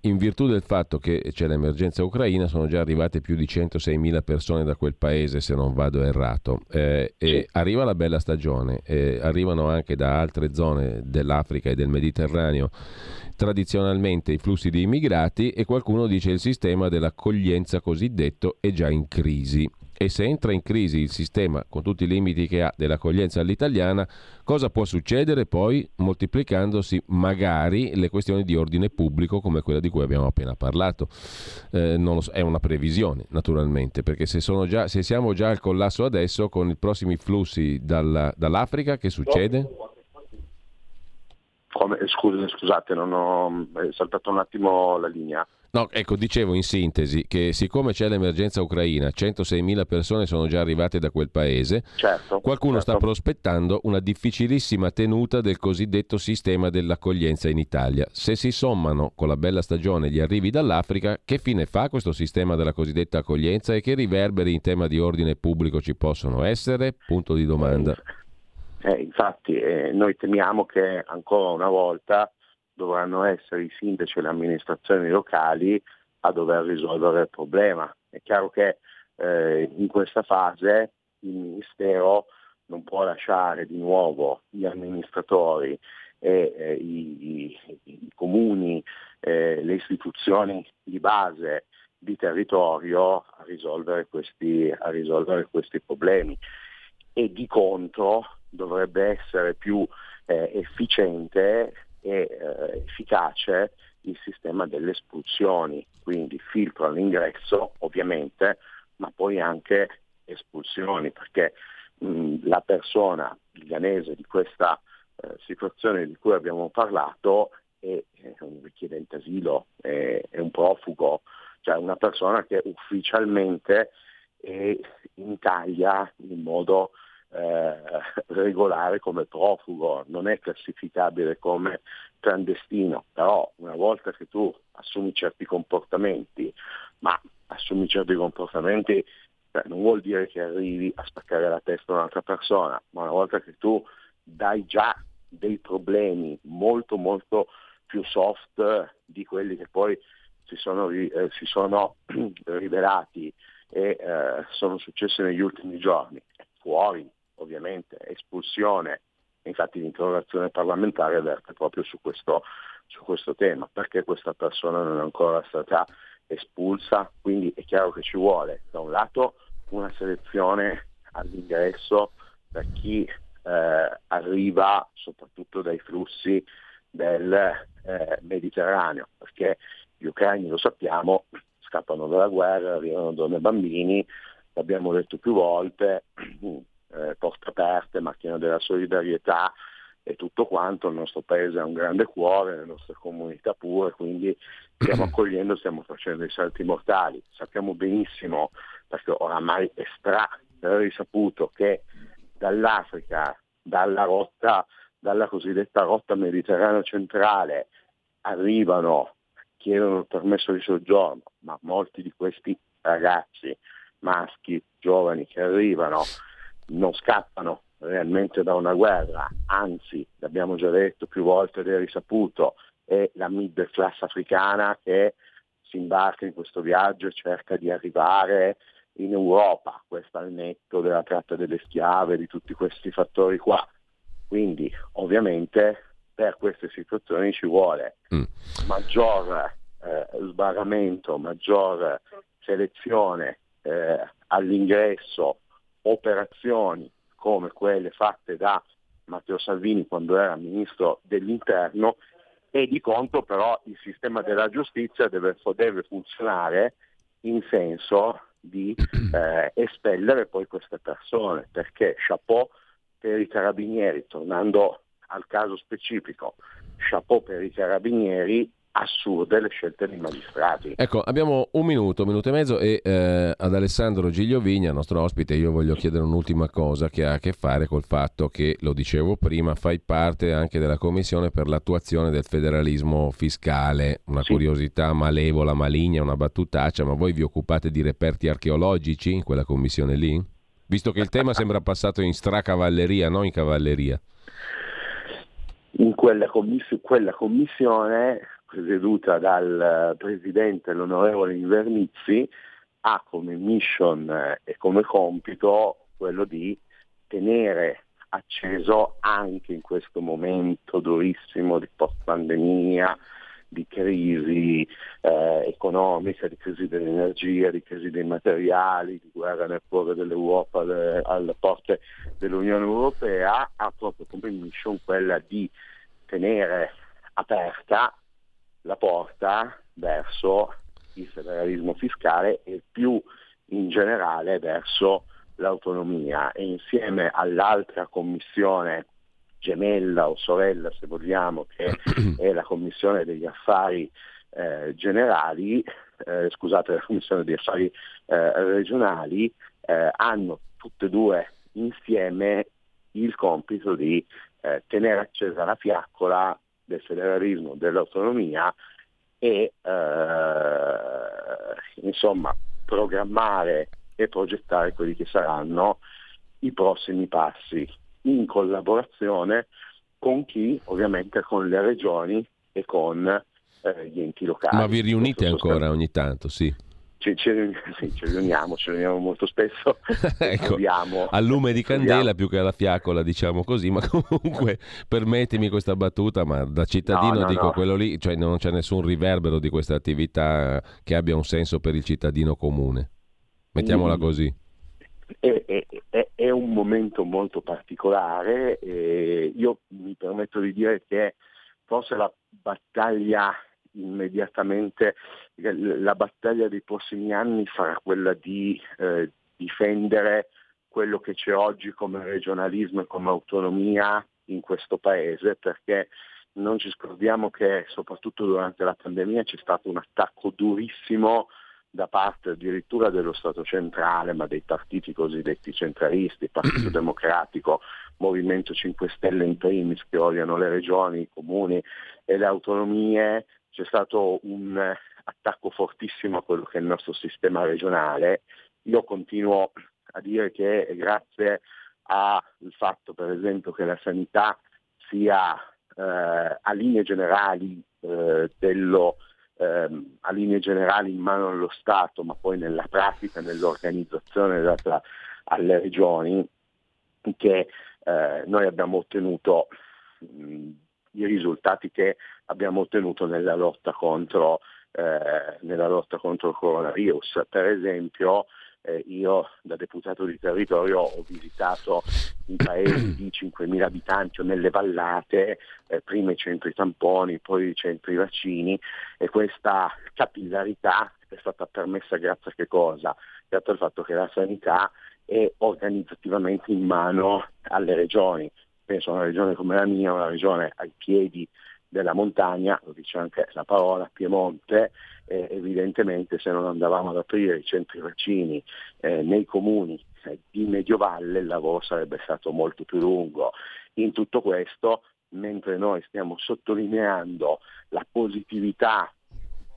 In virtù del fatto che c'è l'emergenza ucraina, sono già arrivate più di centoseimila persone da quel paese, se non vado errato, eh, e arriva la bella stagione, eh, arrivano anche da altre zone dell'Africa e del Mediterraneo tradizionalmente i flussi di immigrati, e qualcuno dice il sistema dell'accoglienza cosiddetto è già in crisi. E se entra in crisi il sistema, con tutti i limiti che ha, dell'accoglienza all'italiana, cosa può succedere poi, moltiplicandosi magari le questioni di ordine pubblico come quella di cui abbiamo appena parlato? Eh, non lo so, è una previsione naturalmente, perché se, sono già, se siamo già al collasso adesso con i prossimi flussi dalla, dall'Africa, che succede? Come, scusate, scusate, non ho saltato un attimo la linea. No, ecco, dicevo in sintesi che siccome c'è l'emergenza ucraina, centoseimila persone sono già arrivate da quel paese, certo, qualcuno certo. sta prospettando una difficilissima tenuta del cosiddetto sistema dell'accoglienza in Italia. Se si sommano con la bella stagione gli arrivi dall'Africa, che fine fa questo sistema della cosiddetta accoglienza e che riverberi in tema di ordine pubblico ci possono essere? Punto di domanda. Eh, infatti eh, noi temiamo che ancora una volta dovranno essere i sindaci e le amministrazioni locali a dover risolvere il problema. È chiaro che eh, in questa fase il Ministero non può lasciare di nuovo gli amministratori e eh, i, i, i comuni, eh, le istituzioni di base di territorio a risolvere questi, a risolvere questi problemi, e di contro dovrebbe essere più eh, efficiente e eh, efficace il sistema delle espulsioni, quindi filtro all'ingresso ovviamente, ma poi anche espulsioni, perché mh, la persona libanese di questa eh, situazione di cui abbiamo parlato è, è un richiedente asilo, è, è un profugo, cioè una persona che ufficialmente è in Italia in modo Eh, regolare come profugo, non è classificabile come clandestino, però una volta che tu assumi certi comportamenti, ma assumi certi comportamenti eh, non vuol dire che arrivi a spaccare la testa a un'altra persona, ma una volta che tu dai già dei problemi molto molto più soft di quelli che poi si sono, eh, si sono rivelati e eh, sono successi negli ultimi giorni, fuori ovviamente, espulsione. Infatti l'interrogazione parlamentare verte proprio su questo, su questo tema, perché questa persona non è ancora stata espulsa. Quindi è chiaro che ci vuole da un lato una selezione all'ingresso da chi eh, arriva soprattutto dai flussi del eh, Mediterraneo, perché gli ucraini, lo sappiamo, scappano dalla guerra, arrivano donne e bambini, l'abbiamo detto più volte, eh, porte aperte, macchina della solidarietà e tutto quanto. Il nostro paese ha un grande cuore, le nostre comunità pure, quindi stiamo accogliendo, stiamo facendo dei salti mortali. Sappiamo benissimo, perché oramai è stra risaputo, che dall'Africa, dalla rotta, dalla cosiddetta rotta mediterranea centrale, arrivano, chiedono il permesso di soggiorno, ma molti di questi ragazzi, maschi, giovani che arrivano, non scappano realmente da una guerra, anzi, l'abbiamo già detto più volte ed è risaputo, è la middle class africana che si imbarca in questo viaggio e cerca di arrivare in Europa, questo al netto della tratta delle schiave, di tutti questi fattori qua. Quindi ovviamente per queste situazioni ci vuole maggior eh, sbarramento, maggior selezione Eh, all'ingresso, operazioni come quelle fatte da Matteo Salvini quando era ministro dell'Interno, e di contro però il sistema della giustizia deve, deve funzionare in senso di eh, espellere poi queste persone, perché chapeau per i carabinieri, tornando al caso specifico, chapeau per i carabinieri assurde le scelte dei magistrati. Ecco, abbiamo un minuto, un minuto e mezzo e eh, ad Alessandro Gigliovigna, nostro ospite, io voglio chiedere un'ultima cosa che ha a che fare col fatto che, lo dicevo prima, fai parte anche della Commissione per l'attuazione del federalismo fiscale. Una sì. curiosità malevola, maligna, una battutaccia, ma voi vi occupate di reperti archeologici in quella commissione lì? Visto che il tema sembra passato in stracavalleria, non in cavalleria. In quella, commiss- quella commissione, presieduta dal presidente l'onorevole Invernizzi, ha come mission e come compito quello di tenere acceso anche in questo momento durissimo di post-pandemia, di crisi eh, economica, di crisi dell'energia, di crisi dei materiali, di guerra nel cuore dell'Europa, de, alle porte dell'Unione Europea, ha proprio come mission quella di tenere aperta la porta verso il federalismo fiscale e più in generale verso l'autonomia. E insieme all'altra commissione gemella o sorella, se vogliamo, che è la Commissione degli Affari eh, Generali, eh, scusate, la Commissione degli Affari eh, Regionali, eh, hanno tutte e due insieme il compito di eh, tenere accesa la fiaccola del federalismo, dell'autonomia e eh, insomma programmare e progettare quelli che saranno i prossimi passi, in collaborazione con chi? Ovviamente con le regioni e con eh, gli enti locali. Ma vi riunite ancora ogni tanto, sì? Ci, ci, sì, ci riuniamo, ci riuniamo molto spesso. Ecco, al lume di candela studiamo, più che alla fiaccola, diciamo così, ma comunque permettimi questa battuta, ma da cittadino no, no, dico no. quello lì, cioè non c'è nessun riverbero di questa attività che abbia un senso per il cittadino comune. Mettiamola mm. così. È, è, è un momento molto particolare, e io mi permetto di dire che forse la battaglia immediatamente, la battaglia dei prossimi anni sarà quella di eh, difendere quello che c'è oggi come regionalismo e come autonomia in questo paese, perché non ci scordiamo che soprattutto durante la pandemia c'è stato un attacco durissimo da parte addirittura dello Stato centrale, ma dei partiti cosiddetti centralisti, Partito Democratico, Movimento cinque Stelle in primis, che odiano le regioni, i comuni e le autonomie. C'è stato un attacco fortissimo a quello che è il nostro sistema regionale. Io continuo a dire che grazie al fatto, per esempio, che la sanità sia eh, a linee generali eh, dello Ehm, a linee generali in mano allo Stato, ma poi nella pratica, nell'organizzazione data alle regioni, che eh, noi abbiamo ottenuto mh, i risultati che abbiamo ottenuto nella lotta contro eh, nella lotta contro il coronavirus. Per esempio eh, io da deputato di territorio ho visitato in paesi di cinquemila abitanti o nelle vallate, eh, prima i centri tamponi, poi i centri vaccini, e questa capillarità è stata permessa grazie a che cosa? Grazie al fatto che la sanità è organizzativamente in mano alle regioni. Penso a una regione come la mia, una regione ai piedi della montagna, lo dice anche la parola, Piemonte, eh, evidentemente se non andavamo ad aprire i centri vaccini eh, nei comuni di Mediovalle il lavoro sarebbe stato molto più lungo. In tutto questo, mentre noi stiamo sottolineando la positività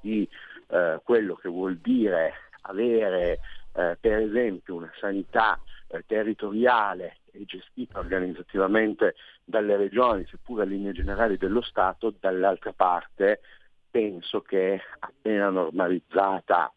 di eh, quello che vuol dire avere eh, per esempio una sanità eh, territoriale e gestita organizzativamente dalle regioni, seppur a linee generali dello Stato, dall'altra parte penso che appena normalizzata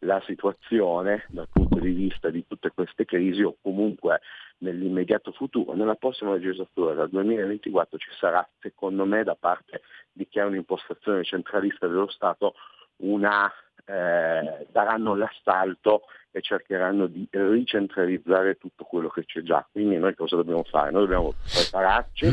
la situazione dal punto di vista di tutte queste crisi, o comunque nell'immediato futuro, nella prossima legislatura dal duemilaventiquattro, ci sarà, secondo me, da parte di chi ha un'impostazione centralista dello Stato, una eh, daranno l'assalto e cercheranno di ricentralizzare tutto quello che c'è già. Quindi noi cosa dobbiamo fare? Noi dobbiamo prepararci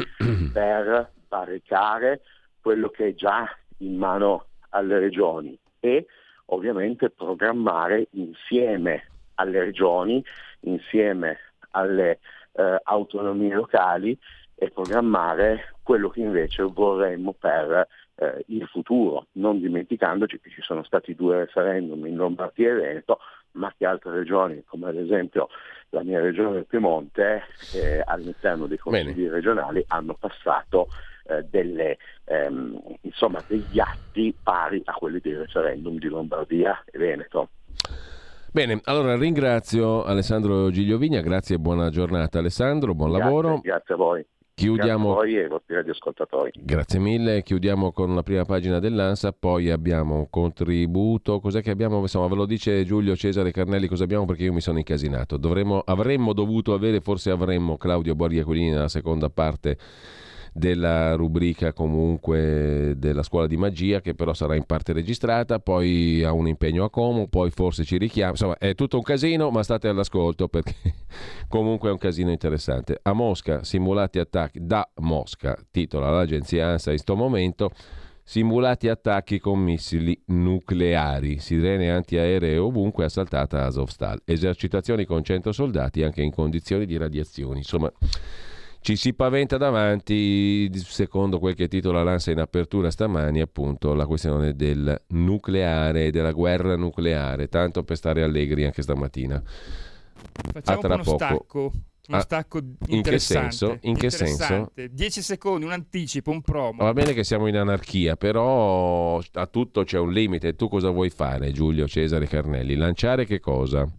per barricare quello che è già in mano alle regioni e ovviamente programmare insieme alle regioni, insieme alle eh, autonomie locali, e programmare quello che invece vorremmo per eh, il futuro, non dimenticandoci che ci sono stati due referendum in Lombardia e Veneto, ma che altre regioni, come ad esempio la mia regione del Piemonte, eh, all'interno dei consigli Bene. regionali hanno passato eh, delle, ehm, insomma, degli atti pari a quelli dei referendum di Lombardia e Veneto. Bene, allora ringrazio Alessandro Gigliovigna, grazie e buona giornata Alessandro, buon grazie, lavoro. Grazie a voi. Chiudiamo... Grazie, e Grazie mille, chiudiamo con la prima pagina dell'ANSA, poi abbiamo un contributo, cos'è che abbiamo, insomma ve lo dice Giulio Cesare Carnelli cosa abbiamo perché io mi sono incasinato, dovremmo, avremmo dovuto avere, forse avremmo Claudio Borghiacolini nella seconda parte della rubrica comunque della scuola di magia che però sarà in parte registrata, poi ha un impegno a Como, poi forse ci richiama, insomma è tutto un casino ma state all'ascolto perché comunque è un casino interessante. A Mosca simulati attacchi da Mosca, titola l'agenzia ANSA in sto momento, simulati attacchi con missili nucleari, sirene antiaeree ovunque, assaltata Azovstal, esercitazioni con cento soldati anche in condizioni di radiazioni, insomma ci si paventa davanti, secondo quel che titola l'ANSA in apertura stamani, appunto la questione del nucleare, della guerra nucleare, tanto per stare allegri anche stamattina. Facciamo a tra uno poco. Stacco, uno ah, stacco interessante. In che senso? dieci secondi, un anticipo, un promo. Va bene che siamo in anarchia, però a tutto c'è un limite. Tu cosa vuoi fare, Giulio Cesare Carnelli? Lanciare che cosa?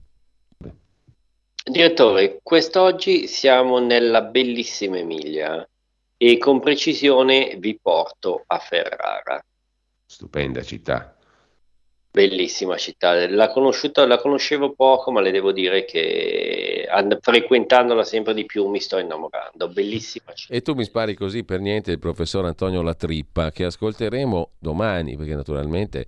Direttore, quest'oggi siamo nella bellissima Emilia e con precisione vi porto a Ferrara. Stupenda città. Bellissima città, la conosciuta, la conoscevo poco, ma le devo dire che and- frequentandola sempre di più mi sto innamorando. Bellissima città. E tu mi spari così per niente il professor Antonio Latrippa, che ascolteremo domani, perché naturalmente...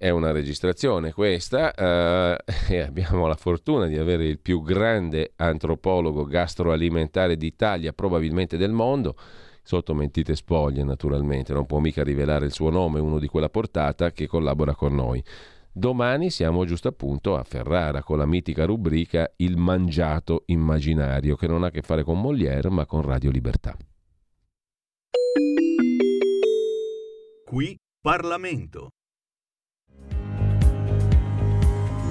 È una registrazione questa eh, e abbiamo la fortuna di avere il più grande antropologo gastroalimentare d'Italia, probabilmente del mondo, sotto mentite spoglie naturalmente, non può mica rivelare il suo nome, uno di quella portata che collabora con noi. Domani siamo giusto appunto a Ferrara con la mitica rubrica Il mangiato immaginario, che non ha a che fare con Molière ma con Radio Libertà. Qui Parlamento.